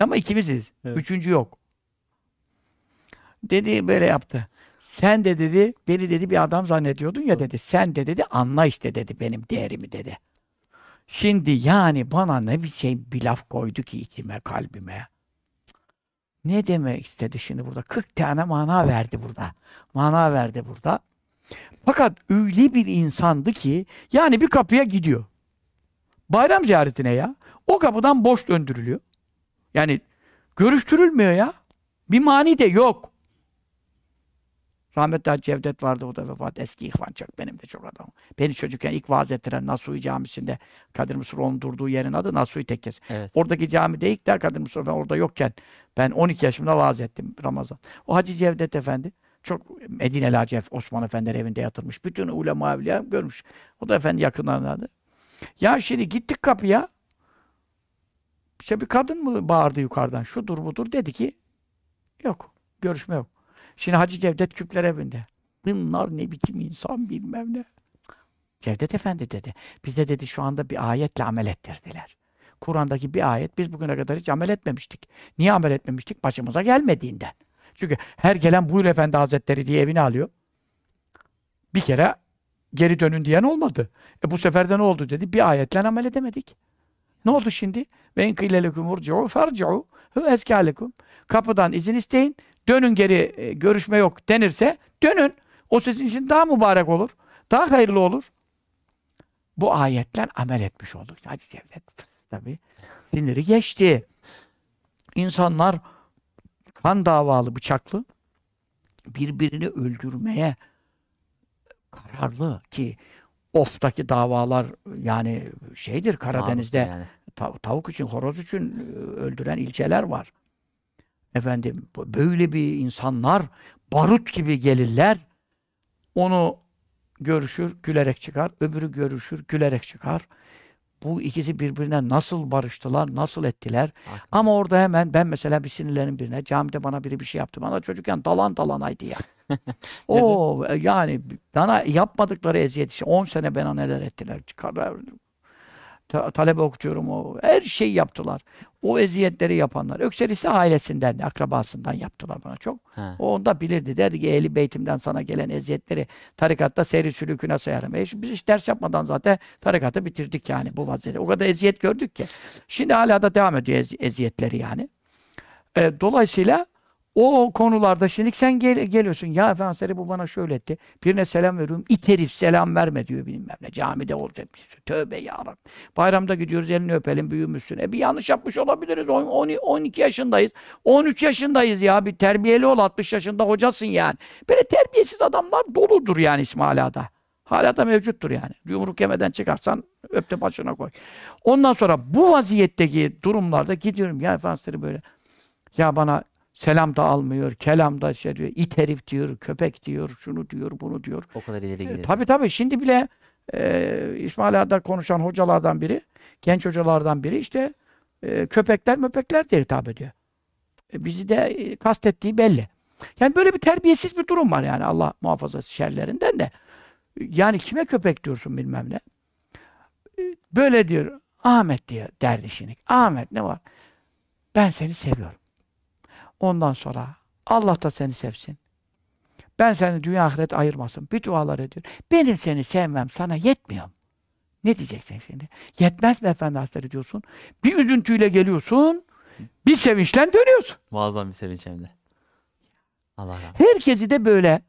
Ama ikimiziz. Evet. Üçüncü yok. Dedi böyle yaptı. sen de dedi beni dedi bir adam zannediyordun ya dedi. Sen de dedi anla işte dedi benim değerimi dedi. Şimdi yani bana ne biçim bir laf koydu ki içime kalbime. Ne demek istedi şimdi burada? 40 tane mana verdi burada. Mana verdi burada. Fakat öyle bir insandı ki yani bir kapıya gidiyor. Bayram ziyaretine ya. O kapıdan boş döndürülüyor. Yani görüştürülmüyor ya. Bir mani de yok. Rahmetli Hacı Cevdet vardı, o da vefat. Eski ihvan çok, benim de çok adamım. Beni çocukken ilk vaaz ettiren Nasuhi Camisi'nde, Kadir Mısıroğlu'nun durduğu yerin adı Nasuhi Tekkesi. Evet. Oradaki camide ilk der Kadir Mısıroğlu orada yokken ben 12 yaşımda vaaz ettim Ramazan. O Hacı Cevdet Efendi çok Medineli Hacı Osman Efendi'nin evinde yatırmış. Bütün ulema evliya görmüş. O da efendi yakınlarındadır. Ya şimdi gittik kapıya. İşte bir kadın mı bağırdı yukarıdan? Şudur budur dedi ki yok. Görüşme yok. Şimdi Hacı Cevdet küplere bindi. Bunlar ne biçim insan bilmem ne. Cevdet Efendi dedi. Bize dedi şu anda bir ayetle amel ettirdiler. Kur'an'daki bir ayet. Biz bugüne kadar hiç amel etmemiştik. Niye amel etmemiştik? Başımıza gelmediğinden. Çünkü her gelen buyur efendi hazretleri diye evini alıyor. Bir kere geri dönün diyen olmadı. Bu sefer de ne oldu dedi? Bir ayetle amel edemedik. Ne oldu şimdi? Ve in kıylelekum urci'u ferci'u hu eskâlekum. Kapıdan izin isteyin. Dönün geri, görüşme yok denirse dönün. O sizin için daha mübarek olur. Daha hayırlı olur. Bu ayetler amel etmiş olduk. Hacı Cevdet tabii siniri geçti. İnsanlar kan davalı, bıçaklı birbirini öldürmeye kararlı ki oftaki davalar yani şeydir Karadeniz'de yani. Tavuk için, horoz için öldüren ilçeler var. Efendim böyle bir insanlar barut gibi gelirler. Onu görüşür, gülerek çıkar. Öbürü görüşür, gülerek çıkar. Bu ikisi birbirine nasıl barıştılar, nasıl ettiler. Bak. Ama orada hemen ben mesela bir sinirlerin birine, camide bana biri bir şey yaptı. Bana çocukken dalan dalanaydı ya. O yani bana yapmadıkları eziyet için 10 sene bana neler ettiler. Talebe okutuyorum o. Her şeyi yaptılar. O eziyetleri yapanlar. Ökserisi ailesinden, akrabasından yaptılar bana çok. O onda bilirdi. Derdi ki Ehl-i Beytim'den sana gelen eziyetleri tarikatta seri sülüküne sayarım. Biz hiç ders yapmadan zaten tarikatı bitirdik yani bu vaziyette. O kadar eziyet gördük ki. Şimdi hala da devam ediyor eziyetleri yani. Dolayısıyla o konularda şimdi sen geliyorsun. Ya efendim seri bu bana şöyle etti. Birine selam veriyorum. İt herif selam verme diyor bilmem ne. Camide ol demiş. Tövbe yarabbim. Bayramda gidiyoruz elini öpelim büyümüşsün. Bir yanlış yapmış olabiliriz. 12 yaşındayız. 13 yaşındayız ya. Bir terbiyeli ol. 60 yaşında hocasın yani. Böyle terbiyesiz adamlar doludur yani İsmaila'da. Hala da mevcuttur yani. Yumruk yemeden çıkarsan öp de başına koy. Ondan sonra bu vaziyetteki durumlarda gidiyorum. Ya efendim seri böyle. Ya bana selam da almıyor, kelam da şey diyor, it herif diyor, köpek diyor, şunu diyor, bunu diyor. O kadar ileri gidiyor. Tabii. Şimdi bile İsmail Ağa'da konuşan hocalardan biri, genç hocalardan biri işte köpekler möpekler diye hitap ediyor. Bizi de kastettiği belli. Yani böyle bir terbiyesiz bir durum var yani Allah muhafaza şerlerinden de. Yani kime köpek diyorsun bilmem ne. Böyle diyor, Ahmet diye derdi şimdi. Ahmet ne var? Ben seni seviyorum. Ondan sonra Allah da seni sevsin. Ben seni dünya ahiret ayırmasın. Bir dualar ediyorum. Benim seni sevmem sana yetmiyor. Ne diyeceksin şimdi? Yetmez mi efendi hasret diyorsun? Bir üzüntüyle geliyorsun. Bir sevinçle dönüyorsun. Muazzam bir sevinç hem de. Allah Allah. Herkesi de böyle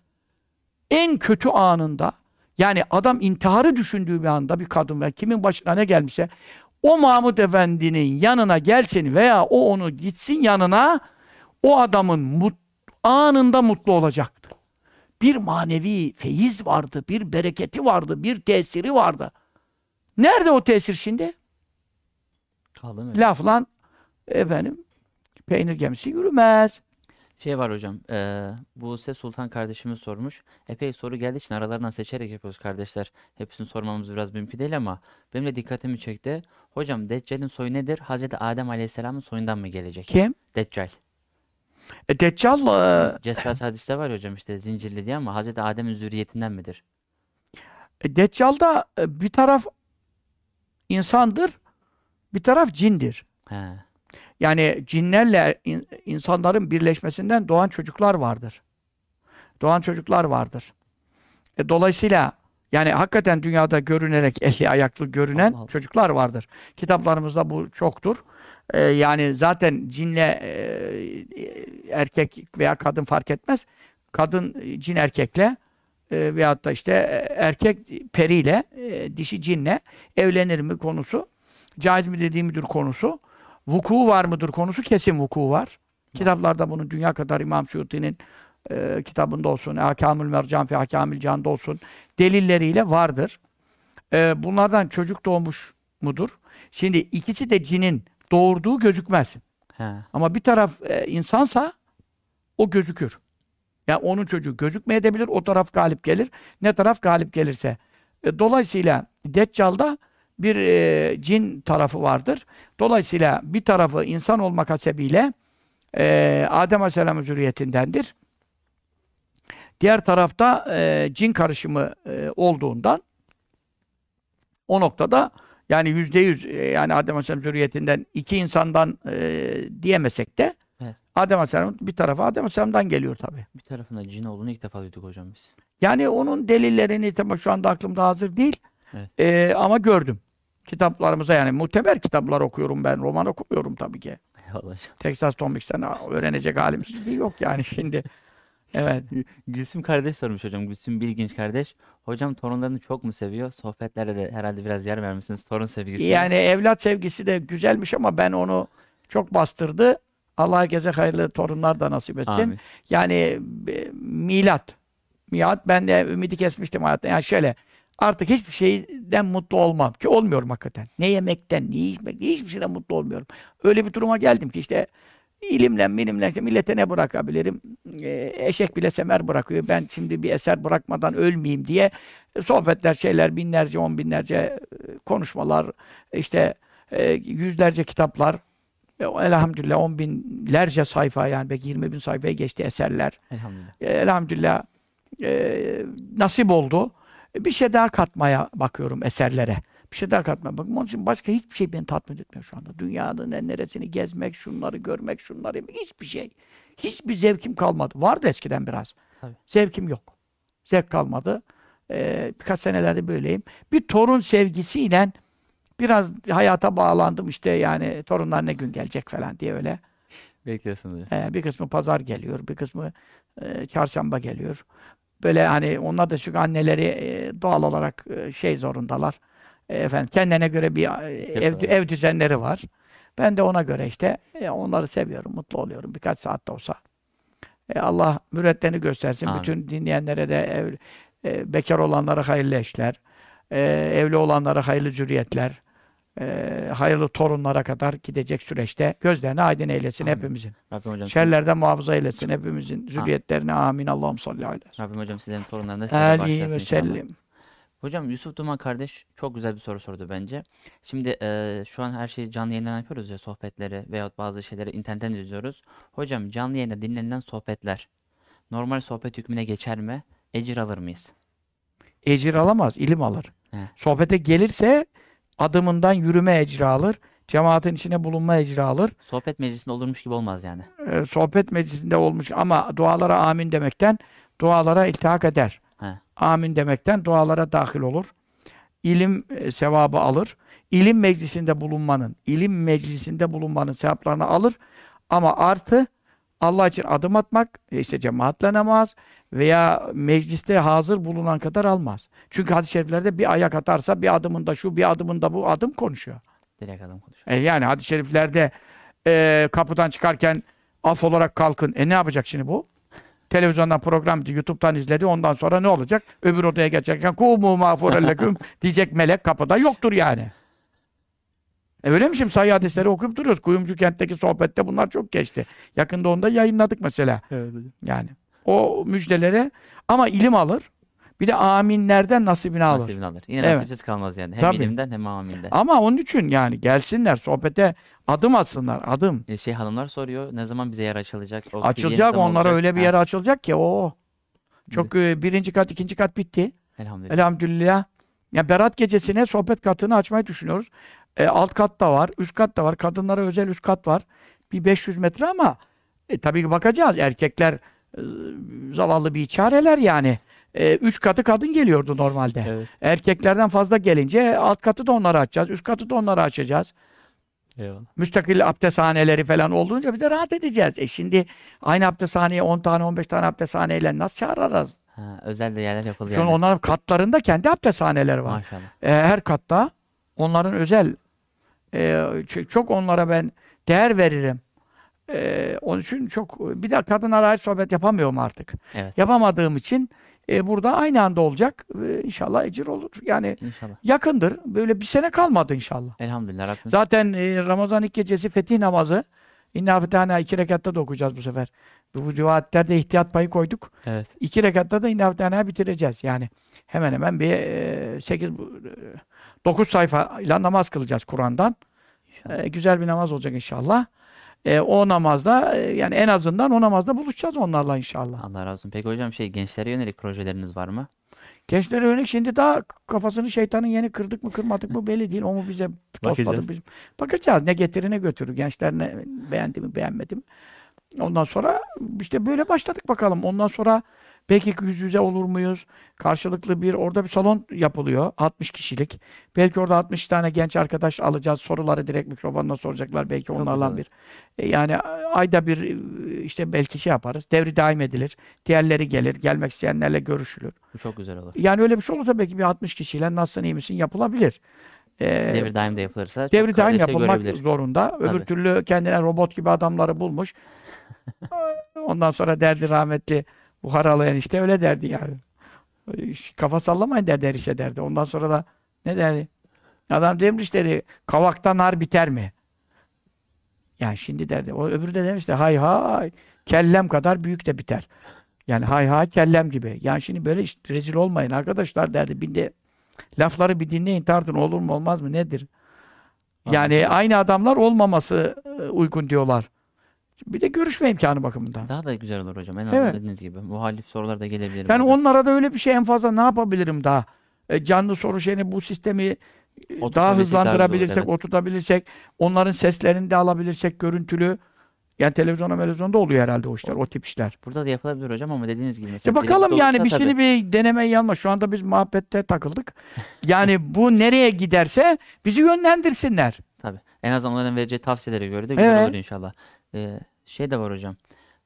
en kötü anında yani adam intiharı düşündüğü bir anda bir kadın ve kimin başına ne gelmişse o Mahmud Efendi'nin yanına gelsin veya o onu gitsin yanına o adamın anında mutlu olacaktı. Bir manevi feyiz vardı, bir bereketi vardı, bir tesiri vardı. Nerede o tesir şimdi? Lafla efendim peynir gemisi yürümez. Şey var hocam, Buse Sultan kardeşimiz sormuş. Epey soru geldiği için aralarından seçerek yapıyoruz kardeşler. Hepsini sormamız biraz mümkün değil ama benim de dikkatimi çekti. Hocam Deccal'in soyu nedir? Hazreti Adem Aleyhisselam'ın soyundan mı gelecek? Kim? Deccal. Deccal... Cesas hadiste var hocam işte zincirli diye ama Hazreti Adem'in zürriyetinden midir? Deccal'da bir taraf insandır, bir taraf cindir. He. Yani cinlerle insanların birleşmesinden doğan çocuklar vardır. doğan çocuklar vardır. Dolayısıyla yani hakikaten dünyada görünerek, eli ayaklı görünen Allah Allah. Çocuklar vardır. Kitaplarımızda bu çoktur. Yani zaten cinle erkek veya kadın fark etmez. Kadın cin erkekle veyahut da işte erkek periyle, dişi cinle evlenir mi konusu, caiz mi dediği midir konusu, vuku var mıdır konusu, kesin vuku var. Kitaplarda bunu dünya kadar İmam Suyuti'nin kitabında olsun, Hakamül Mercan fi Hakamül Can'da olsun, delilleriyle vardır. Bunlardan çocuk doğmuş mudur? Şimdi ikisi de cinin doğurduğu gözükmez. He. Ama bir taraf insansa o gözükür. Yani onun çocuğu gözükmeyebilir, o taraf galip gelir. Ne taraf galip gelirse. Dolayısıyla Deccal'da bir cin tarafı vardır. Dolayısıyla bir tarafı insan olmak hasebiyle Adem Aleyhisselam'ın zürriyetindendir. Diğer tarafta cin karışımı olduğundan o noktada yani %100 yani Adem Aleyhisselam zürriyetinden iki insandan diyemesek de evet. Adem Aleyhisselam bir tarafı Adem Aleyhisselam'dan geliyor tabii. Bir tarafında cin olduğunu ilk defa duyduk hocam biz. Yani onun delillerini tabii şu anda aklımda hazır değil. Evet. Ama gördüm. Kitaplarımıza yani muteber kitaplar okuyorum ben. Roman okumuyorum tabii ki. Eyvallah. Texas Tomix'ten öğrenecek halimiz yok yani şimdi. Evet. Gülsüm kardeş sormuş hocam. Gülsüm Bilginç kardeş. Hocam torunlarını çok mu seviyor? Sohbetlerde de herhalde biraz yer vermişsiniz torun sevgisi. Yani evlat sevgisi de güzelmiş ama ben onu çok bastırdı. Allah herkese hayırlı torunlar da nasip etsin. Amin. Yani milat ben de ümidi kesmiştim hayatta. Yani şöyle artık hiçbir şeyden mutlu olmam ki olmuyorum hakikaten. Ne yemekten, ne içmekten, hiçbir şeyden mutlu olmuyorum. Öyle bir duruma geldim ki işte İlimle, minimle, millete ne bırakabilirim? Eşek bile semer bırakıyor. Ben şimdi bir eser bırakmadan ölmeyeyim diye sohbetler, şeyler, binlerce, on binlerce konuşmalar, işte yüzlerce kitaplar, elhamdülillah on binlerce sayfa yani belki 20.000 sayfaya geçti eserler. Elhamdülillah. Elhamdülillah nasip oldu. Bir şey daha katmaya bakıyorum eserlere. Bir şey daha katmaya bakıyorum. Onun için başka hiçbir şey beni tatmin etmiyor şu anda. Dünyanın neresini gezmek, şunları görmek, şunları yemek, hiçbir şey. Hiçbir zevkim kalmadı. Vardı eskiden biraz. Tabii. Zevkim yok. Zevk kalmadı. Birkaç senelerde böyleyim. Bir torun sevgisiyle biraz hayata bağlandım işte yani torunlar ne gün gelecek falan diye öyle. Bekliyorsunuz. Bir kısmı pazar geliyor, bir kısmı çarşamba geliyor. Böyle hani onlar da çünkü anneleri doğal olarak şey zorundalar. Efendim kendine göre bir ev düzenleri var. Ben de ona göre işte onları seviyorum, mutlu oluyorum birkaç saat de olsa. Allah müreddeni göstersin. Amin. Bütün dinleyenlere de bekar olanlara hayırlı eşler, evli olanlara hayırlı zürriyetler, hayırlı torunlara kadar gidecek süreçte gözlerini aydın eylesin amin. Hepimizin. Hocam, şerlerden muhafaza eylesin hepimizin zürriyetlerine amin. Allah'ım salli aleyhi. Rabbim hocam sizlerin torunlarına selam başlasın. Hocam Yusuf Duman kardeş çok güzel bir soru sordu bence. Şimdi şu an her şeyi canlı yayından yapıyoruz ya sohbetleri veyahut bazı şeyleri internetten izliyoruz. Hocam canlı yayında dinlenilen sohbetler normal sohbet hükmüne geçer mi? Ecir alır mıyız? Ecir alamaz, ilim alır. He. Sohbete gelirse adımından yürüme ecri alır. Cemaatin içine bulunma ecri alır. Sohbet meclisinde olurmuş gibi olmaz yani. Sohbet meclisinde olmuş ama dualara amin demekten dualara iltihak eder. He. Amin demekten dualara dahil olur. İlim sevabı alır. İlim meclisinde bulunmanın sevaplarını alır. Ama artı Allah için adım atmak, işte cemaatle namaz veya mecliste hazır bulunan kadar almaz. Çünkü hadis-i şeriflerde bir ayak atarsa bir adımında şu, bir adımında bu adım konuşuyor. Direkt adam konuşuyor. Yani hadis-i şeriflerde kapıdan çıkarken af olarak kalkın. Ne yapacak şimdi bu? Televizyondan program, YouTube'dan izledi. Ondan sonra ne olacak? Öbür odaya geçerken "Kumu mağfurelleküm" diyecek melek kapıda yoktur yani. Öyle mi şimdi? Sahih hadisleri okuyup duruyoruz. Kuyumcu kentteki sohbette bunlar çok geçti. Yakında onda yayınladık mesela. Evet. Yani o müjdelere ama ilim alır. Bir de aminlerden nasibini alır. Nasibini alır. Yine evet. Nasipsiz kalmaz yani. Hem tabii. İlimden hem aminden. Ama onun için yani gelsinler sohbete adım atsınlar. Adım. Hanımlar soruyor ne zaman bize yer açılacak? O açılacak onlara olacak. Öyle bir yer açılacak ki o. Çok birinci kat ikinci kat bitti. Elhamdülillah. Elhamdülillah. Yani Berat gecesine sohbet katını açmayı düşünüyoruz. Alt kat da var, üst kat da var. Kadınlara özel üst kat var. Bir 500 metre ama tabii bakacağız erkekler zavallı bir çareler yani. 3 katı kadın geliyordu normalde. Evet. Erkeklerden fazla gelince alt katı da onları açacağız, üst katı da onları açacağız. Eyvallah. Müstakil abdesthaneleri falan olduğunca bir de rahat edeceğiz. Şimdi aynı abdesthaneye 10 tane 15 tane abdesthaneyle nasıl çağırırız? Ha, özel de yerler yapıldı. Şu an onların katlarında kendi abdesthaneleri var. Maşallah. Her katta onların özel. Çok onlara ben değer veririm. Onun için çok bir de kadınlara ait sohbet yapamıyorum artık. Evet. Yapamadığım için burada aynı anda olacak. İnşallah ecir olur. Yani inşallah. Yakındır. Böyle bir sene kalmadı inşallah. Elhamdülillah. Rabbim. Zaten Ramazan ilk gecesi fetih namazı. İnna fetehna 2 rekatta da okuyacağız bu sefer. Bu rivayetlerde ihtiyat payı koyduk. Evet. 2 rekatta da İnna fetehna bitireceğiz. Yani hemen hemen bir 8-9 sayfayla namaz kılacağız Kur'an'dan. Güzel bir namaz olacak inşallah. O namazda yani en azından o namazda buluşacağız onlarla inşallah. Allah razı olsun. Peki hocam gençlere yönelik projeleriniz var mı? Gençlere yönelik şimdi daha kafasını şeytanın yeni kırdık mı kırmadık mı belli değil. O mu bize tosladı? Bakacağız ne getirir ne götürür. Gençler ne beğendi mi beğenmedi mi? Ondan sonra işte böyle başladık bakalım. Ondan sonra belki yüz yüze olur muyuz? Karşılıklı orada bir salon yapılıyor. 60 kişilik. Belki orada 60 tane genç arkadaş alacağız. Soruları direkt mikrofonla soracaklar. Belki onlarla bir. Yani ayda bir işte belki yaparız. Devri daim edilir. Diğerleri gelir. Gelmek isteyenlerle görüşülür. Bu çok güzel olur. Yani öyle bir şey olursa belki bir 60 kişiyle nasılsın iyi misin yapılabilir. Devri daim de yapılırsa. Devri daim yapılmak zorunda. Öbür türlü kendine robot gibi adamları bulmuş. Ondan sonra derdi rahmetli Buharalı enişte öyle derdi yani. Kafa sallamayın derdi her işe derdi. Ondan sonra da ne derdi? Adam demiş derdi, kavaktan nar biter mi? Yani şimdi derdi. O öbürü de demişti, hay hay kellem kadar büyük de biter. Yani hay hay kellem gibi. Yani şimdi böyle işte, rezil olmayın arkadaşlar derdi. Lafları bir dinleyin tartın olur mu olmaz mı nedir? Yani aynı adamlar olmaması uygun diyorlar. Bir de görüşme imkanı bakımından. Daha da güzel olur hocam. En azından dediğiniz gibi. Muhalif sorular da gelebilir. Yani onlara da öyle bir şey en fazla ne yapabilirim daha? Canlı soru şeyini bu sistemi daha hızlandırabilirsek, oturtabilirsek, onların seslerini de alabilirsek görüntülü. Yani televizyonda oluyor herhalde o işler, o tip işler. Burada da yapılabilir hocam ama dediğiniz gibi. Bakalım yani bir şeyini bir denemeyi yapma. Şu anda biz muhabbette takıldık. Yani bu nereye giderse bizi yönlendirsinler. Tabii. En azından onların vereceği tavsiyelere göre de güzel olur inşallah. De var hocam.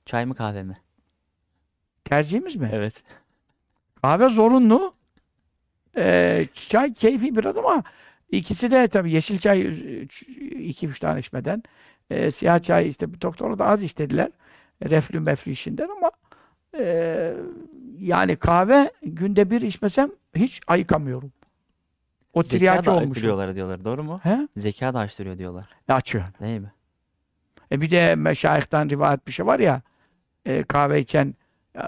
Çay mı kahve mi? Tercihimiz mi? Evet. Kahve zorunlu. Çay keyfi biraz ama ikisi de tabii yeşil çay 2-3 tane içmeden siyah çay işte bir doktora da az istediler. Reflü işinden ama yani kahve günde bir içmesem hiç ayıkamıyorum. O tiryaki olmuş. Zeka da açtırıyorlar diyorlar. Doğru mu? He? Zeka da açtırıyor diyorlar. Açıyor. Değil mi? Bir de meşayihten rivayet bir şey var ya, kahve içen,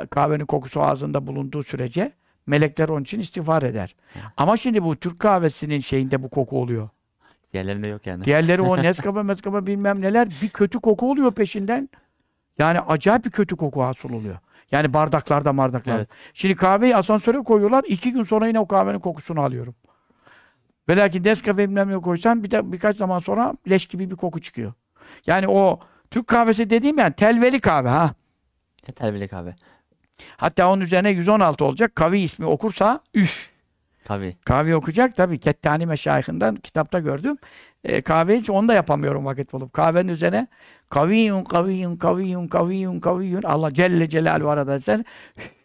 kahvenin kokusu ağzında bulunduğu sürece melekler onun için istiğfar eder. Ama şimdi bu Türk kahvesinin şeyinde bu koku oluyor. Diğerlerinde yok yani. Diğerleri o Nescafe bilmem neler bir kötü koku oluyor peşinden. Yani acayip bir kötü koku hasıl oluyor. Yani bardaklarda. Evet. Şimdi kahveyi asansöre koyuyorlar, 2 gün sonra yine o kahvenin kokusunu alıyorum. Belki Nescafe bilmem ne koysan birkaç zaman sonra leş gibi bir koku çıkıyor. Yani o Türk kahvesi dediğim yani telveli kahve ha. Telveli kahve. Hatta onun üzerine 116 olacak. Kavi ismi okursa üf. Tabii. Kavi okuyacak tabii. Kettani Meşayihinden kitapta gördüm. Kahve hiç onu da yapamıyorum vakit bulup. Kahvenin üzerine kaviyun kaviyun kaviyun kaviyun kaviyun Allah Celle Celaluhu arada sen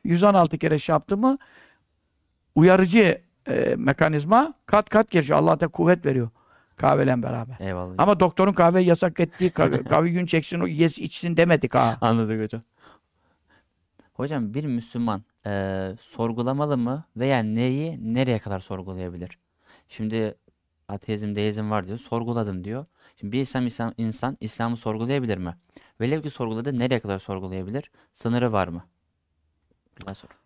116 kere şey yaptı mı uyarıcı mekanizma kat gelişiyor. Allah da kuvvet veriyor. Kahveyle beraber. Eyvallah. Ama doktorun kahveyi yasak ettiği kahve gün çeksin, içsin demedik ha. Anladık hocam. Hocam bir Müslüman sorgulamalı mı veya neyi nereye kadar sorgulayabilir? Şimdi ateizm, deizm var diyor. Sorguladım diyor. Şimdi bir insan İslam'ı sorgulayabilir mi? Velev ki sorguladı nereye kadar sorgulayabilir? Sınırı var mı?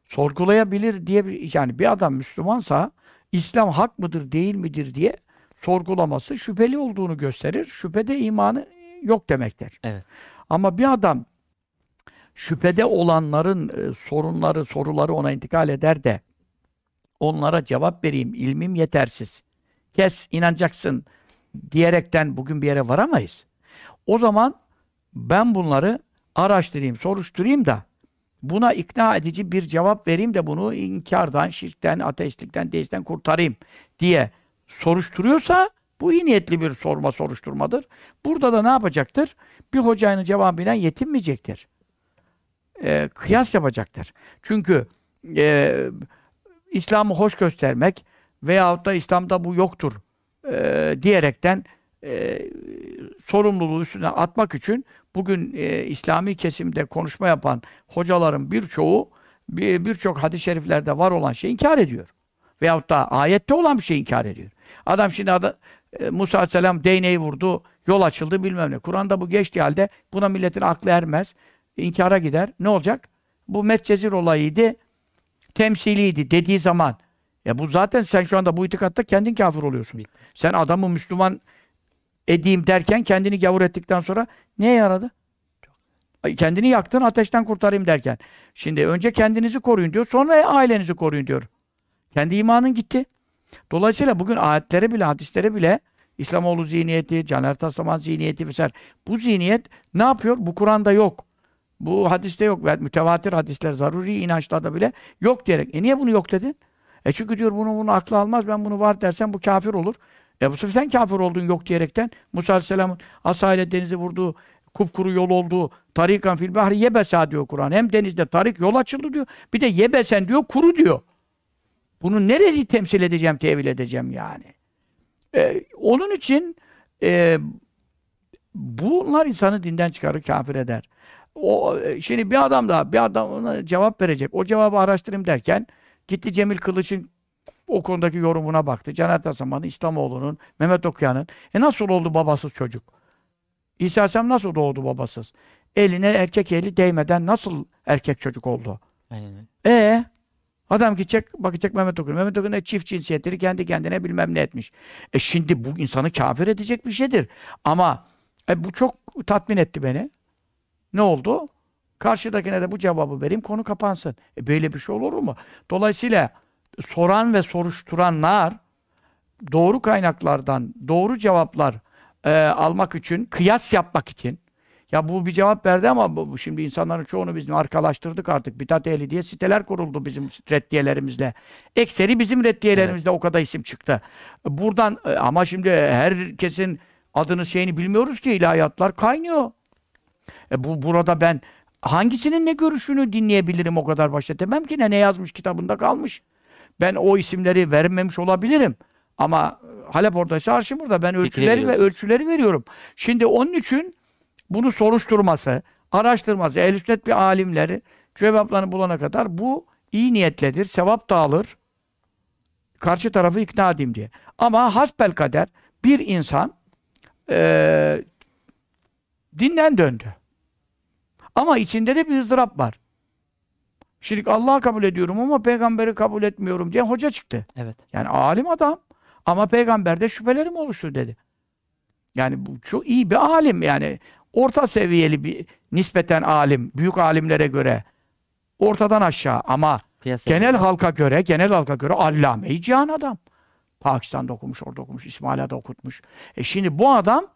Sorgulayabilir diye yani bir adam Müslümansa İslam hak mıdır, değil midir diye sorgulaması şüpheli olduğunu gösterir. Şüphede imanı yok demektir. Evet. Ama bir adam şüphede olanların soruları ona intikal eder de onlara cevap vereyim, ilmim yetersiz. Kes, inanacaksın diyerekten bugün bir yere varamayız. O zaman ben bunları araştırayım, soruşturayım da Buna ikna edici bir cevap vereyim de bunu inkardan, şirkten, ateistlikten, deistten kurtarayım diye soruşturuyorsa bu iyi niyetli bir soruşturmadır. Burada da ne yapacaktır? Bir hocanın cevabıyla yetinmeyecektir. Kıyas yapacaktır. Çünkü İslam'ı hoş göstermek veyahut da İslam'da bu yoktur diyerekten sorumluluğu üstüne atmak için bugün İslami kesimde konuşma yapan hocaların birçoğu birçok hadis-i şeriflerde var olan şeyi inkar ediyor. Veyahut da ayette olan bir şeyi inkar ediyor. Adam şimdi Musa Aleyhisselam değneği vurdu, yol açıldı bilmem ne. Kur'an'da bu geçtiği halde buna milletin aklı ermez. İnkara gider. Ne olacak? Bu Medcezir olayıydı, temsiliydi dediği zaman bu zaten sen şu anda bu itikatta kendin kafir oluyorsun. Sen adamı Müslüman edeyim derken kendini gavur ettikten sonra neye yaradı? Kendini yaktın, ateşten kurtarayım derken. Şimdi önce kendinizi koruyun diyor, sonra ailenizi koruyun diyor. Kendi imanın gitti. Dolayısıyla bugün ayetlere bile, hadislere bile İslamoğlu zihniyeti, Caner Taslaman zihniyeti vesaire. Bu zihniyet ne yapıyor? Bu Kur'an'da yok. Bu hadiste yok. Mütevatir hadisler, zaruri inançlarda bile yok diyerek. Niye bunu yok dedin? Çünkü diyor bunu aklı almaz. Ben bunu var dersen bu kafir olur. Bu sefer sen kafir oldun yok diyerekten. Musa Aleyhisselam'ın asa ile denizi vurduğu, kupkuru yol olduğu, tarikan fil bahri yebesa diyor Kur'an. Hem denizde tarik yol açıldı diyor. Bir de yebesen diyor, kuru diyor. Bunu neresi temsil edeceğim, tevil edeceğim yani. Onun için bunlar insanı dinden çıkarır, kafir eder. Şimdi bir adam daha, bir adam ona cevap verecek. O cevabı araştırayım derken gitti Cemil Kılıç'ın o konudaki yorumuna baktı. Caner Taslaman'ın, İslamoğlu'nun, Mehmet Okuyan'ın. Nasıl oldu babasız çocuk? İsa Aleyhisselam nasıl doğdu babasız? Eline erkek eli değmeden nasıl erkek çocuk oldu? Aynen. Adam gidecek, bakacak Mehmet Okuyan. Mehmet Okuyan'ın çift cinsiyetleri kendi kendine bilmem ne etmiş. Şimdi bu insanı kafir edecek bir şeydir. Ama bu çok tatmin etti beni. Ne oldu? Karşıdakine de bu cevabı vereyim, konu kapansın. Böyle bir şey olur mu? Dolayısıyla soran ve soruşturanlar doğru kaynaklardan doğru cevaplar almak için, kıyas yapmak için. Ya bu bir cevap verdi ama şimdi insanların çoğunu biz markalaştırdık artık. Bidat ehli diye siteler kuruldu bizim reddiyelerimizle. Ekseri bizim reddiyelerimizle evet. O kadar isim çıktı. Buradan ama şimdi herkesin adını şeyini bilmiyoruz ki ilahiyatlar kaynıyor. Burada ben hangisinin ne görüşünü dinleyebilirim o kadar başlatamam ki ne yazmış kitabında kalmış. Ben o isimleri vermemiş olabilirim. Ama Halep oradaysa arşiv burada. Ben ölçüleri veriyorum. Şimdi onun için bunu soruşturması, araştırması, ehl-i sünnet bir alimleri cevaplarını bulana kadar bu iyi niyetledir. Sevap dağılır. Karşı tarafı ikna edeyim diye. Ama hasbelkader bir insan dinden döndü. Ama içinde de bir ızdırap var. Şirk Allah'ı kabul ediyorum ama peygamberi kabul etmiyorum diye hoca çıktı. Evet. Yani alim adam ama peygamberde şüphelerim oluştu dedi. Yani bu çok iyi bir alim yani. Orta seviyeli bir nispeten alim. Büyük alimlere göre ortadan aşağı ama piyasaya genel halka göre allame-i cihan adam. Pakistan'da okumuş, orada okumuş, İsmaila'da okutmuş. Şimdi bu adam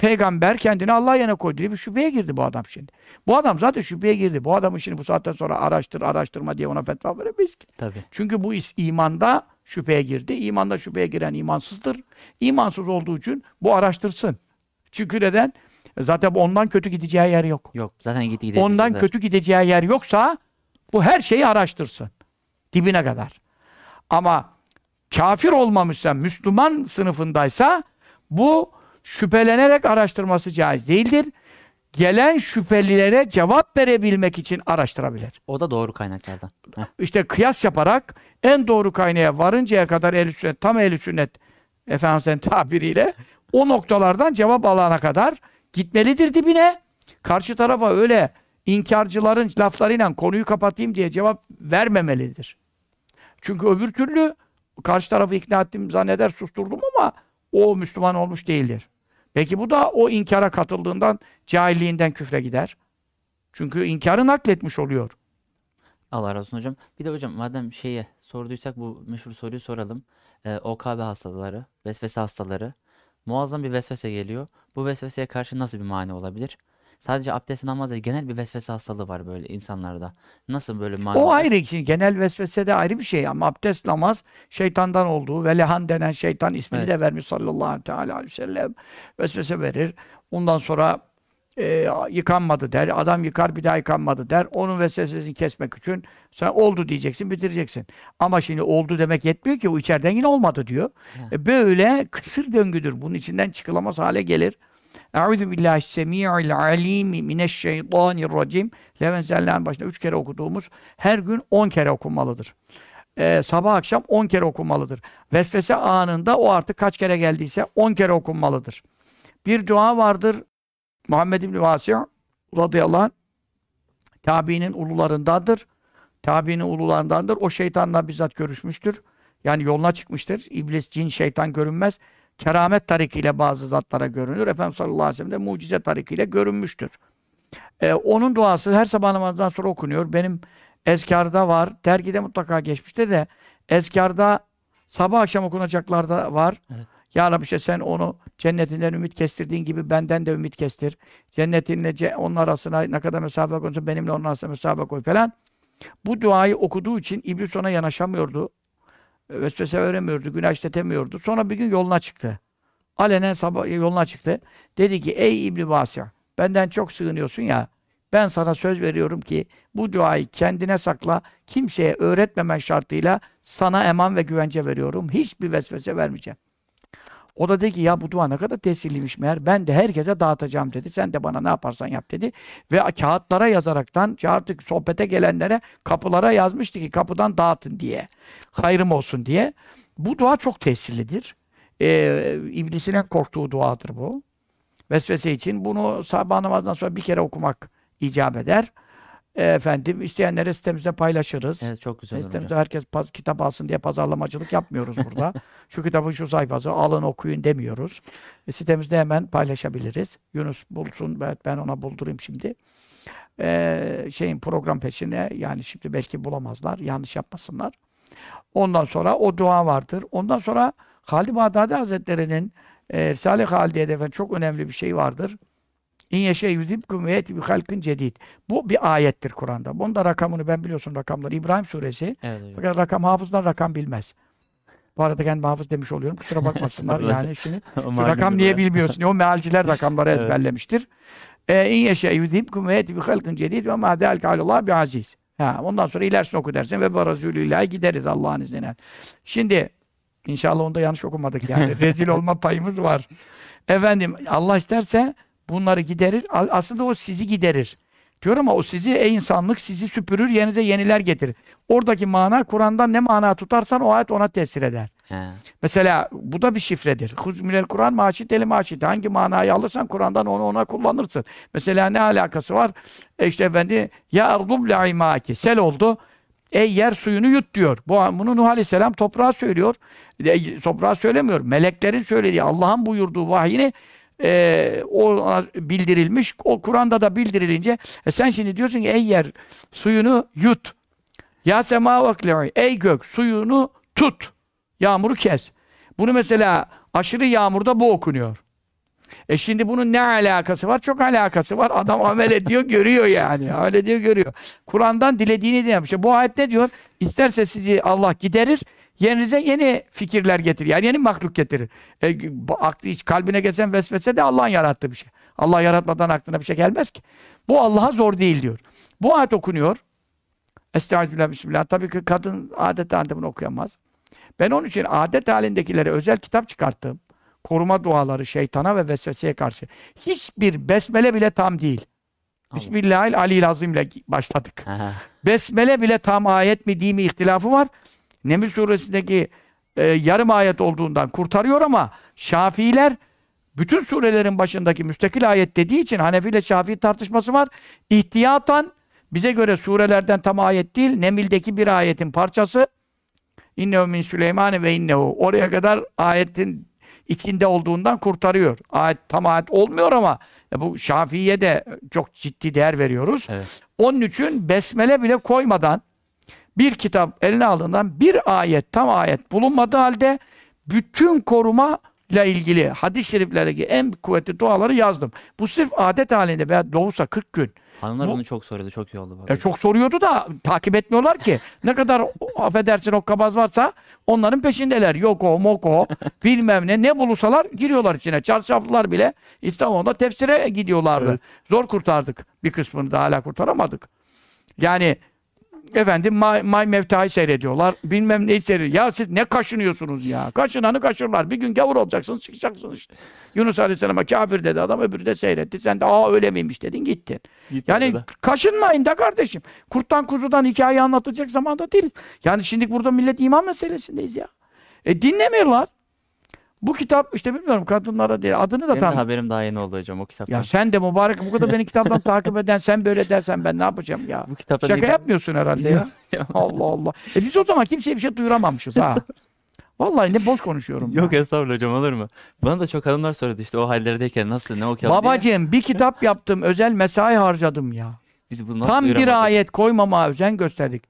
peygamber kendini Allah'a yana koydu diye bir şüpheye girdi bu adam şimdi. Bu adam zaten şüpheye girdi. Bu adamı şimdi bu saatten sonra araştırma diye ona fetva veremeyiz ki. Tabii. Çünkü bu imanda şüpheye girdi. İmanda şüpheye giren imansızdır. İmansız olduğu için bu araştırsın. Çünkü neden? Zaten ondan kötü gideceği yer yok. Yok. Zaten gideceği ondan kadar. Kötü gideceği yer yoksa bu her şeyi araştırsın. Dibine kadar. Ama kafir olmamışsa, Müslüman sınıfındaysa bu şüphelenerek araştırması caiz değildir. Gelen şüphelilere cevap verebilmek için araştırabilir. O da doğru kaynaklardan. İşte kıyas yaparak en doğru kaynağa varıncaya kadar ehl-i sünnet, tam ehl-i sünnet Efendimiz'in tabiriyle o noktalardan cevap alana kadar gitmelidir dibine. Karşı tarafa öyle inkarcıların laflarıyla konuyu kapatayım diye cevap vermemelidir. Çünkü öbür türlü karşı tarafı ikna ettim zanneder susturdum ama o Müslüman olmuş değildir. Peki bu da o inkara katıldığından, cahilliğinden küfre gider. Çünkü inkarı nakletmiş oluyor. Allah razı olsun hocam. Bir de hocam madem şeye sorduysak bu meşhur soruyu soralım. OKB hastaları, vesvese hastaları muazzam bir vesvese geliyor. Bu vesveseye karşı nasıl bir mani olabilir? Sadece abdest, namaz değil, genel bir vesvese hastalığı var böyle insanlarda. Nasıl böyle manada? O ayrı için, genel vesvese de ayrı bir şey ama abdest, namaz şeytandan olduğu ve lehan denen şeytan ismini de vermiş sallallahu aleyhi ve sellem. Vesvese verir. Ondan sonra yıkanmadı der. Adam yıkar, bir daha yıkanmadı der. Onun vesvesesini kesmek için sen oldu diyeceksin, bitireceksin. Ama şimdi oldu demek yetmiyor ki. O içeriden yine olmadı diyor. Böyle kısır döngüdür. Bunun içinden çıkılamaz hale gelir. Euzubillahissemi'l-alimi mineşşeytanirracim. Levenzeller'in başında 3 kere okuduğumuz her gün 10 kere okunmalıdır. Sabah akşam 10 kere okunmalıdır. Vesvese anında o artık kaç kere geldiyse 10 kere okunmalıdır. Bir dua vardır. Muhammed İbn-i Vâsi' radıyallahu anh tabiinin ulularındandır. O şeytanla bizzat görüşmüştür. Yani yoluna çıkmıştır. İblis, cin, şeytan görünmez. Keramet tarikiyle bazı zatlara görünür. Efendimiz sallallahu aleyhi ve sellem de mucize tarikiyle görünmüştür. Onun duası her sabah namazından sonra okunuyor. Benim ezkarda var. Dergide mutlaka geçmiştir de ezkarda sabah akşam okunacaklar da var. Evet. Ya Rabbi işte sen onu cennetinden ümit kestirdiğin gibi benden de ümit kestir. Cennetinle onun arasına ne kadar mesafe koysa benimle onun arasına mesafe koy falan. Bu duayı okuduğu için iblis ona yanaşamıyordu. Vesvese veremiyordu, günah işletemiyordu. Sonra bir gün yoluna çıktı. Alenen sabah yoluna çıktı. Dedi ki ey İbn-i Vâsi', benden çok sığınıyorsun ya. Ben sana söz veriyorum ki bu duayı kendine sakla, kimseye öğretmemen şartıyla sana eman ve güvence veriyorum. Hiçbir vesvese vermeyeceğim. O da dedi ki ya bu dua ne kadar tesirliymiş meğer, ben de herkese dağıtacağım dedi. Sen de bana ne yaparsan yap dedi. Ve kağıtlara yazaraktan, artık sohbete gelenlere kapılara yazmıştı ki kapıdan dağıtın diye. Hayrım olsun diye. Bu dua çok tesirlidir. İblisinin korktuğu duadır bu. Vesvese için bunu sabah namazından sonra bir kere okumak icap eder. Efendim isteyenlere sitemizde paylaşırız. Evet, çok güzel. Sitemizde herkes kitap alsın diye pazarlamacılık yapmıyoruz burada. Şu kitabın şu sayfası alın okuyun demiyoruz. Sitemizde hemen paylaşabiliriz. Yunus bulsun, evet, ben ona buldurayım şimdi. Program peşine, yani şimdi belki bulamazlar, yanlış yapmasınlar. Ondan sonra o dua vardır. Ondan sonra Halid-i Bağdadi Hazretleri'nin Risale-i Halidiye'de çok önemli bir şey vardır. İnyeşe yüzibkum ve yeti bi halkın cedid. Bu bir ayettir Kur'an'da. Bunun da rakamını ben biliyorsun rakamları. İbrahim suresi. Evet, evet. Fakat rakam hafızlar rakam bilmez. Bu arada kendim hafız demiş oluyorum. Kusura bakmasınlar. Yani şimdi rakam niye bilmiyorsun? O mealciler rakamları ezberlemiştir. İnyeşe yüzibkum ve yeti bi halkın cedid ve ma zelke alallah bi aziz. Ha, ondan sonra ilerisini oku dersin ve berazülüllah'a gideriz Allah'ın izniyle. Şimdi inşallah onda yanlış okumadık yani. Rezil olma payımız var. Efendim Allah isterse bunları giderir. Aslında o sizi giderir. Diyor ama o sizi, ey insanlık, sizi süpürür, yerinize yeniler getirir. Oradaki mana, Kur'an'dan ne mana tutarsan o ayet ona tesir eder. He. Mesela bu da bir şifredir. Huzmilel Kur'an maşit eli maşit. Hangi manayı alırsan Kur'an'dan onu ona kullanırsın. Mesela ne alakası var? Ya erdubla imaki. Sel oldu. Ey yer suyunu yut diyor. Bunu Nuh Aleyhisselam toprağa söylüyor. Toprağa söylemiyor. Meleklerin söylediği, Allah'ın buyurduğu vahyini o bildirilmiş, o Kur'an'da da bildirilince sen şimdi diyorsun ki ey yer suyunu yut, ya sema vakli, ey gök suyunu tut, yağmuru kes. Bunu mesela aşırı yağmurda bu okunuyor. Şimdi bunun ne alakası var? Çok alakası var. Adam amel ediyor, görüyor yani. Öyle diyor, görüyor. Kur'an'dan dilediğini de yapmış. Bu ayet ne diyor? İsterse sizi Allah giderir, yerinize yeni fikirler getirir. Yani yeni mahluk getirir. Kalbine geçen vesvese de Allah'ın yarattığı bir şey. Allah yaratmadan aklına bir şey gelmez ki. Bu Allah'a zor değil diyor. Bu ayet okunuyor. Estağfirullah, bismillah. Tabii ki kadın adet halinde bunu okuyamaz. Ben onun için adet halindekilere özel kitap çıkarttım. Koruma duaları şeytana ve vesveseye karşı. Hiçbir besmele bile tam değil. Bismillahirrahmanirrahim ile başladık. Aha. Besmele bile tam ayet mi değil mi ihtilafı var. Neml suresindeki yarım ayet olduğundan kurtarıyor ama Şafiiler bütün surelerin başındaki müstakil ayet dediği için Hanefi ile Şafii tartışması var. İhtiyatan bize göre surelerden tam ayet değil. Nemil'deki bir ayetin parçası. İnnehu min Süleymane ve innehu. Oraya kadar ayetin içinde olduğundan kurtarıyor. Ayet, tam ayet olmuyor ama bu Şafii'ye de çok ciddi değer veriyoruz. Evet. Onun için besmele bile koymadan bir kitap eline alından bir ayet, tam ayet bulunmadığı halde bütün koruma ile ilgili hadis-i şeriflerdeki en kuvvetli duaları yazdım. Bu sırf adet halinde veya doğusa 40 gün. Hanımlar bunu çok soruyordu, çok iyi oldu. Çok soruyordu da takip etmiyorlar ki. Ne kadar affedersin hokkabaz varsa onların peşindeler. Yoko, moko, bilmem ne, ne bulursalar giriyorlar içine. Çarşaflılar bile İstanbul'da tefsire gidiyorlardı. Evet. Zor kurtardık. Bir kısmını da hala kurtaramadık. Yani efendim May Mevta'yı seyrediyorlar. Bilmem neyi seyrediyor. Ya siz ne kaşınıyorsunuz ya? Kaşınanı kaşırlar. Bir gün gavur olacaksınız, çıkacaksınız işte. Yunus Aleyhisselam'a kafir dedi adam, öbürü de seyretti. Sen de aa öyle miymiş dedin, gittin. Yani da kaşınmayın da kardeşim. Kurttan kuzudan hikaye anlatacak zamanda değil. Yani şimdi burada millet iman meselesindeyiz ya. Dinlemiyorlar. Bu kitap işte bilmiyorum kadınlara değil. Adını da benim tam haberim daha yeni oldu hocam o kitaptan. Ya sen de mübarek bu kadar beni kitaptan takip eden sen böyle dersen ben ne yapacağım ya? Şaka yapmıyorsun herhalde ya. Allah Allah. Biz o zaman kimseye bir şey duyuramamışız ha. Vallahi ne boş konuşuyorum. Yok estağfurullah hocam, olur mu? Bana da çok hanımlar söyledi işte o hallerdeyken nasıl ne okuyalım babacığım diye. Bir kitap yaptım, özel mesai harcadım ya. Biz bunu tam bir ayet koymama özen gösterdik.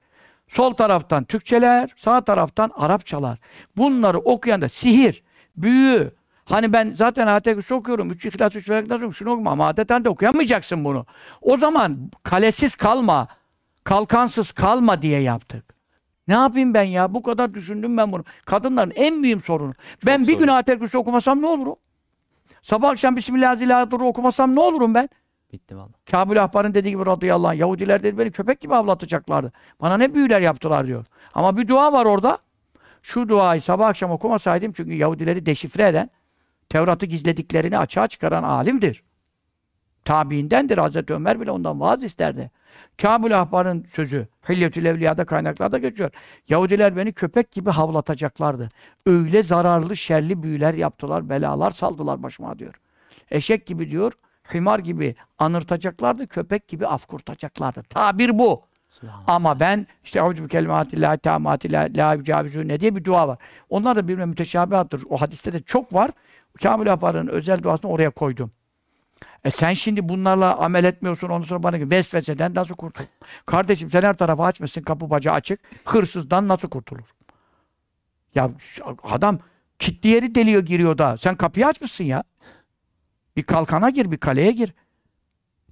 Sol taraftan Türkçeler, sağ taraftan Arapçalar. Bunları okuyan da sihir, büyü. Hani ben zaten Ateş'i okuyorum. 3 İhlas, 3 Felak okuyorum. Şunu okuma ama adeten de okuyamayacaksın bunu. O zaman kalesiz kalma, kalkansız kalma diye yaptık. Ne yapayım ben ya? Bu kadar düşündüm ben bunu. Kadınların en mühim sorunu. Çok ben bir gün Ateş'i okumasam ne olurum? Sabah akşam Bismillahirrahmanirrahim okumasam ne olurum ben? Bittim valla. Kâb-ül Ahbar'ın dediği gibi radıyallahu anh. Yahudiler dedi beni köpek gibi avlatacaklardı. Bana ne büyüler yaptılar diyor. Ama bir dua var orada. Şu duayı sabah akşam okumasaydım, çünkü Yahudileri deşifre eden, Tevrat'ı gizlediklerini açığa çıkaran alimdir. Tabiindendir. Hazreti Ömer bile ondan vaaz isterdi. Kâb-ül Ahbar'ın sözü, Hilyetül Evliya'da kaynaklarda geçiyor. Yahudiler beni köpek gibi havlatacaklardı. Öyle zararlı, şerli büyüler yaptılar, belalar saldılar başıma diyor. Eşek gibi diyor, himar gibi anırtacaklardı, köpek gibi afkurtacaklardı. Tabir bu. Ama ben işte Avcı Kelimatillahi Teamatillahi La Yücavizü ne diye bir dua var. Onlar da birbirine müteşabihattır. O hadiste de çok var. Kâb-ül Ahbar'ın özel duasını oraya koydum. Sen şimdi bunlarla amel etmiyorsun, ondan sonra bana vesveseden nasıl kurtulur? Kardeşim sen her tarafı açmışsın, kapı bacağı açık. Hırsızdan nasıl kurtulur? Ya adam kilitli yeri deliyor, giriyor da. Sen kapıyı açmışsın ya. Bir kalkana gir, bir kaleye gir.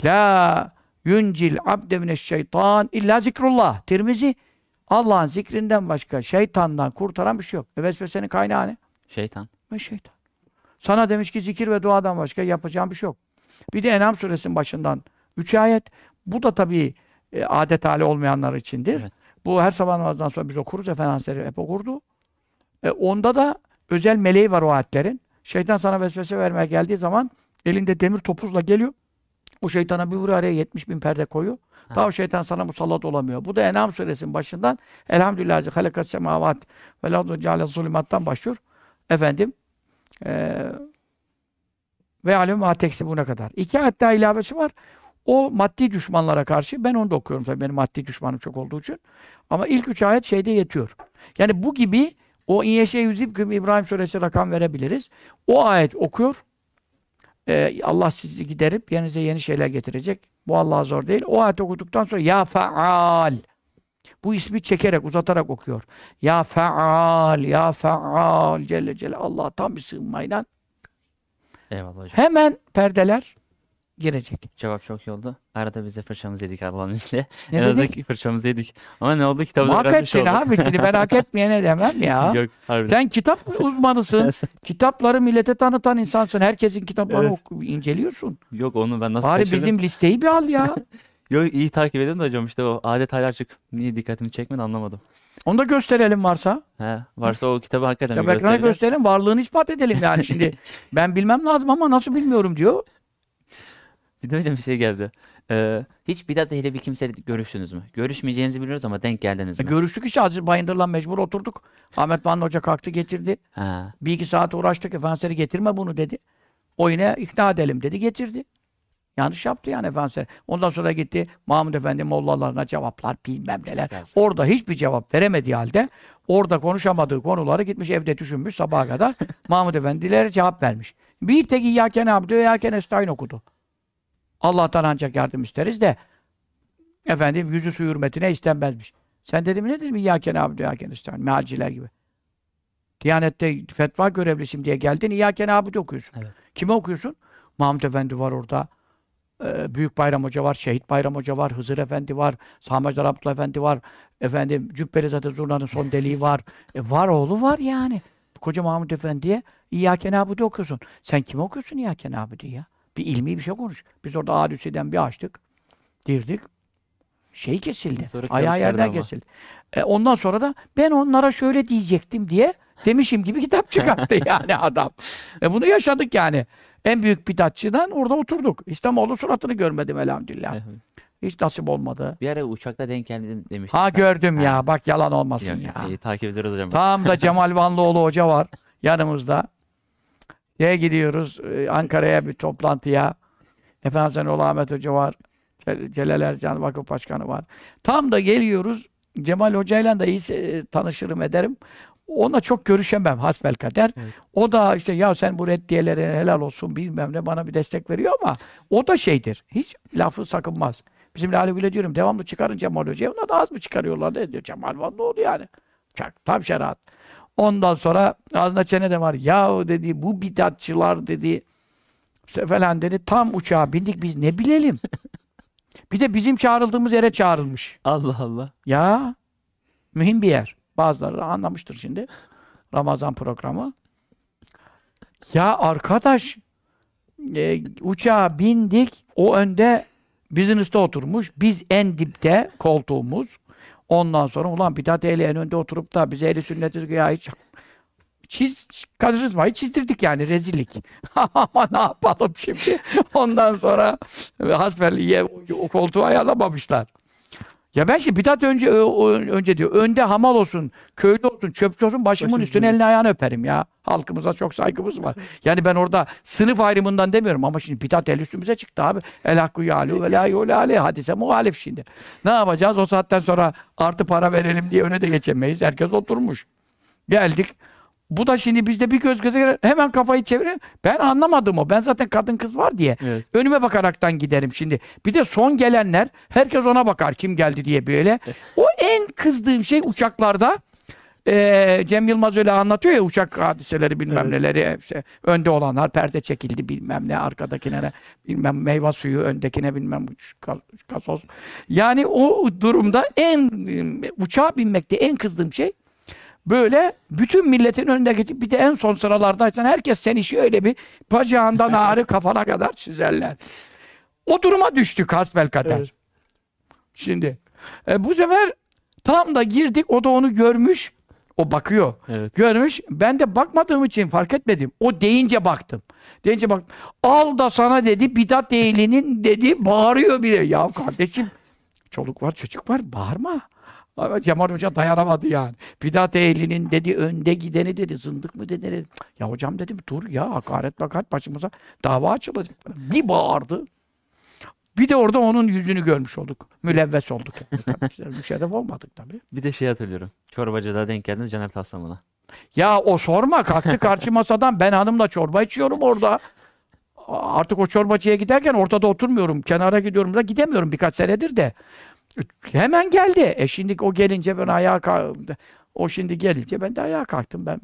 La Yüncil abde mineşşeytan illa zikrullah. Tirmizi. Allah'ın zikrinden başka şeytandan kurtaran bir şey yok. Vesvesenin kaynağı ne? Şeytan. Ve şeytan. Sana demiş ki zikir ve duadan başka yapacağım bir şey yok. Bir de En'am suresinin başından 3 ayet. Bu da tabii adet hali olmayanlar içindir. Evet. Bu her sabah namazdan sonra biz okuruz. Efendimiz hep okurdu. Onda da özel meleği var o ayetlerin. Şeytan sana vesvese vermeye geldiği zaman elinde demir topuzla geliyor. O şeytana bir vuruyor, araya 70.000 perde koyuyor. Ha. Daha o şeytan sana musallat olamıyor. Bu da En'am suresinin başından Elhamdülillahi halekas semavat vel ardu ceale zulümattan başlıyor. Efendim ve alem ateksi buna kadar. 2 ayet daha ilavesi var. O maddi düşmanlara karşı. Ben onu da okuyorum tabii. Benim maddi düşmanım çok olduğu için. Ama ilk 3 ayet şeyde yetiyor. Yani bu gibi o İnyeşe Yüzipküm İbrahim suresi rakam verebiliriz. O ayet okuyor. Allah sizi giderip yerinize yeni şeyler getirecek. Bu Allah'a zor değil. O ayet okuduktan sonra Ya Faal. Bu ismi çekerek, uzatarak okuyor. Ya Faal, Ya Faal Celle Celle. Allah tam bir sığınmayla. Eyvallah hocam. Hemen perdeler girecek. Cevap çok iyi oldu. Arada biz de fırçamızı yedik Allah'ın izniyle. Ne dedik? Fırçamızı yedik. Ama ne oldu? Kitabı da bırakmış olduk. Abi şimdi merak etmeyene demem ya. Yok, sen kitap uzmanısın. Kitapları millete tanıtan insansın. Herkesin kitaplarını inceliyorsun. Yok onu ben nasıl kaçırdım? Bari bizim listeyi bir al ya. Yok iyi takip edin de hocam işte o adet hala açık. Niye dikkatimi çekmedi anlamadım. Onu da gösterelim varsa. He, varsa o kitabı hakikaten kitap ekrana gösterelim. Varlığını ispat edelim yani şimdi. Ben bilmem lazım ama nasıl bilmiyorum diyor. Bir de hocam bir şey geldi. Hiç bidat ehli bir kimseyle görüştünüz mü? Görüşmeyeceğinizi biliyoruz ama denk geldiniz mi? Görüştük işte. Aziz Bayındır'la mecbur oturduk. Ahmet Vanlı Hoca kalktı getirdi. Ha. Bir iki saat uğraştık. Efendisi getirme bunu dedi. O yine ikna edelim dedi, getirdi. Yanlış yaptı yani Efendisi. Ondan sonra gitti Mahmud Efendi mollalarına cevaplar bilmem neler. Orada hiçbir cevap veremediği halde orada konuşamadığı konuları gitmiş evde düşünmüş sabaha kadar. Mahmud Efendilere cevap vermiş. Bir tek İyyâken Abdü ve İyyâken Estaîn okudu. Allah'tan ancak yardım isteriz de efendim yüzü su hürmetine istenmezmiş. Sen dedim ne dedim İyyâken Abdü ve İyyâken Estaîn mealciler gibi. Diyanette fetva görevlisim diye geldin, İyâke nâ'budu okuyorsun. Evet. Kimi okuyorsun? Mahmud Efendi var orada, Büyük Bayram Hoca var, Şehit Bayram Hoca var, Hızır Efendi var, Sami Hacı Abdullah Efendi var, efendim Cübbeli Zade Zurna'nın son deliği var. Var oğlu var yani. Koca Mahmud Efendi'ye İyâke nâ'budu okuyorsun. Sen kimi okuyorsun İyâke nâ'budu ya? Bir ilmi bir şey konuş. Biz orada Adüsi'den bir açtık, girdik. Şey kesildi, ayağı yerden kesildi. Ondan sonra da ben onlara şöyle diyecektim diye demişim gibi kitap çıkarttı yani adam. Bunu yaşadık yani. En büyük bidatçıdan orada oturduk. İslamoğlu suratını görmedim elhamdülillah. Hiç nasip olmadı. Bir ara uçakta denk geldim demiştim. Ha gördüm ha. Ya bak yalan olmasın yok, ya. Takip ediyoruz hocam. Tam da Cemal Vanlıoğlu hoca var yanımızda. Şeye gidiyoruz Ankara'ya bir toplantıya. Efendim Senol Ahmet Hoca var. Celal Ercan Vakıf Başkanı var. Tam da geliyoruz. Cemal Hoca'yla da iyi tanışırım ederim. Ona çok görüşemem hasbelkader. Evet. O da işte ya sen bu reddiyelere helal olsun bilmem ne bana bir destek veriyor ama o da şeydir. Hiç lafı sakınmaz. Bizimle Haligül'e diyorum devamlı çıkarın Cemal Hoca'yı. Onlar da az mı çıkarıyorlar ne diyor. Cemal Van ne oldu yani? Çak, tam şeriat. Ondan sonra ağzına çene de var. Yahu dedi bu bidatçılar dedi falan dedi. Tam uçağa bindik biz ne bilelim. Bir de bizim çağrıldığımız yere çağrılmış. Allah Allah. Ya mühim bir yer. Bazıları anlamıştır şimdi. Ramazan programı. Ya arkadaş uçağa bindik. O önde business'ta oturmuş. Biz en dipte koltuğumuz. Ondan sonra ulan bidat ehli en önde oturup da bize ehli sünneti güya hiç kazırızmayı çizdirdik yani rezillik. Ama ne yapalım şimdi? Ondan sonra hasbeliye o koltuğu ayarlamamışlar. Ya ben şimdi bidat önce diyor. Önde hamal olsun, köylü olsun, çöpçü olsun başımın üstüne elini ayağını öperim ya. Halkımıza çok saygımız var. Yani ben orada sınıf ayrımından demiyorum ama şimdi bidat el üstümüze çıktı abi. El hakkü yâlu ve lâ yûlâ aleyh hadise muhalif şimdi. Ne yapacağız? O saatten sonra artı para verelim diye öne de geçemeyiz. Herkes oturmuş. Geldik. Bu da şimdi bizde bir göz göze hemen kafayı çevirir. Ben anlamadım o. Ben zaten kadın kız var diye. Evet. Önüme bakaraktan giderim şimdi. Bir de son gelenler herkes ona bakar kim geldi diye böyle. O en kızdığım şey uçaklarda Cem Yılmaz öyle anlatıyor ya uçak hadiseleri bilmem evet. Neleri. Işte, önde olanlar perde çekildi bilmem ne arkadakine bilmem meyve suyu öndekine bilmem gazoz. Yani o durumda uçağa binmekte en kızdığım şey böyle bütün milletin önünde geçip bir de en son sıralardaysan herkes seni şöyle bir bacağından ağrı kafana kadar süzerler. O duruma düştük hasbelkader. Evet. Şimdi bu sefer tam da girdik o da onu görmüş. O bakıyor. Evet. Görmüş. Ben de bakmadığım için fark etmedim. O deyince baktım. Deyince baktım. Al da sana dedi bidat ehlinin dedi bağırıyor bile. Ya kardeşim çoluk var çocuk var bağırma. Cemal Hoca dayanamadı yani. Bidat ehlinin dedi, önde gideni dedi, zındık mı dedi. Ya hocam dedim, dur ya, hakaret bakat başımıza dava açılacak. Bir bağırdı. Bir de orada onun yüzünü görmüş olduk. Mülevves olduk. Yani. Müşerref olmadık tabii. Bir de şey hatırlıyorum. Çorbacıda denk geldiniz Caner Taslaman'a. Ya o sorma, kalktı karşı masadan. Ben hanımla çorba içiyorum orada. Artık o çorbacıya giderken ortada oturmuyorum. Kenara gidiyorum da gidemiyorum birkaç senedir de. Hemen geldi. Şimdi o gelince ben ayağa kalktım. O şimdi gelince ben de ayağa kalktım. Ben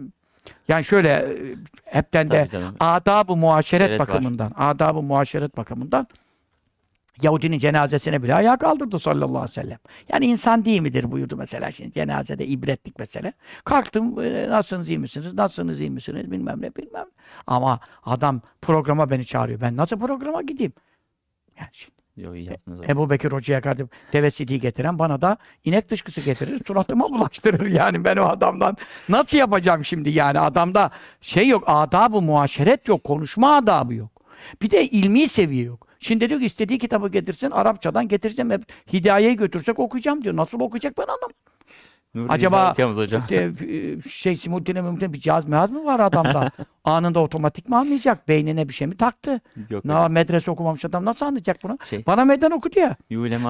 yani şöyle hepten de adab-ı muaşeret bakımından, adab-ı muaşeret bakımından Yahudinin cenazesine bile ayağa kaldırdı sallallahu aleyhi ve sellem. Yani insan değil midir buyurdu mesela şimdi cenazede ibretlik mesele. Kalktım nasılsınız iyi misiniz? Nasılsınız iyi misiniz? Bilmem ne bilmem. Ama adam programa beni çağırıyor. Ben nasıl programa gideyim? Yani şimdi Ebu Bekir Hoca'ya kardeşim devesi diye getiren bana da inek dışkısı getirir, suratıma bulaştırır yani ben o adamdan nasıl yapacağım şimdi yani adamda şey yok, adab-ı muaşeret yok, konuşma adabı yok. Bir de ilmi seviye yok. Şimdi diyor ki istediği kitabı getirsin, Arapçadan getireceğim, hep Hidaye'yi götürsek okuyacağım diyor. Nasıl okuyacak ben anlamadım. Nuri acaba Simuddin'e mümkün bir cihaz mihaz mı var adamda? Anında otomatik mi anlayacak? Beynine bir şey mi taktı? Yok, yok. Medrese okumamış adam nasıl anlayacak bunu? Bana meydan okudu ya.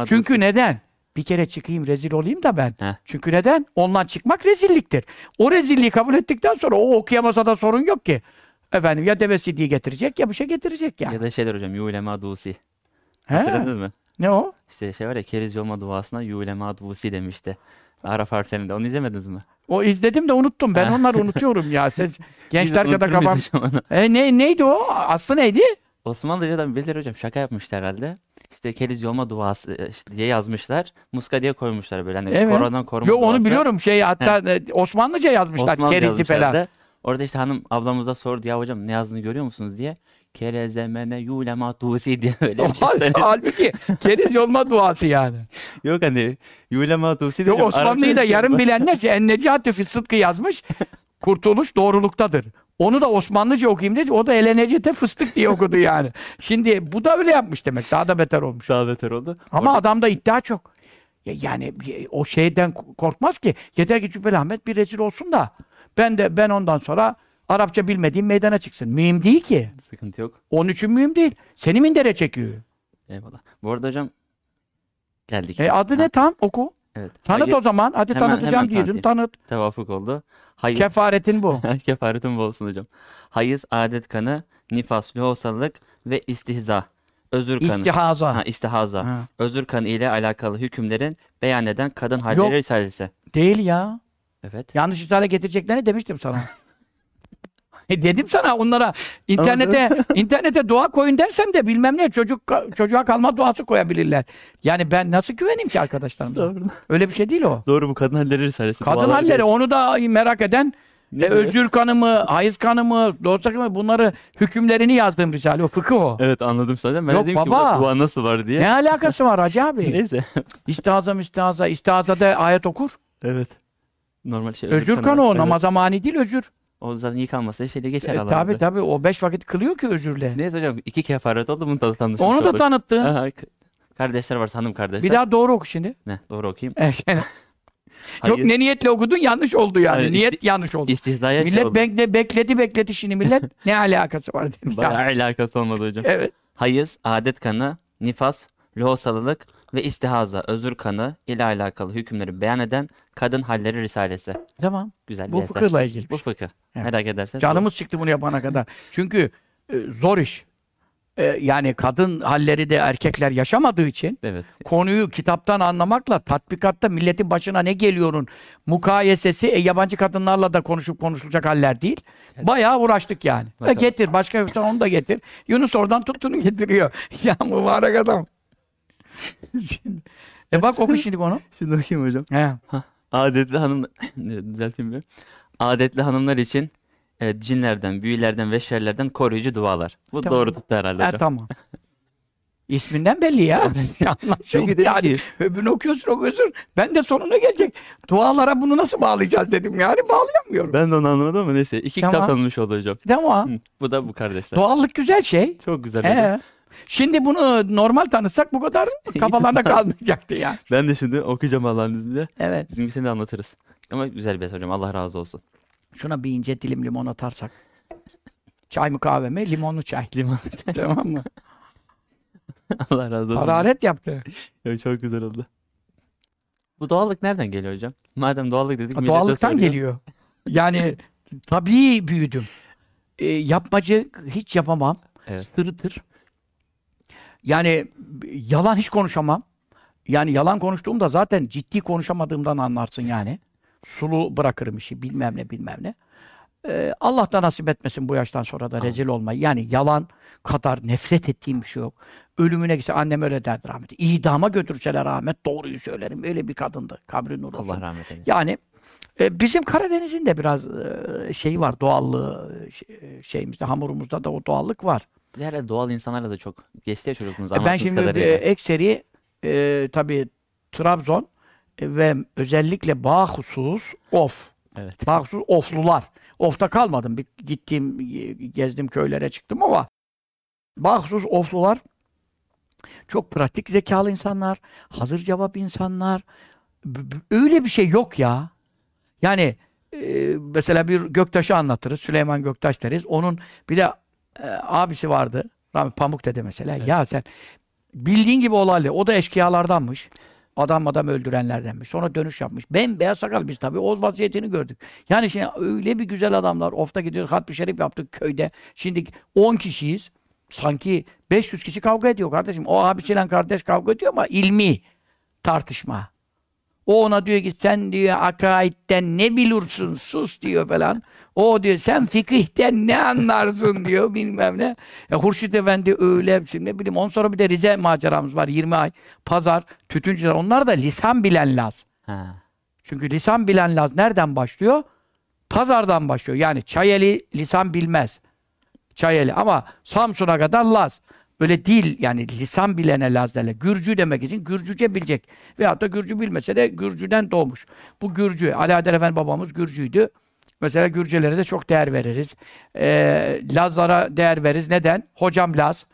Çünkü neden? Bir kere çıkayım rezil olayım da ben. Heh. Çünkü neden? Ondan çıkmak rezilliktir. O rezilliği kabul ettikten sonra o okuyamasa da sorun yok ki. Efendim ya devesi diye getirecek ya bir şey getirecek yani. Ya da şeyler hocam Yulema Dusi. Hatırladınız mı? Ne o? İşte şey var ya Kerizcioğlu duasına Yulema Dusi demişti. Araf Arsen'in de. Onu izlemediniz mi? O izledim de unuttum. Ben onları unutuyorum ya. Siz gençler kadar kafam. Neydi o? Aslı neydi? Osmanlıca'dan bilir hocam. Şaka yapmışlar herhalde. İşte keliz yolma duası diye yazmışlar. Muska diye koymuşlar böyle. Hani evet. Koronadan koruma duası. Onu biliyorum. Hatta Osmanlıca yazmışlar. Osmanlıca kerizi yazmışlar falan. Orada işte hanım ablamıza sordu. Ya hocam ne yazdığını görüyor musunuz diye. Kerezemene yulema duası diye öyle bir şey. Halbuki keriz yolma duası yani. Yok hani yulema duası diye. Osmanlı'yı da yarım bilenler Ennecatü fi Sıdkı yazmış. Kurtuluş doğruluktadır. Onu da Osmanlıca okuyayım dedi. O da Elenecete fıstık diye okudu yani. Şimdi bu da öyle yapmış demek. Daha da beter olmuş. Daha beter oldu. Ama orada... adamda iddia çok. Yani o şeyden korkmaz ki. Yeter ki Cübbeli Ahmet bir rezil olsun da. Ben ondan sonra Arapça bilmediğim meydana çıksın. Mühim değil ki. Sıkıntı yok. Onun için mühim değil. Seni mindere çekiyor. Eyvallah. Bu arada hocam geldik. Adı ne tam? Oku. Evet. Tanıt o zaman. Hadi hemen, tanıtacağım diyelim. Tanıt. Tevafuk oldu. Hayız. Kefaretin bu. Kefaretin bu olsun hocam. Hayız, adet kanı, nifas, lohusalık ve istihza. Özür kanı. İstihaza. Ha. Özür kanı ile alakalı hükümlerin beyan eden kadın halleri risalesi. Değil ya. Evet. Yanlış ithale getireceklerini demiştim sana. Dedim sana onlara internete dua koyun dersem de bilmem ne çocuğa kalma duası koyabilirler. Yani ben nasıl güveneyim ki arkadaşlarım? Öyle bir şey değil o. Doğru bu kadın halleri risalesi. Kadın halleri onu da merak eden özür kanı mı, hayız kanı mı, doğrusu mı bunları hükümlerini yazdığım risale o fıkıh o. Evet anladım zaten. Ben dedim baba, ki dua nasıl var diye. Ne alakası var hacı abi? Neyse. İstihazada ayet okur. Evet. Normal şey. Özür kanı o namaza mani değil özür. O zaten yıkanması şeyle geçer alanında. Tabii o 5 vakit kılıyor ki özürle. Neyse hocam 2 kefaret oldu bunu da tanıştık. Onu da tanıttın. Kardeşler varsa hanım kardeşler. Bir daha doğru oku şimdi. Ne doğru okuyayım. Yok ne niyetle okudun yanlış oldu yani. Hayır, niyet yanlış oldu. İstihdaya millet şey oldu. Bekledi şimdi millet. Ne alakası var dedim. Bayağı alakası olmadı hocam. Evet. Hayız, adet kanı, nifas, lohusalılık ve istihaza, özür kanı ile alakalı hükümleri beyan eden kadın halleri risalesi. Tamam. Güzel. Bu fıkıhla ilgili. Bu fıkıh. Evet. Merak edersen. Canımız çıktı bunu yapana kadar. Çünkü zor iş. Yani kadın halleri de erkekler yaşamadığı için evet. Konuyu kitaptan anlamakla tatbikatta milletin başına ne geliyorun mukayesesi yabancı kadınlarla da konuşulacak haller değil. Evet. Bayağı uğraştık yani. Bakalım. Getir. Başka bir onu da getir. Yunus oradan tuttuğunu getiriyor. Ya mübarek adam. Bak oku şimdi onu. Şimdi okuyayım hocam. Adetli hanımlar düzelteyim mi? Adetli hanımlar için cinlerden, büyülerden ve şerlerden koruyucu dualar. Bu tamam. Doğru tuttu herhalde hocam. Tamam. İsminden belli ya. Çünkü yani öbürünü okuyorsun. Ben de sonuna gelecek. Dualara bunu nasıl bağlayacağız dedim yani bağlayamıyorum. Ben de onu anlamadım ama neyse. 2 kitap tanınmış oldu hocam. Tamam. Bu da bu kardeşler. Doğallık güzel şey. Çok güzel hocam. Şimdi bunu normal tanıtsak bu kadar kafalarda kalmayacaktı ya. Ben de şimdi okuyacağım Allah'ın izniyle. Evet. Bizimkisini de anlatırız. Ama güzel bir hocam. Allah razı olsun. Şuna bir ince dilim limon atarsak. Çay mı kahve mi? Limonlu çay. Limonlu çay. Tamam mı? Allah razı olsun. Hararet yaptı. Ya çok güzel oldu. Bu doğallık nereden geliyor hocam? Madem doğallık dedik. Doğallıktan geliyor. Yani tabii büyüdüm. Yapmacı hiç yapamam. Evet. Sırıtır. Yani yalan hiç konuşamam. Yani yalan konuştuğumda zaten ciddi konuşamadığımdan anlarsın yani. Sulu bırakırım işi bilmem ne. Allah da nasip etmesin bu yaştan sonra da rezil olmayı. Yani yalan kadar nefret ettiğim bir şey yok. Ölümüne gitse annem öyle derdi rahmet. İdama götürseler rahmet doğruyu söylerim. Öyle bir kadındı. Kabri nur olsun. Allah rahmet eylesin. Yani bizim Karadeniz'in de biraz şeyi var doğallığı şeyimizde hamurumuzda da o doğallık var. Herhalde doğal insanlarla da çok geçti ya çocukluğunuzda anlattığınız kadarıyla. Ben şimdi ekseri tabii Trabzon ve özellikle bahusus Of. Evet. Bahusus Oflular. Of'ta kalmadım. Bir gittiğim, gezdim köylere çıktım ama bahusus Oflular çok pratik zekalı insanlar, hazır cevap insanlar. Öyle bir şey yok ya. Yani mesela bir Göktaş'ı anlatırız. Süleyman Göktaş deriz. Onun bir de abisi vardı. Pamuk Dede mesela. Evet. Ya sen bildiğin gibi olaylı. O da eşkıyalardanmış. Adam öldürenlerdenmiş. Sonra dönüş yapmış. Bembeyaz sakal biz tabii. Oğuz vaziyetini gördük. Yani şimdi öyle bir güzel adamlar. Of'ta gidiyoruz. Hatmi Şerif yaptık köyde. Şimdi 10 kişiyiz. Sanki 500 kişi kavga ediyor kardeşim. O abisiyle kardeş kavga ediyor ama ilmi tartışma. O ona diyor ki sen diyor akaitten ne bilirsin sus diyor falan. O diyor sen fikihten ne anlarsın diyor bilmem ne. Hurşit Efendi öyle şimdi ne bileyim. Ondan sonra bir de Rize maceramız var 20 ay. Pazar, tütüncüler onlar da lisan bilen lazım. Ha. Çünkü lisan bilen lazım. Nereden başlıyor? Pazardan başlıyor. Yani Çayeli lisan bilmez. Çayeli ama Samsun'a kadar Laz. Böyle dil yani lisan bilene Laz derler. Gürcü demek için Gürcüce bilecek. Veyahut da Gürcü bilmese de Gürcü'den doğmuş. Bu Gürcü. Alaeddin Efendi babamız Gürcü'ydü. Mesela Gürcelere de çok değer veririz. Lazlara değer veririz. Neden? Hocam Laz.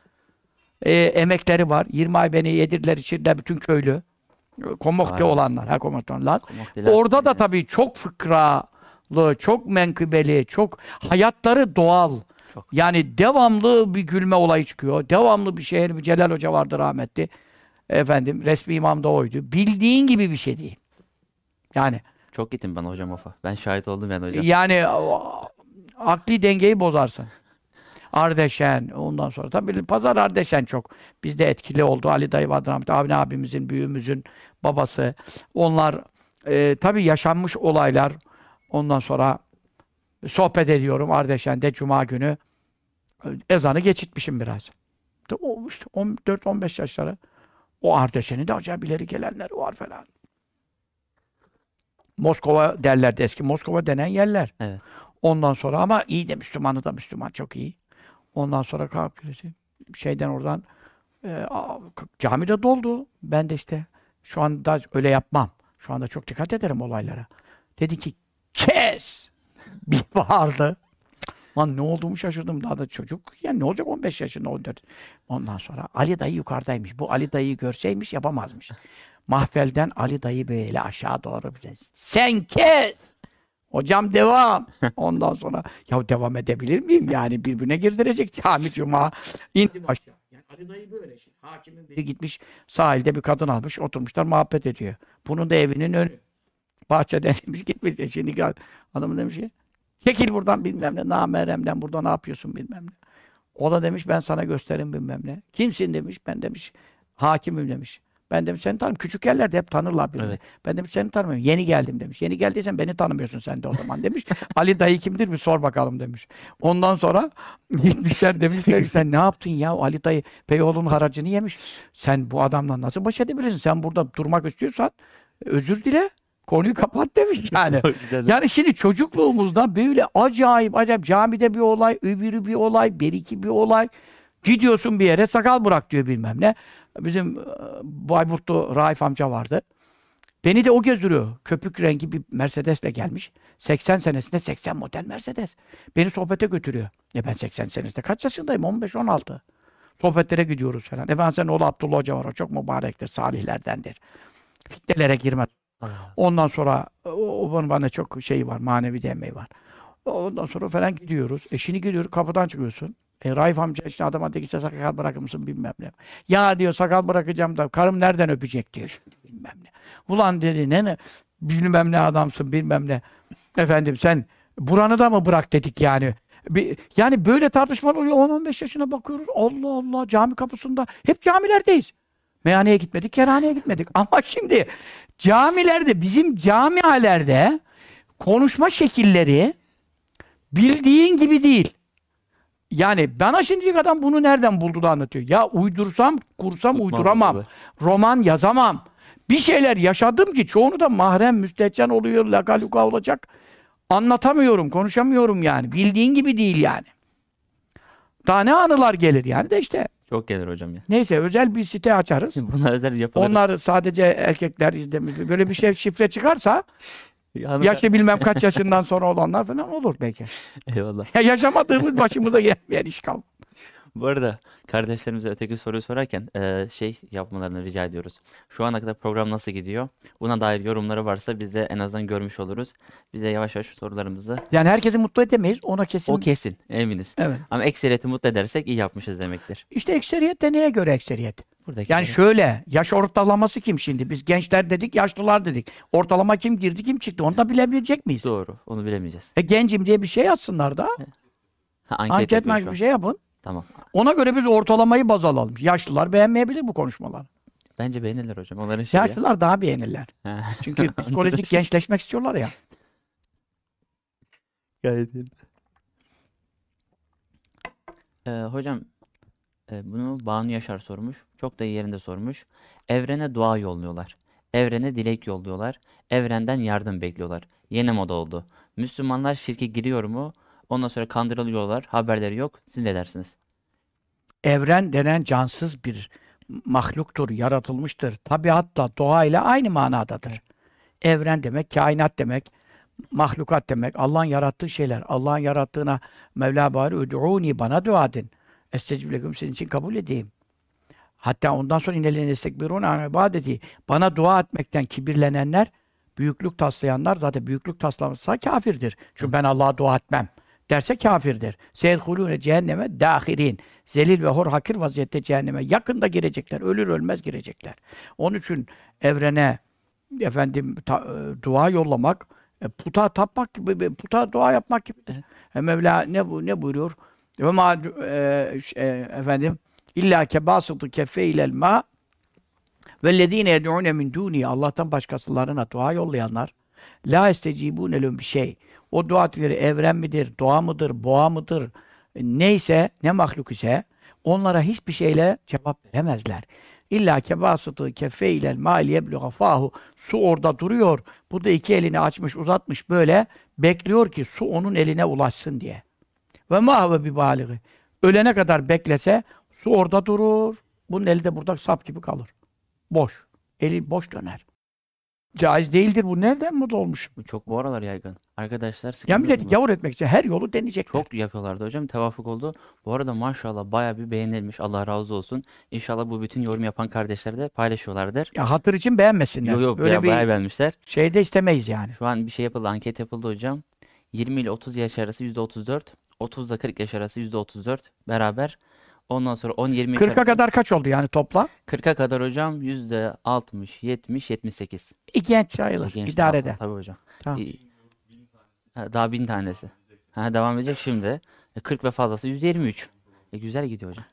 Emekleri var. 20 ay beni yedirdiler, içirdiler bütün köylü. Komokte olanlar. Ha, Komokte Laz. Orada da tabii çok fıkralı, çok menkıbeli, çok hayatları doğal. Çok. Yani devamlı bir gülme olayı çıkıyor. Devamlı bir şey. Bir Celal Hoca vardı rahmetli. Efendim resmi imam da oydu. Bildiğin gibi bir şey değil. Yani. Çok gittim ben hocam ofa. Ben şahit oldum ben hocam. Yani akli dengeyi bozarsın. Ardeşen ondan sonra. Tabii Pazar Ardeşen çok. Bizde etkili oldu. Ali Dayı vardı rahmetli. Avni abimizin, büyüğümüzün babası. Onlar tabii yaşanmış olaylar. Ondan sonra sohbet ediyorum Ardeşen'de Cuma günü. Ezanı geçitmişim biraz. O işte 14-15 yaşları. O Ardeşen'in de acayip ileri gelenler var falan. Moskova derlerdi eski. Moskova denen yerler. Evet. Ondan sonra ama iyi de Müslümanı da Müslüman çok iyi. Ondan sonra kalktı. Şeyden oradan camide doldu. Ben de işte şu anda öyle yapmam. Şu anda çok dikkat ederim olaylara. Dedi ki kes! Bir bağırdı. Lan ne olduğumu şaşırdım. Daha da çocuk. Yani ne olacak 15 yaşında 14. Ondan sonra Ali Dayı yukarıdaymış. Bu Ali Dayı'yı görseymiş yapamazmış. Mahfelden Ali Dayı böyle aşağı doğru biraz. Sen kes! Hocam devam! Ondan sonra ya devam edebilir miyim? Yani birbirine girdirecek cami cuma. İndim aşağı. Yani Ali Dayı böyle şey. Hakimin biri gitmiş sahilde bir kadın almış. Oturmuşlar muhabbet ediyor. Bunun da evinin önü. Bahçeden demiş gitmiş. Şimdi adamın demiş ki çekil buradan bilmem ne. Nameremden burada ne yapıyorsun bilmem ne. O da demiş ben sana gösterim bilmem ne. Kimsin demiş. Ben demiş hakimim demiş. Ben demiş seni tanımıyorum. Küçük yerlerde hep tanırlar birini. Evet. Ben demiş seni tanımıyorum. Yeni geldim demiş. Yeni geldiysen beni tanımıyorsun sen de o zaman demiş. Ali Dayı kimdir bir sor bakalım demiş. Ondan sonra gitmişler demişler sen ne yaptın ya Ali Dayı Beyoğlu'nun haracını yemiş. Sen bu adamla nasıl baş edebilirsin? Sen burada durmak istiyorsan özür dile. Konuyu kapat demiş yani. Yani şimdi çocukluğumuzda böyle acayip camide bir olay, öbürü bir olay, bir iki bir olay. Gidiyorsun bir yere sakal bırak diyor bilmem ne. Bizim Bayburtlu Raif amca vardı. Beni de o gezdiriyor. Köpük rengi bir Mercedes'le gelmiş. 80 senesinde 80 model Mercedes. Beni sohbete götürüyor. Ben 80 senesinde kaç yaşındayım? 15-16. Sohbetlere gidiyoruz falan. Efendim sen oğlu Abdullah Hoca var. O çok mübarektir, salihlerdendir. Fitnelere girmez. Ondan sonra o bana çok şey var, manevi demeyi var. Ondan sonra falan gidiyoruz. Şimdi gidiyoruz, kapıdan çıkıyorsun. Raif amca işte adama de ki sakal bırakır mısın bilmem ne. Ya diyor sakal bırakacağım da karım nereden öpecek diyor şimdi bilmem ne. Ulan dedi ne bilmem ne adamsın bilmem ne. Efendim sen buranı da mı bırak dedik yani. Yani böyle tartışmalar oluyor 10-15 yaşına bakıyoruz. Allah Allah cami kapısında hep camilerdeyiz. Meyhaneye gitmedik, kerhaneye gitmedik. Ama şimdi camilerde, bizim camilerde konuşma şekilleri bildiğin gibi değil. Yani bana şimdilik adam bunu nereden buldu da anlatıyor. Ya uydursam, kursam tutmam uyduramam. Gibi. Roman yazamam. Bir şeyler yaşadım ki çoğunu da mahrem, müstehcen oluyor, lakaluka olacak. Anlatamıyorum, konuşamıyorum yani. Bildiğin gibi değil yani. Daha ne anılar gelir yani de işte. Çok gelir hocam ya. Neyse özel bir site açarız. Bunlar özel yapılır. Onlar sadece erkekler izlemiş. Böyle bir şey şifre çıkarsa yaşlı bilmem kaç yaşından sonra olanlar falan olur belki. Eyvallah. Ya yaşamadığımız başımıza gelmeyen iş kalmadı. Bu arada kardeşlerimize öteki soruyu sorarken şey yapmalarını rica ediyoruz. Şu ana kadar program nasıl gidiyor? Buna dair yorumları varsa biz de en azından görmüş oluruz. Biz de yavaş yavaş sorularımızı... Yani herkesi mutlu edemeyiz. Ona kesin... O kesin. Eminiz. Evet. Ama ekseriyeti mutlu edersek iyi yapmışız demektir. İşte ekseriyet de neye göre ekseriyet? Buradaki yani şöyle, yaş ortalaması kim şimdi? Biz gençler dedik, yaşlılar dedik. Ortalama kim girdi, kim çıktı? Onu da bilebilecek miyiz? Doğru. Onu bilemeyeceğiz. Gencim diye bir şey yazsınlar da. Ha, anket bir şey yapın. Tamam. Ona göre biz ortalamayı baz alalım. Yaşlılar beğenmeyebilir bu konuşmalar. Bence beğenirler hocam. Onların şeyi. Yaşlılar ya. Daha beğenirler. Ha. Çünkü psikolojik gençleşmek istiyorlar ya. Gayet iyi. Hocam bunu Banu Yaşar sormuş. Çok da yerinde sormuş. Evrene dua yolluyorlar. Evrene dilek yolluyorlar. Evrenden yardım bekliyorlar. Yeni moda oldu. Müslümanlar şirke giriyor mu? Ondan sonra kandırılıyorlar. Haberleri yok. Siz ne dersiniz? Evren denen cansız bir mahluktur, yaratılmıştır. Tabiatla, doğayla aynı manadadır. Evren demek, kainat demek, mahlukat demek. Allah'ın yarattığı şeyler. Allah'ın yarattığına Mevla bari "Ud'uni", bana dua edin. Estecib lekum, sizin için kabul edeyim. Hatta ondan sonra "İnnellezîne yestekbirûne an ibâdetî", bana dua etmekten kibirlenenler, büyüklük taslayanlar, zaten büyüklük taslamasa kafirdir. Çünkü ben Allah'a dua etmem derse kafirdir. "Seyedhulûne cehenneme dâhirîn", zelil ve hor hakir vaziyette cehenneme yakında girecekler, ölür ölmez girecekler. Onun için evrene dua yollamak, puta tapmak gibi, puta dua yapmak gibi. Mevla ne buyuruyor? Ve ma illa kebasıtı kefe ilel ma vellezine yed'ûne min dûni, Allah'tan başkasılarına dua yollayanlar, la estecibûne lehum bi şey. O dua türleri evren midir, dua mıdır, boğa mıdır, neyse, ne mahluk ise onlara hiçbir şeyle cevap veremezler. İlla kebasıtı kefe ilel ma liyeblugha fahu. Su orada duruyor. Bu da iki elini açmış, uzatmış böyle bekliyor ki su onun eline ulaşsın diye. Ve mahve bi balighi. Ölene kadar beklese su orada durur. Bunun eli de burada sap gibi kalır. Boş. Eli boş döner. Caiz değildir bu. Nereden moda olmuş? Çok bu aralar yaygın. Arkadaşlar sıkıntı. Ya millet yavur etmek için her yolu deneyecekler. Çok yapıyorlardı hocam. Tevafuk oldu. Bu arada maşallah bayağı bir beğenilmiş. Allah razı olsun. İnşallah bu bütün yorum yapan kardeşler de paylaşıyorlardır. Ya hatır için beğenmesinler. Yok öyle ya, bayağı beğenmişler. Şey de istemeyiz yani. Şu an bir şey yapıldı. Anket yapıldı hocam. 20 ile 30 yaş arası %34. 30 ile 40 yaş arası %34. Beraber. Ondan sonra 10-20... 40'a kadar kaç oldu yani topla? 40'a kadar hocam %60, %70, %78. Genç sayılır, idare eder. Tabii hocam. Tamam. Daha 1000 tanesi. Ha, devam edecek şimdi. 40 ve fazlası %23. Güzel gidiyor hocam.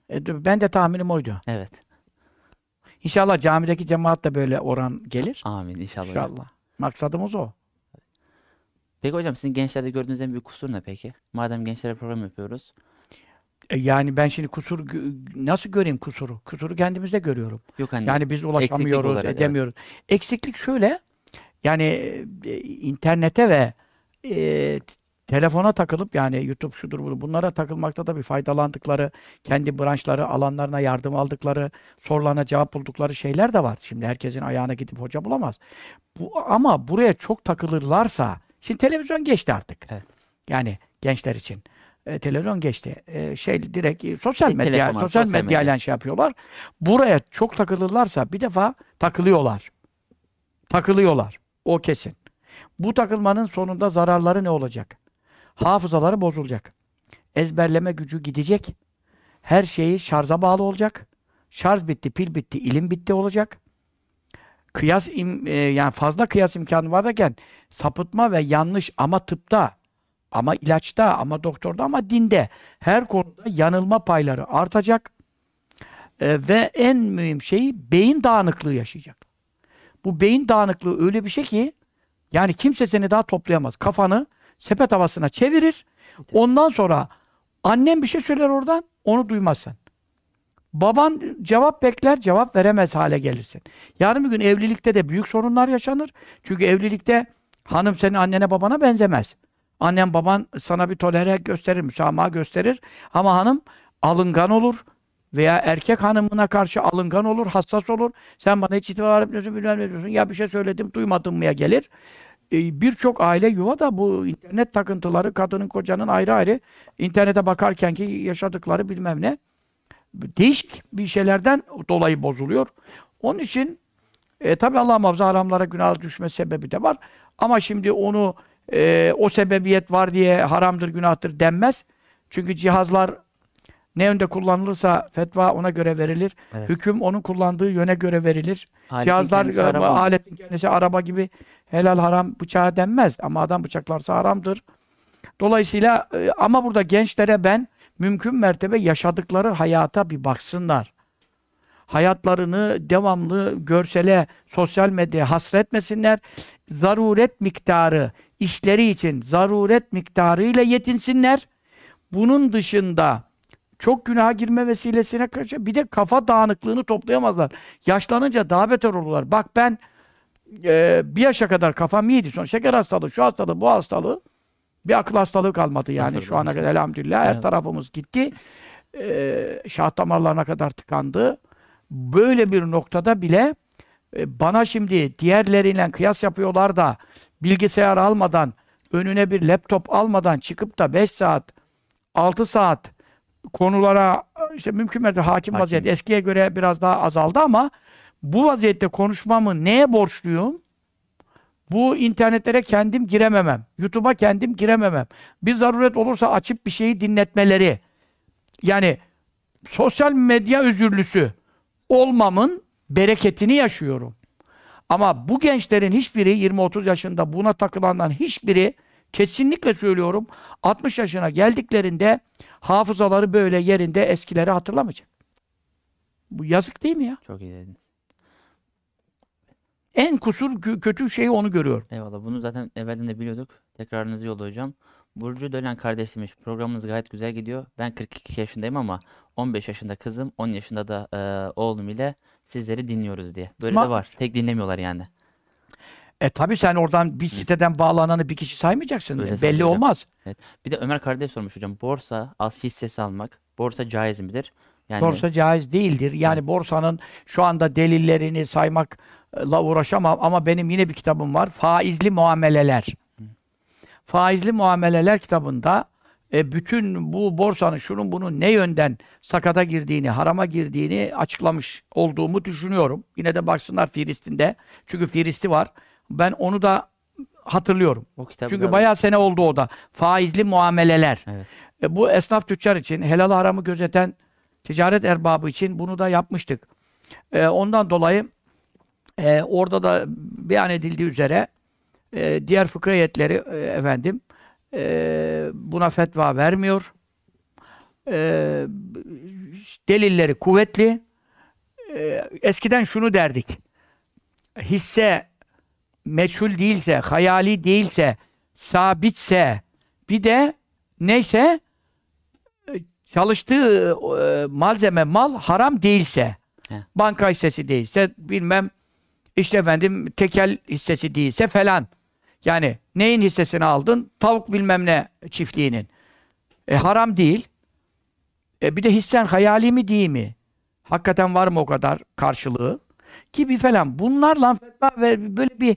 Ben de tahminim oydu. Evet. İnşallah camideki cemaat da böyle oran gelir. Amin inşallah. İnşallah. Maksadımız o. Peki hocam sizin gençlerde gördüğünüz en büyük kusur ne peki? Madem gençlere program yapıyoruz. Yani ben şimdi kusur nasıl göreyim kusuru? Kusuru kendimizde görüyorum. Yok anne, yani biz ulaşamıyoruz, olarak, edemiyoruz. Evet. Eksiklik şöyle, yani internete ve telefona takılıp, yani YouTube şudur budur, bunlara takılmakta da bir faydalandıkları, kendi branşları, alanlarına yardım aldıkları, sorularına cevap buldukları şeyler de var. Şimdi herkesin ayağına gidip hoca bulamaz. Ama buraya çok takılırlarsa, şimdi televizyon geçti artık. Evet. Yani gençler için. Televizyon geçti. Direkt sosyal medya, sosyal medyayla şey yapıyorlar. Buraya çok takılırlarsa bir defa takılıyorlar. Takılıyorlar. O kesin. Bu takılmanın sonunda zararları ne olacak? Hafızaları bozulacak. Ezberleme gücü gidecek. Her şeyi şarja bağlı olacak. Şarj bitti, pil bitti, ilim bitti olacak. Yani fazla kıyas imkanı varken sapıtma ve yanlış, ama tıpta, ama ilaçta, ama doktorda, ama dinde her konuda yanılma payları artacak ve en mühim şeyi beyin dağınıklığı yaşayacak. Bu beyin dağınıklığı öyle bir şey ki yani kimse seni daha toplayamaz. Kafanı sepet havasına çevirir. Ondan sonra annen bir şey söyler oradan, onu duymazsın. Baban cevap bekler, cevap veremez hale gelirsin. Yarın bir gün evlilikte de büyük sorunlar yaşanır. Çünkü evlilikte hanım senin annene babana benzemez. Annen baban sana bir tolere gösterir, müsamaha gösterir. Ama hanım alıngan olur veya erkek hanımına karşı alıngan olur, hassas olur. Sen bana hiç itibar etmiyorsun, bilmem ne diyorsun. Ya bir şey söyledim, duymadın mıya gelir. Birçok aile yuva da bu internet takıntıları, kadının kocanın ayrı ayrı internete bakarken ki yaşadıkları bilmem ne. Değişik bir şeylerden dolayı bozuluyor. Onun için tabi Allah muhafaza haramlara, günaha düşme sebebi de var. Ama şimdi onu o sebebiyet var diye haramdır, günahtır denmez. Çünkü cihazlar ne yönde kullanılırsa fetva ona göre verilir. Evet. Hüküm onun kullandığı yöne göre verilir. Cihazlar, aletin kendisi araba gibi helal haram bıçağı denmez. Ama adam bıçaklarsa haramdır. Dolayısıyla ama burada gençlere ben mümkün mertebe yaşadıkları hayata bir baksınlar. hayatlarını devamlı görsele, sosyal medyaya hasretmesinler. Zaruret miktarı, işleri için zaruret miktarıyla yetinsinler. Bunun dışında çok günaha girme vesilesine karşı bir de kafa dağınıklığını toplayamazlar. Yaşlanınca daha beter olurlar. Bak ben bir yaşa kadar kafam iyiydi. Sonra şeker hastalığı, şu hastalığı, bu hastalığı, bir akıl hastalığı kalmadı yani. Sıfır şu ana kadar elhamdülillah her tarafımız gitti. Şah damarlarına kadar tıkandı. Böyle bir noktada bile bana şimdi diğerleriyle kıyas yapıyorlar da bilgisayar almadan, önüne bir laptop almadan çıkıp da 5 saat, 6 saat konulara işte mümkün mertebe hakim vaziyet. Eskiye göre biraz daha azaldı ama bu vaziyette konuşmamı neye borçluyum? Bu internetlere kendim girememem. YouTube'a kendim girememem. Bir zaruret olursa açıp bir şeyi dinletmeleri. Yani sosyal medya özürlüsü olmamın bereketini yaşıyorum. Ama bu gençlerin hiçbiri 20-30 yaşında buna takılanların hiçbiri kesinlikle söylüyorum 60 yaşına geldiklerinde hafızaları böyle yerinde eskileri hatırlamayacak. Bu yazık değil mi ya? Çok iyi dediniz. En kusur kötü şeyi onu görüyorum. Eyvallah, bunu zaten evvelden de biliyorduk. Tekrarınızı yolla hocam. Burcu Dölen kardeş demiş, programınız gayet güzel gidiyor. Ben 42 yaşındayım ama 15 yaşında kızım, 10 yaşında da oğlum ile sizleri dinliyoruz diye. Böyle de var. Tek dinlemiyorlar yani. Tabii sen oradan bir siteden bağlananı bir kişi saymayacaksın. Öyle belli hocam. Olmaz. Evet. Bir de Ömer kardeş sormuş hocam. Borsa az hissesi almak. Borsa caiz midir? Yani... Borsa caiz değildir. Yani borsanın şu anda delillerini saymakla uğraşamam ama benim yine bir kitabım var. Faizli Muameleler. Faizli Muameleler kitabında bütün bu borsanın şunun bunun ne yönden sakata girdiğini, harama girdiğini açıklamış olduğumu düşünüyorum. Yine de baksınlar Firist'inde. Çünkü Firist'i var. Ben onu da hatırlıyorum. Çünkü bayağı sene oldu o da. Faizli Muameleler. Evet. Bu esnaf tüccar için, helal haramı gözeten ticaret erbabı için bunu da yapmıştık. Ondan dolayı orada da beyan edildiği üzere diğer fıkra heyetleri efendim buna fetva vermiyor. Delilleri kuvvetli. Eskiden şunu derdik. Hisse meçhul değilse, hayali değilse, sabitse, bir de neyse çalıştığı malzeme mal haram değilse, banka hissesi değilse, bilmem işte efendim tekel hissesi değilse falan. Yani neyin hissesini aldın? Tavuk bilmem ne çiftliğinin. Haram değil. Bir de hissen hayali mi değil mi? Hakikaten var mı o kadar karşılığı? Gibi falan. Bunlarla fetva ve böyle bir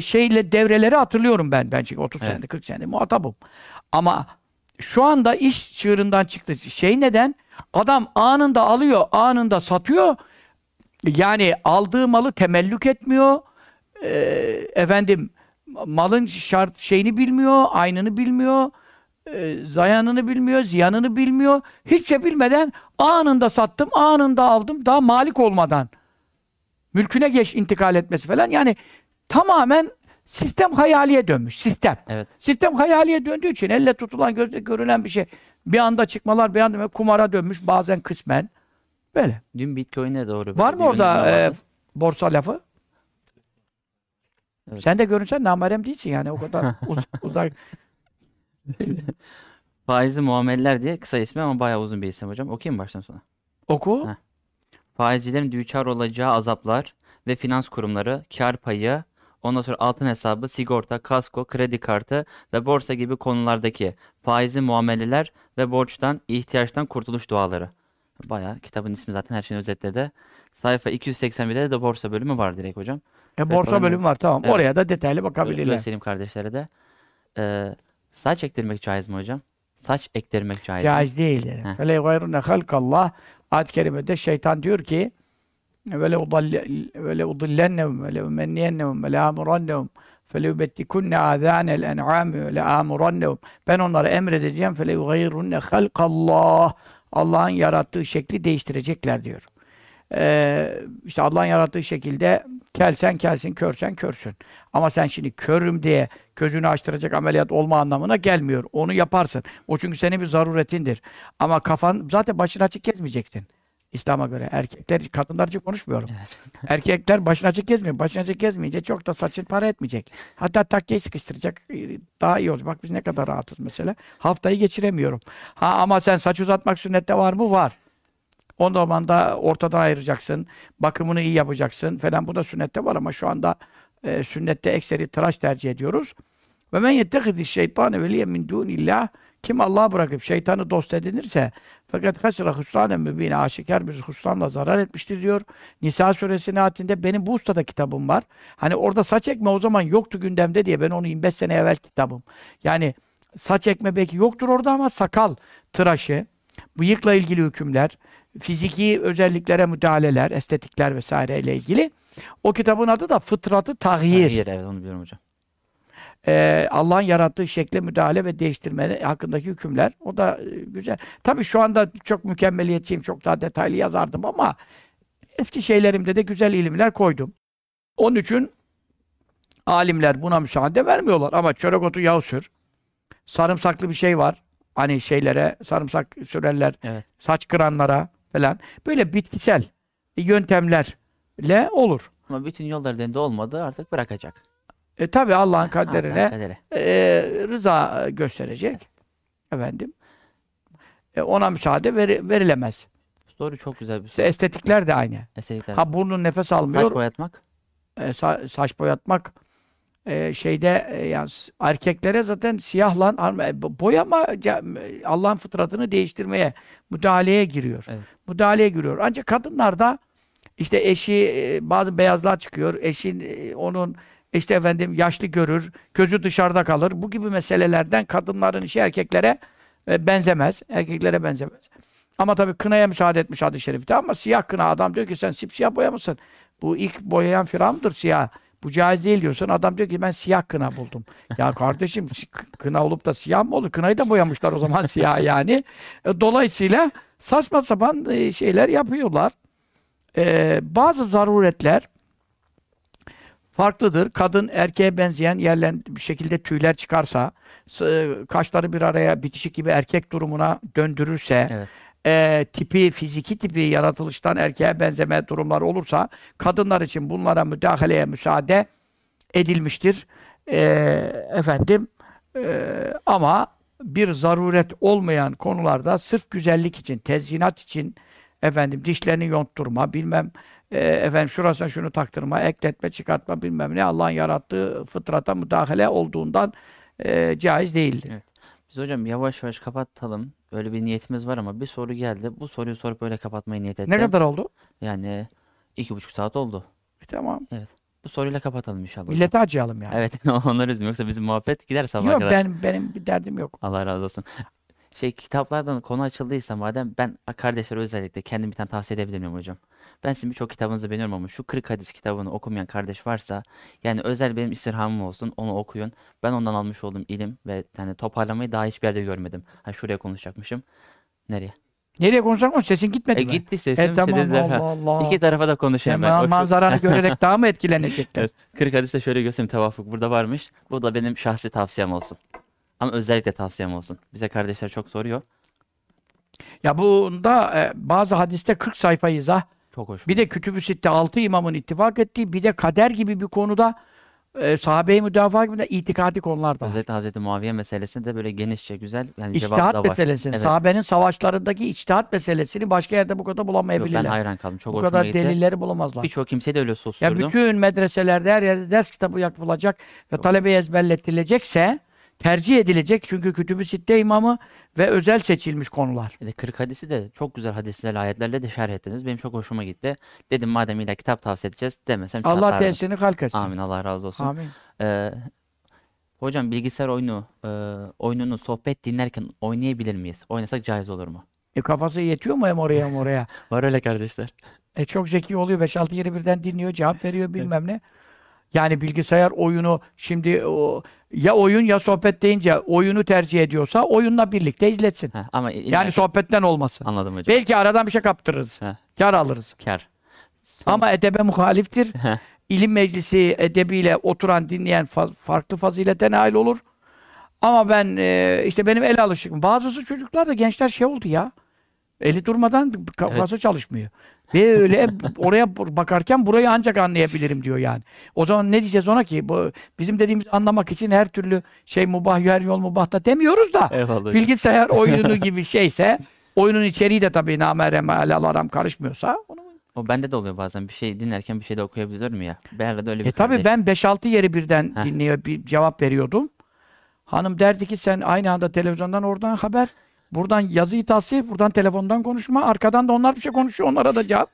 şeyle devreleri hatırlıyorum ben. Ben çünkü 30 senedir, 40 senedir muhatabım. Ama şu anda iş çığırından çıktı. Şey neden? Adam anında alıyor, anında satıyor. Yani aldığı malı temellük etmiyor. Efendim malın şart şeyini bilmiyor, aynını bilmiyor, zayanını bilmiyor, ziyanını bilmiyor. Hiçbir şey bilmeden anında sattım, anında aldım, daha malik olmadan. Mülküne intikal etmesi falan. Yani tamamen sistem hayaliye dönmüş, sistem. Evet. Sistem hayaliye döndüğü için elle tutulan, gözle görülen bir şey. Bir anda çıkmalar, bir anda kumara dönmüş, bazen kısmen. Böyle. Dün Bitcoin'e doğru. Var mı orada borsa lafı? Evet. Sen de görünsen namarem değilsin yani o kadar uzak. Faizli Muameleler diye kısa ismi ama bayağı uzun bir isim hocam. Okuyayım baştan sona. Oku. Heh. Faizcilerin düçar olacağı azaplar ve finans kurumları, kar payı, ondan sonra altın hesabı, sigorta, kasko, kredi kartı ve borsa gibi konulardaki faizli muameleler ve borçtan, ihtiyaçtan kurtuluş duaları. Bayağı kitabın ismi zaten her şeyin özetledi. Sayfa 281'de de borsa bölümü var direkt hocam. Borsa bölümü var tamam. Evet. Oraya da detaylı bakabilirler. Göstereyim kardeşlere de. Saç ektirmek caiz mi hocam? Saç ektirmek caiz mi? Caiz değildir. Fele gayrune halkallah. Ayet-i kerimede şeytan diyor ki vele udillennehum vele umenniyennehum vele amurannehum fele ubettikunne azânel en'âmi vele amurannehum. Ben onlara emredeceğim. Fele gayrune halkallah. Allah'ın yarattığı şekli değiştirecekler diyor. İşte Allah'ın yarattığı şekilde kelsen kelsin, körsen körsün. Ama sen şimdi körüm diye gözünü açtıracak ameliyat olma anlamına gelmiyor. Onu yaparsın. O çünkü senin bir zaruretindir. Ama kafan zaten başını açık gezmeyeceksin. İslam'a göre erkekler, kadınlar için konuşmuyorum. Evet. Erkekler başına açık gezmiyor. Başına açık gezmeyince çok da saçın para etmeyecek. Hatta takkeyi sıkıştıracak. Daha iyi olacak. Bak biz ne kadar rahatız mesela. Haftayı geçiremiyorum. Ha ama sen saç uzatmak sünnette var mı? Var. O zaman da ortadan ayıracaksın. Bakımını iyi yapacaksın falan. Bu da sünnette var ama şu anda sünnette ekseri tıraş tercih ediyoruz. Ve men yettekiz şeytane veliyen min dunillah. Kim Allah'a bırakıp şeytanı dost edinirse fakat hasra husranen mübine, aşikar bir husranla zarar etmiştir diyor. Nisa suresi naatinde benim bu ustada kitabım var. Hani orada saç ekme o zaman yoktu gündemde diye ben onu 25 sene evvel kitabım. Yani saç ekme belki yoktur orada ama sakal tıraşı, bıyıkla ilgili hükümler, fiziki özelliklere müdahaleler, estetikler vesaireyle ilgili. O kitabın adı da Fıtratı Tahyir. Tahyir, evet onu biliyorum hocam. Allah'ın yarattığı şekle müdahale ve değiştirme hakkındaki hükümler. O da güzel. Tabii şu anda çok mükemmeliyetçiyim, çok daha detaylı yazardım ama eski şeylerimde de güzel ilimler koydum. Onun için alimler buna müsaade vermiyorlar ama çörek otu yağı sür. Sarımsaklı bir şey var. Hani şeylere sarımsak sürerler, evet. Saç kıranlara falan. Böyle bitkisel yöntemlerle olur. Ama bütün yollar dendi olmadı artık bırakacak. Tabii Allah'ın kaderine rıza gösterecek. Efendim. Ona müsaade verilemez. Soru çok güzel bir soru. Estetikler de aynı. Estetikler. Ha burnun nefes almıyor. Saç boyatmak. Saç boyatmak yani erkeklere zaten siyahla boyama Allah'ın fıtratını değiştirmeye, müdahaleye giriyor. Evet. Müdahaleye giriyor. Ancak kadınlarda işte eşi bazı beyazlar çıkıyor. Eşin onun İşte efendim yaşlı görür, gözü dışarıda kalır. Bu gibi meselelerden kadınların işi erkeklere benzemez. Erkeklere benzemez. Ama tabii kınaya müsaade etmiş hadis-i şerifte ama siyah kına adam diyor ki sen sipsiyah boyamışsın. Bu ilk boyayan Firavun'dur siyah. Bu caiz değil diyorsun. Adam diyor ki ben siyah kına buldum. Ya kardeşim kına olup da siyah mı olur? Kınayı da boyamışlar o zaman siyah yani. Dolayısıyla saçma sapan şeyler yapıyorlar. Bazı zaruretler farklıdır. Kadın erkeğe benzeyen yerlerden bir şekilde tüyler çıkarsa, kaşları bir araya bitişik gibi erkek durumuna döndürürse, evet. Tipi, fiziki tipi yaratılıştan erkeğe benzeme durumları olursa, kadınlar için bunlara müdahaleye müsaade edilmiştir. Ama bir zaruret olmayan konularda sırf güzellik için, tezyinat için, dişlerini yontturma, bilmem şurasına şunu taktırma, ekletme, çıkartma bilmem ne Allah'ın yarattığı fıtrata müdahale olduğundan caiz değildir. Evet. Biz hocam yavaş yavaş kapatalım. Böyle bir niyetimiz var ama bir soru geldi. Bu soruyu sorup böyle kapatmayı niyet ettim. Ne kadar oldu? Yani 2,5 saat oldu. Tamam. Evet. Bu soruyla kapatalım inşallah. Millete acıyalım yani. Evet. Onları üzme. Yoksa bizim muhabbet gider sabaha kadar. Yok benim bir derdim yok. Allah razı olsun. Kitaplardan konu açıldıysa madem ben kardeşlere özellikle kendim bir tane tavsiye edebilir miyim hocam? Ben sizin birçok kitabınızı beğeniyorum ama şu 40 hadis kitabını okumayan kardeş varsa yani özel benim istirhamım olsun onu okuyun. Ben ondan almış olduğum ilim ve yani toparlamayı daha hiçbir yerde görmedim. Şuraya konuşacakmışım. Nereye? Nereye konuşacakmışım? Sesin gitmedi mi? Gitti sesim. Tamam Allah Allah. İki tarafa da konuşayım ben. Manzaranı görerek daha mı etkilenecekler? Evet. 40 hadiste şöyle göstereyim tevafuk burada varmış. Bu da benim şahsi tavsiyem olsun. Ama özellikle tavsiyem olsun. Bize kardeşler çok soruyor. Ya bunda bazı hadiste 40 sayfa izah. Çok hoş. Bir de Kütüb-ü Sitte 6 imamın ittifak ettiği, bir de kader gibi bir konuda sahabe-i müdafaa gibi de itikadi konular da. Özellikle Hz. Muaviye meselesinde de böyle genişçe güzel yani cevap da var. İçtihat meselesini, evet. Sahabenin savaşlarındaki içtihat meselesini başka yerde bu kadar bulamayabilirler. Yok, ben hayran kaldım. Çok bu kadar delilleri bulamazlar. Birçok kimse de öyle susturdum. Ya bütün medreselerde her yerde ders kitabı yapılacak ve talebeye ezberletilecekse tercih edilecek çünkü Kütüb-ü Sitte imamı ve özel seçilmiş konular. 40 hadisi de çok güzel hadislerle, ayetlerle de şerh ettiniz. Benim çok hoşuma gitti. Dedim madem illa kitap tavsiye edeceğiz demesem. Allah tesini halk etsin. Amin. Allah razı olsun. Amin. Hocam bilgisayar oyununu sohbet dinlerken oynayabilir miyiz? Oynasak caiz olur mu? Kafası yetiyor mu hem oraya hem oraya? Var öyle kardeşler. Çok zeki oluyor. 5-6 yeri birden dinliyor, cevap veriyor bilmem ne. Yani bilgisayar oyunu şimdi ya oyun ya sohbet deyince oyunu tercih ediyorsa oyunla birlikte izletsin. Ama yani sohbetten olmasın. Anladım hocam. Belki aradan bir şey kaptırırız. Kar alırız. Kar. Ama edebe muhaliftir. İlim meclisi edebiyle oturan dinleyen farklı fazilete nail olur. Ama ben benim ele alışık. Bazısı çocuklar da gençler oldu ya. Eli durmadan kafası çalışmıyor. Böyle oraya bakarken burayı ancak anlayabilirim diyor yani. O zaman ne diyeceğiz ona ki? Bu, bizim dediğimizi anlamak için her türlü şey mubah, her yol mubah da demiyoruz da. Eyvallah. Bilgisayar oyunu gibi şeyse, oyunun içeriği de tabii namereme alalarım karışmıyorsa onu. O bende de oluyor bazen. Bir şey dinlerken bir şey de okuyabiliyorum ya. Herhalde öyle bir tabii ben 5-6 yeri birden dinliyor, bir cevap veriyordum. Hanım derdi ki sen aynı anda televizyondan oradan haber, buradan yazı itası, buradan telefondan konuşma, arkadan da onlar bir şey konuşuyor, onlara da cevap.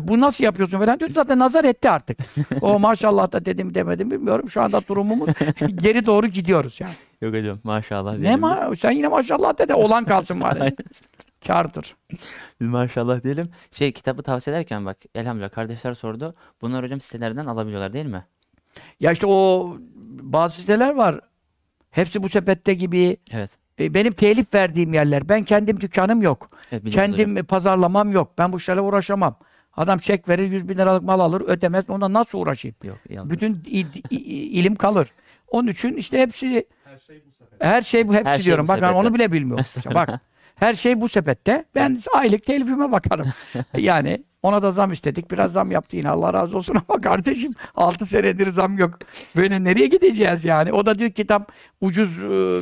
Bu nasıl yapıyorsun falan diyor. Zaten nazar etti artık. O maşallah da dedim demedim bilmiyorum. Şu anda durumumuz geri doğru gidiyoruz yani. Yok hocam maşallah. Ne sen yine maşallah dede olan kalsın bari. Kârdır. Maşallah diyelim. Şey kitabı tavsiye ederken bak elhamdülillah kardeşler sordu. Bunlar hocam sitelerden alabiliyorlar değil mi? Ya işte o bazı siteler var. Hepsi bu sepette gibi. Evet. Benim telif verdiğim yerler. Ben kendim dükkanım yok. Evet, kendim pazarlamam yok. Ben bu işlerle uğraşamam. Adam çek verir 100.000 liralık mal alır ödemez. Ondan nasıl uğraşayım? Yok, bütün ilim kalır. Onun için işte hepsi her şey bu sepette. Diyorum. Bak onu bile bilmiyorum. Bak. Her şey bu sepette. Ben aylık telifime bakarım. Yani ona da zam istedik. Biraz zam yaptı yine. Allah razı olsun ama kardeşim 6 senedir zam yok. Böyle nereye gideceğiz yani? O da diyor kitap ucuz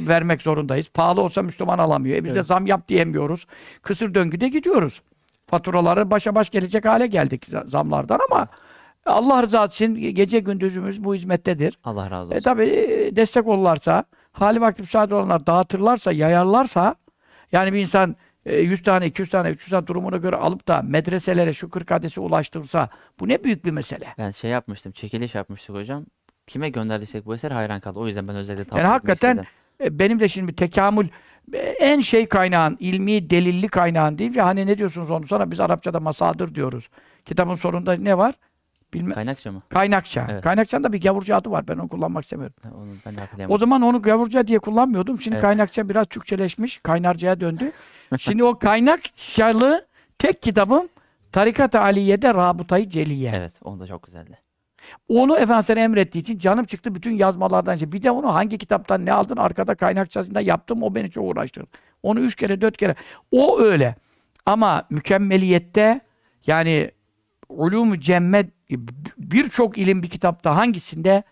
vermek zorundayız. Pahalı olsa Müslüman alamıyor. Biz de zam yap diyemiyoruz. Kısır döngüde gidiyoruz. Faturaları başa baş gelecek hale geldik zamlardan ama Allah rızası için gece gündüzümüz bu hizmettedir. Allah razı olsun. Tabii destek olurlarsa, hali vakti müsaade olanlar dağıtırlarsa, yayarlarsa yani bir insan 100 tane, 200 tane, 300 tane durumuna göre alıp da medreselere şu 40 hadisi ulaştırsa bu ne büyük bir mesele. Ben şey yapmıştım, çekiliş yapmıştık hocam. Kime gönderdiysek bu eser hayran kaldı. O yüzden ben özellikle tavsiye etmek hakikaten istedim. Benim de şimdi tekamül en şey kaynağın, ilmi, delilli kaynağın deyince hani ne diyorsunuz onu sonra biz Arapçada masadır diyoruz. Kitabın sonunda ne var? Kaynakça mı? Kaynakça. Evet. Kaynakça'nın da bir gavurca adı var. Ben onu kullanmak istemiyorum. Onu ben o zaman onu gavurca diye kullanmıyordum. Şimdi Kaynakça biraz Türkçeleşmiş. Kaynarca'ya döndü. Şimdi o Kaynakçalı tek kitabım Tarikat-ı Aliye'de Rabıta-i Celiye. Evet. Onu da çok güzeldi. Onu Efendimiz'e emrettiği için canım çıktı bütün yazmalardan. Bir de onu hangi kitaptan ne aldın? Arkada Kaynakçasında yaptım. O beni çok uğraştırdı. Onu 3 kere 4 kere. O öyle. Ama mükemmeliyette yani Ulûm-ü Cemme birçok ilim bir kitapta hangisinde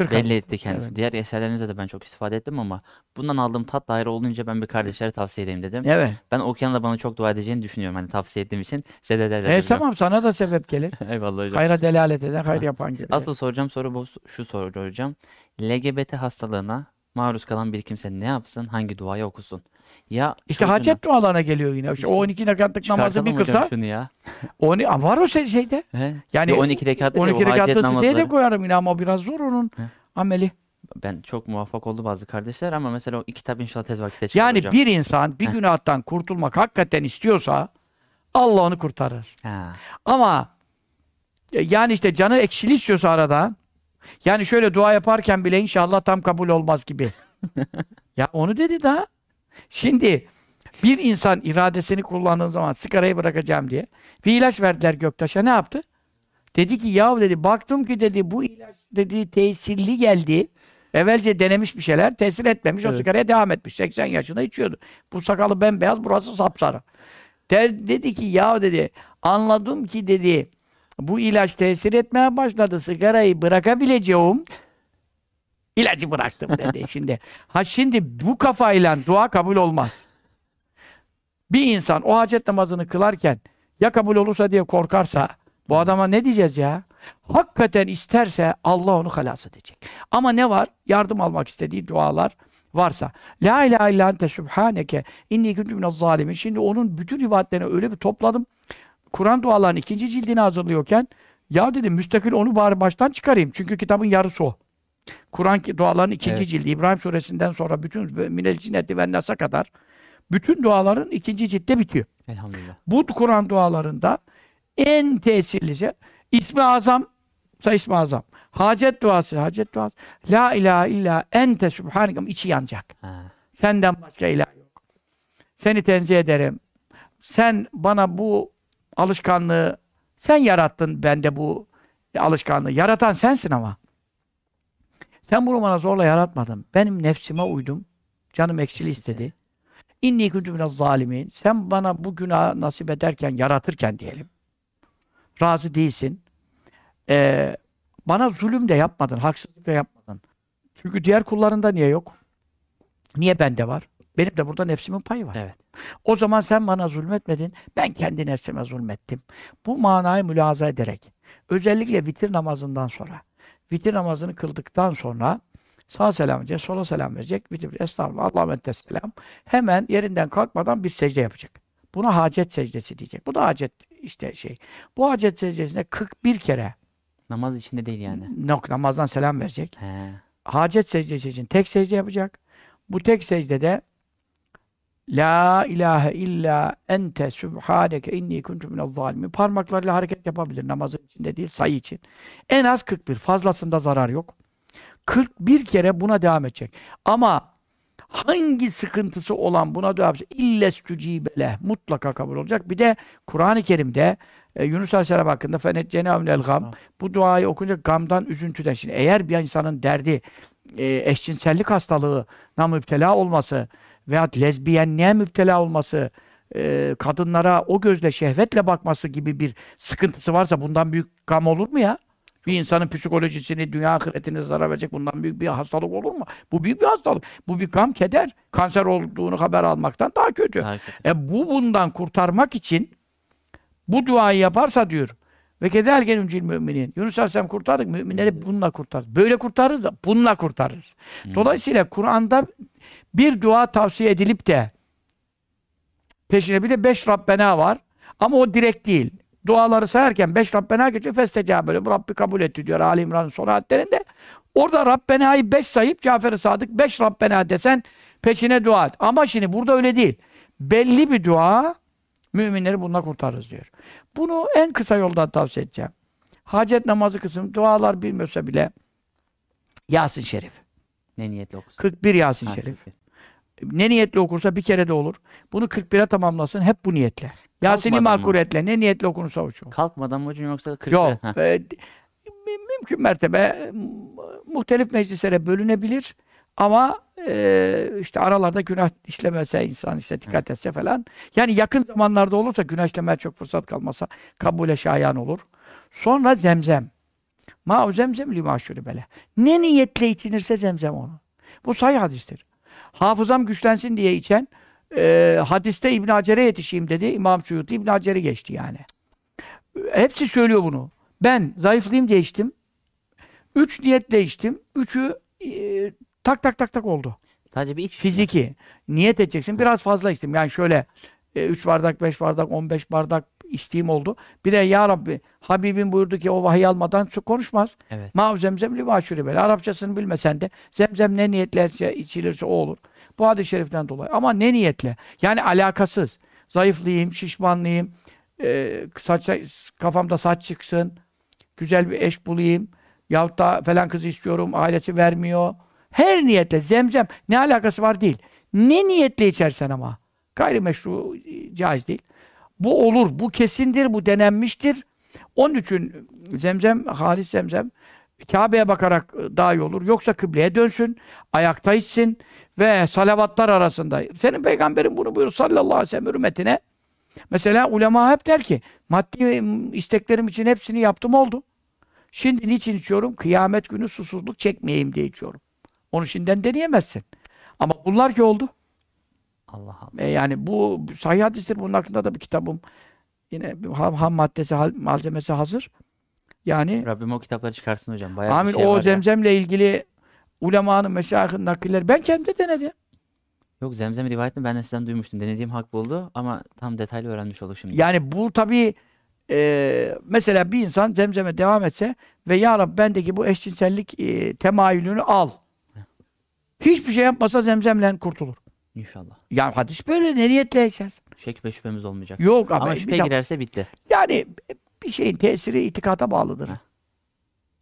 belli etti kendisi. Evet. Diğer eserlerinize de ben çok istifade ettim ama bundan aldığım tat daire olunca ben bir kardeşlere tavsiye edeyim dedim. Evet. Ben okuyan da bana çok dua edeceğini düşünüyorum. Hani tavsiye ettiğim için size de dedim. Tamam sana da sebep gelir. Eyvallah hocam. Hayra delalet eden, hayır yapan gibi. Asıl soracağım soru bu, şu soru hocam. LGBT hastalığına maruz kalan bir kimse ne yapsın? Hangi duayı okusun? Ya işte hacet dualarına geliyor yine. İşte o 12 rekatlık namazı bir kısa. Var o şeyde. He. Yani 12 rekatlık namazı da koyarım yine ama biraz zor onun ameli. Ben çok muvaffak oldu bazı kardeşler ama mesela o kitap inşallah tez vakitte çıkacak. Yani bir insan bir günahtan kurtulmak hakikaten istiyorsa Allah onu kurtarır. Ha. Ama yani işte canı ekşili istiyorsa arada yani şöyle dua yaparken bile inşallah tam kabul olmaz gibi. Ya onu dedi daha. Şimdi bir insan iradesini kullandığı zaman sigarayı bırakacağım diye bir ilaç verdiler Göktaş'a ne yaptı? Dedi ki yahu dedi baktım ki dedi bu ilaç dedi tesirli geldi. Evvelce denemiş bir şeyler tesir etmemiş o sigaraya devam etmiş. 80 yaşında içiyordu. Bu sakalı bembeyaz burası sapsarı. Dedi ki yahu dedi anladım ki dedi bu ilaç tesir etmeye başladı sigarayı bırakabileceğim. İlacı bıraktım dedi şimdi. Şimdi bu kafayla dua kabul olmaz. Bir insan o hacet namazını kılarken ya kabul olursa diye korkarsa bu adama ne diyeceğiz ya? Hakikaten isterse Allah onu halas edecek. Ama ne var? Yardım almak istediği dualar varsa. La ilahe illa ente subhaneke inni kuntu minez zalimin. Şimdi onun bütün rivayetlerini öyle bir topladım. Kur'an dualarının 2. cildini hazırlıyorken ya dedim müstakil onu bari baştan çıkarayım. Çünkü kitabın yarısı o. Kur'an dualarının 2. cildi İbrahim suresinden sonra bütün minel cinneti ve nasa kadar bütün duaların 2. ciltte bitiyor. Elhamdülillah. Bu Kur'an dualarında en tesirlice İsmi Azam'sa İsmi Azam. Hacet duası, hacet duası. La ilahe illa ente subhaneke içi yanacak. Ha. Senden başka ilah yok. Seni tenzih ederim. Sen bana bu alışkanlığı sen yarattın bende bu alışkanlığı. Yaratan sensin ama. Sen bunu bana zorla yaratmadın. Benim nefsime uydum. Canım eksili istedi. İnni kuntu minez zalimin. Sen bana bu günahı nasip ederken, yaratırken diyelim, razı değilsin. Bana zulüm de yapmadın, haksızlık da yapmadın. Çünkü diğer kullarında niye yok? Niye bende var? Benim de burada nefsimin payı var. Evet. O zaman sen bana zulmetmedin, ben kendi nefsime zulmettim. Bu manayı mülaza ederek, özellikle vitir namazından sonra, vitir namazını kıldıktan sonra sağa selam verecek, sola selam verecek, vitir, estağfurullah, Allahümme entes selam, hemen yerinden kalkmadan bir secde yapacak. Buna hacet secdesi diyecek. Bu da hacet işte şey. Bu hacet secdesine 41 kere. Namaz içinde değil yani. Yok, namazdan selam verecek. He. Hacet secdesi için tek secde yapacak. Bu tek secdede La ilahe illa ente subhaneke inni kuntu minez zalimin. Parmaklarıyla hareket yapabilir. Namazın içinde değil, sayı için. En az 41. Fazlasında zarar yok. 41 kere buna devam edecek. Ama hangi sıkıntısı olan buna devam edecek? İllestücibeleh. Mutlaka kabul olacak. Bir de Kur'an-ı Kerim'de Yunus Aleyhisselam hakkında fenetcenâ minel gam. Bu duayı okunca gamdan, üzüntüden. Şimdi eğer bir insanın derdi eşcinsellik hastalığına müptela olması veyahut lezbiyenliğe müptela olması, kadınlara o gözle, şehvetle bakması gibi bir sıkıntısı varsa bundan büyük gam olur mu ya? Bir insanın psikolojisini, dünya ahiretini zarar verecek bundan büyük bir hastalık olur mu? Bu büyük bir hastalık. Bu bir gam, keder. Kanser olduğunu haber almaktan daha kötü. Bu bundan kurtarmak için bu duayı yaparsa diyor ve keder gelimcil müminin. Yunus Aleyhisselam kurtardık, müminleri bununla kurtarırız. Böyle kurtarırız da bununla kurtarırız. Dolayısıyla Kur'an'da bir dua tavsiye edilip de peşine bir de 5 Rabbena var. Ama o direkt değil. Duaları sayarken 5 Rabbena geçiyor. Festecabele. Rabbi kabul etti diyor Ali İmran'ın son ayetlerinde. Orada Rabbena'yı 5 sayıp Cafer-i Sadık 5 Rabbena desen peşine dua et. Ama şimdi burada öyle değil. Belli bir dua müminleri bununla kurtarırız diyor. Bunu en kısa yoldan tavsiye edeceğim. Hacet namazı kısmı dualar bilmiyorsa bile Yasin Şerif. Ne niyetle okursa? 41 Yasin Şerif. Ne niyetle okursa bir kere de olur. Bunu 41'e tamamlasın. Hep bu niyetle. Yasin-i Makuretle. Ne niyetle okunursa o çok. Kalkmadan mı hocam yoksa 41'e? Yok. Mümkün mertebe muhtelif meclislere bölünebilir. Ama işte aralarda günah işlemese insan işte dikkat etse falan. Yani yakın zamanlarda olursa günah işlemeye çok fırsat kalmasa kabule şayan olur. Sonra zemzem. Ma'u zemzem li maşuri bele. Ne niyetle içinirse zemzem onu. Bu sahih hadistir. Hafızam güçlensin diye içen hadiste İbn Hacer'e yetişeyim dedi. İmam Suyuti İbn Hacer'i geçti yani. Hepsi söylüyor bunu. Ben zayıflayayım diye içtim. 3 niyetle içtim. 3'ü tak tak tak tak oldu. Sadece bir fiziki. Mi? Niyet edeceksin. Biraz fazla içtim. Yani şöyle 3 bardak, 5 bardak, 15 bardak isteğim oldu. Bir de ya Rabbi Habibim buyurdu ki o vahiy almadan konuşmaz. Evet. Ma'u zemzem li maşuri bele. Arapçasını bilmesen de zemzem ne niyetlerse içilirse o olur. Bu hadis-i şeriften dolayı. Ama ne niyetle? Yani alakasız. Zayıflayayım, şişmanlayayım, kafamda saç çıksın, güzel bir eş bulayım, yahut da falan kızı istiyorum, ailesi vermiyor. Her niyetle zemzem ne alakası var değil. Ne niyetle içersen ama. Gayrimeşru caiz değil. Bu olur, bu kesindir, bu denenmiştir. Onun için zemzem, halis zemzem, Kabe'ye bakarak daha iyi olur. Yoksa kıbleye dönsün, ayakta içsin ve salavatlar arasında. Senin peygamberin bunu buyurur sallallahu aleyhi ve sellem hürmetine. Mesela ulema hep der ki, maddi isteklerim için hepsini yaptım oldu. Şimdi niçin içiyorum? Kıyamet günü susuzluk çekmeyeyim diye içiyorum. Onu şimdiden deneyemezsin. Ama bunlar ki oldu. Allah Allah. Yani bu sahih hadistir. Bunun hakkında da bir kitabım. Yine ham maddesi, malzemesi hazır. Yani Rabbim o kitapları çıkarsın hocam. Bayağı amin. Şey o zemzemle ilgili ulemanın, meşayihın nakilleri. Ben kendim denedim. Yok zemzem rivayetini ben de sizden duymuştum. Denediğim hak buldu ama tam detaylı öğrenmiş olduk şimdi. Yani bu tabii mesela bir insan zemzeme devam etse ve ya Rabbi bendeki bu eşcinsellik temayülünü al. Hiçbir şey yapmasa zemzemle kurtulur. İnşallah. Ya hadis böyle ne niyetle içersin. Şek ve şüphemiz olmayacak. Yok ama şüphe girerse bitti. Yani bir şeyin tesiri itikata bağlıdır. Heh.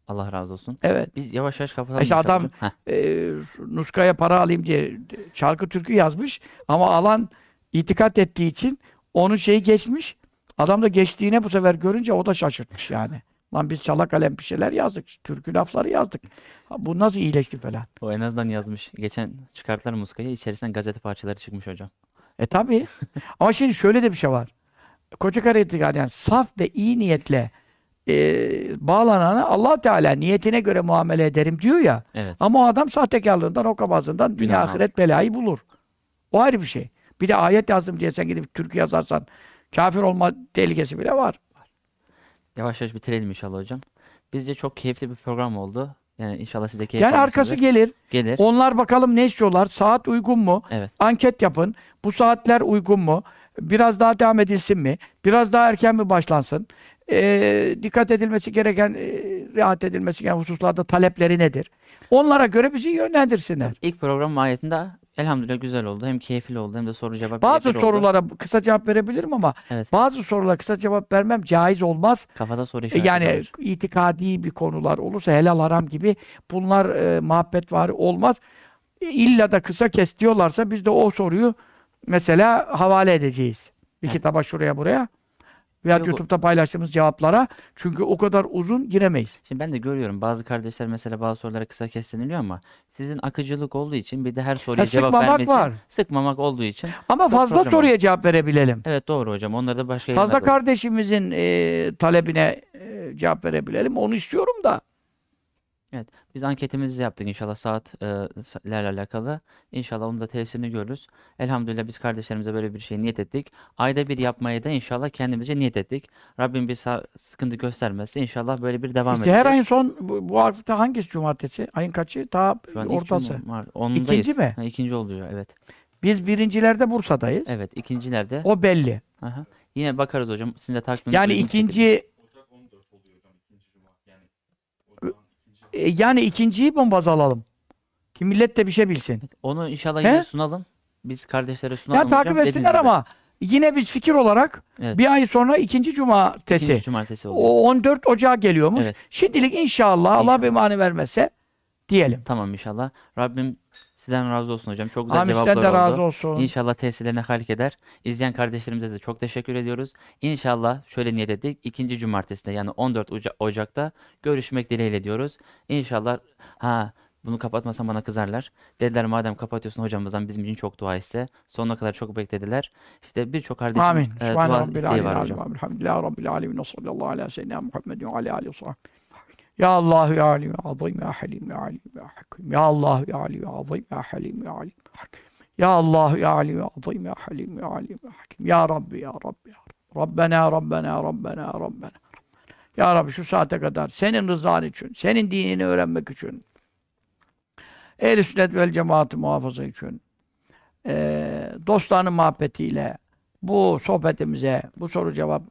Allah razı olsun. Evet. Biz yavaş yavaş kapatalım. İşte adam nuskaya para alayım diye şarkı türkü yazmış ama alan itikat ettiği için onun şeyi geçmiş. Adam da geçtiğine bu sefer görünce o da şaşırtmış yani. Lan biz çala kalem bir şeyler yazdık. Türkü lafları yazdık. Bu nasıl iyileşti falan. O en azından yazmış. Geçen çıkarttılar muskayı. İçerisinden gazete parçaları çıkmış hocam. Tabii. Ama şimdi şöyle de bir şey var. Koçakar itikadı yani saf ve iyi niyetle bağlanana Allah Teala niyetine göre muamele ederim diyor ya. Evet. Ama o adam sahtekarlığından, hokkabazlığından dünya ahiret belayı bulur. O ayrı bir şey. Bir de ayet yazdım diye sen gidip türkü yazarsan kafir olma tehlikesi bile var. Yavaş yavaş bitirelim inşallah hocam. Bizce çok keyifli bir program oldu. Yani inşallah siz de keyif almışsınızdır. Yani arkası gelir. Onlar bakalım ne istiyorlar? Saat uygun mu? Evet. Anket yapın. Bu saatler uygun mu? Biraz daha devam edilsin mi? Biraz daha erken mi başlansın? Dikkat edilmesi gereken, rahat edilmesi gereken hususlarda talepleri nedir? Onlara göre bizi yönlendirsinler. İlk program mahiyetinde elhamdülillah güzel oldu. Hem keyifli oldu hem de soru cevap. Bazı sorulara kısa cevap verebilirim ama evet, bazı sorulara kısa cevap vermem caiz olmaz. Kafada soru işareti olur. İtikadi bir konular olursa helal haram gibi bunlar muhabbetvari olmaz. İlla da kısa kes diyorlarsa biz de o soruyu mesela havale edeceğiz. Bir kitaba şuraya buraya veya YouTube'da paylaştığımız cevaplara. Çünkü o kadar uzun giremeyiz. Şimdi ben de görüyorum bazı kardeşler mesela bazı sorulara kısa kesleniliyor ama sizin akıcılık olduğu için bir de her soruya cevap vermek var. Sıkmamak olduğu için. Ama fazla soruya cevap verebilelim. Evet doğru hocam. Onları da başka fazla kardeşimizin talebine cevap verebilelim. Onu istiyorum da. Evet. Biz anketimizi yaptık inşallah saatlerle alakalı. İnşallah onun da tesirini görürüz. Elhamdülillah biz kardeşlerimize böyle bir şey niyet ettik. Ayda bir yapmaya da inşallah kendimize niyet ettik. Rabbim bir sıkıntı göstermezse inşallah böyle bir devam edeceğiz. Her ayın son bu hafta hangisi cumartesi? Ayın kaçı? Ta ortası. İkinci mi? Ha, ikinci oluyor evet. Biz birincilerde Bursa'dayız. Evet ikincilerde. O belli. Aha. Yine bakarız hocam. Sizin de takviminiz. Yani ikinci... Yani ikinciyi bombaz alalım. Ki millet de bir şey bilsin. Onu inşallah yine sunalım. Biz kardeşlere sunalım. Ya takip etsinler ama yine biz fikir olarak bir ay sonra ikinci cumartesi. İkinci cumartesi oluyor. O 14 Ocağı geliyormuş. Evet. Şimdilik inşallah Allah bir mani vermezse diyelim. Tamam inşallah. Rabbim sizden razı olsun hocam. Çok güzel cevaplar oldu. Sizden de razı olsun. İnşallah tesirlerine halik eder. İzleyen kardeşlerimize de çok teşekkür ediyoruz. İnşallah şöyle niyet ettik. İkinci cumartesinde yani 14 Ocak'ta görüşmek dileğiyle diyoruz. İnşallah bunu kapatmasam bana kızarlar. Dediler madem kapatıyorsun hocamızdan bizim için çok dua iste. Sonuna kadar çok beklediler. İşte birçok kardeşimiz dua isteği var hocam. Amin. Elhamdülillahi Rabbil alemin. Sallallahu aleyhi ve sellem Muhammedin ve aleyhi ve sellem. Ya Allah ya Alim ya Azim ya Halim ya Alim ya Hakim. Ya Allah ya Alim ya Azim ya Halim ya Alim ya Hakim. Ya Allah ya Alim ya Azim ya Halim ya Alim ya Hakim. Ya Rabbi ya Rabbi ya Rabbi. Rabbena Rabbena Rabbena Rabbena. Ya Rabbi şu saate kadar senin rızan için, senin dinini öğrenmek için, Ehl-i Sünnet vel Cemaat'i muhafaza için, dostların muhabbetiyle bu sohbetimize, bu soru cevap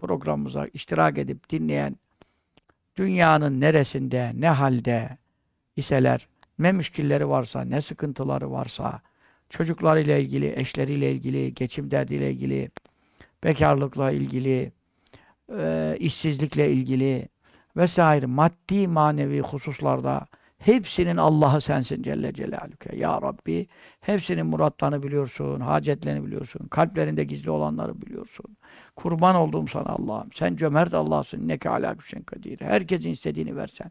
programımıza iştirak edip dinleyen dünyanın neresinde, ne halde iseler, ne müşkilleri varsa, ne sıkıntıları varsa, çocuklarıyla ilgili, eşleriyle ilgili, geçim derdiyle ilgili, bekarlıkla ilgili, işsizlikle ilgili vesaire maddi manevi hususlarda hepsinin Allah'ı sensin Celle Celaluhu. Ya Rabbi, hepsinin muratlarını biliyorsun, hacetlerini biliyorsun, kalplerinde gizli olanları biliyorsun. Kurban olduğum sana Allah'ım. Sen cömert Allah'sın. Neke alâ kuşen kadir. Herkesin istediğini versen.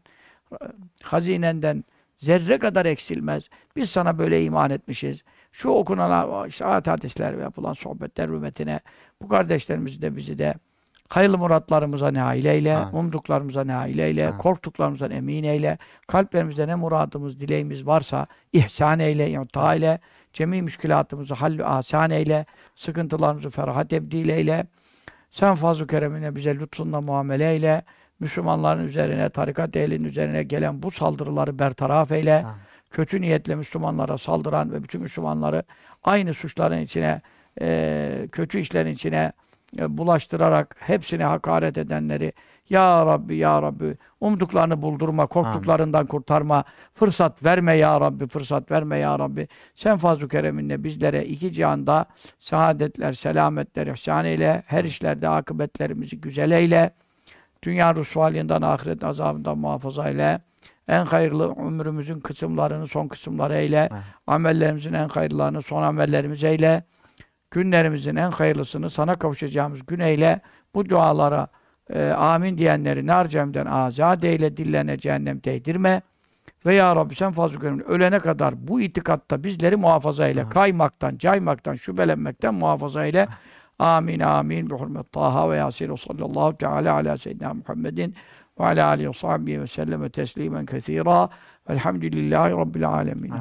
Hazinenden zerre kadar eksilmez. Biz sana böyle iman etmişiz. Şu okunan işte ayet hadisler ve yapılan sohbetler hürmetine bu kardeşlerimizi de bizi de hayırlı muratlarımıza nail eyle, umduklarımıza nail eyle, korktuklarımızdan emin eyle, kalplerimizde ne muradımız, dileğimiz varsa ihsan eyle, yata eyle, cemî müşkilatımızı hallü asan eyle, sıkıntılarımızı feraha tebdil eyle, sen fazl-ı keremine bize lütfunla muamele eyle, Müslümanların üzerine, tarikat ehlinin üzerine gelen bu saldırıları bertaraf eyle, kötü niyetle Müslümanlara saldıran ve bütün Müslümanları aynı suçların içine, kötü işlerin içine bulaştırarak hepsine hakaret edenleri Ya Rabbi Ya Rabbi umduklarını buldurma, korktuklarından kurtarma, fırsat verme Ya Rabbi, fırsat verme Ya Rabbi. Sen fazl-ı kereminle bizlere iki cihanda saadetler, selametler ihsan eyle, her işlerde akıbetlerimizi güzel eyle, dünya rusvalığından, ahiret azabından muhafaza eyle, en hayırlı ömrümüzün kısımlarını son kısımları eyle, amellerimizin en hayırlarını son amellerimiz eyle, günlerimizin en hayırlısını sana kavuşacağımız gün eyle. Bu dualara amin diyenleri nar cehennemden azad eyle, dillerine cehennem değdirme. Ve ya Rabbi sen fazl-ı keremle ölene kadar bu itikatta bizleri muhafaza eyle. Kaymaktan, caymaktan, şüphelenmekten muhafaza eyle. Amin, amin. Bi hurmet Taha ve Yasir sallallahu teala ala seyyidina Muhammedin ve ala alihi ve sahbihi ve selleme teslimen kesira. Velhamdülillahi Rabbil alemin.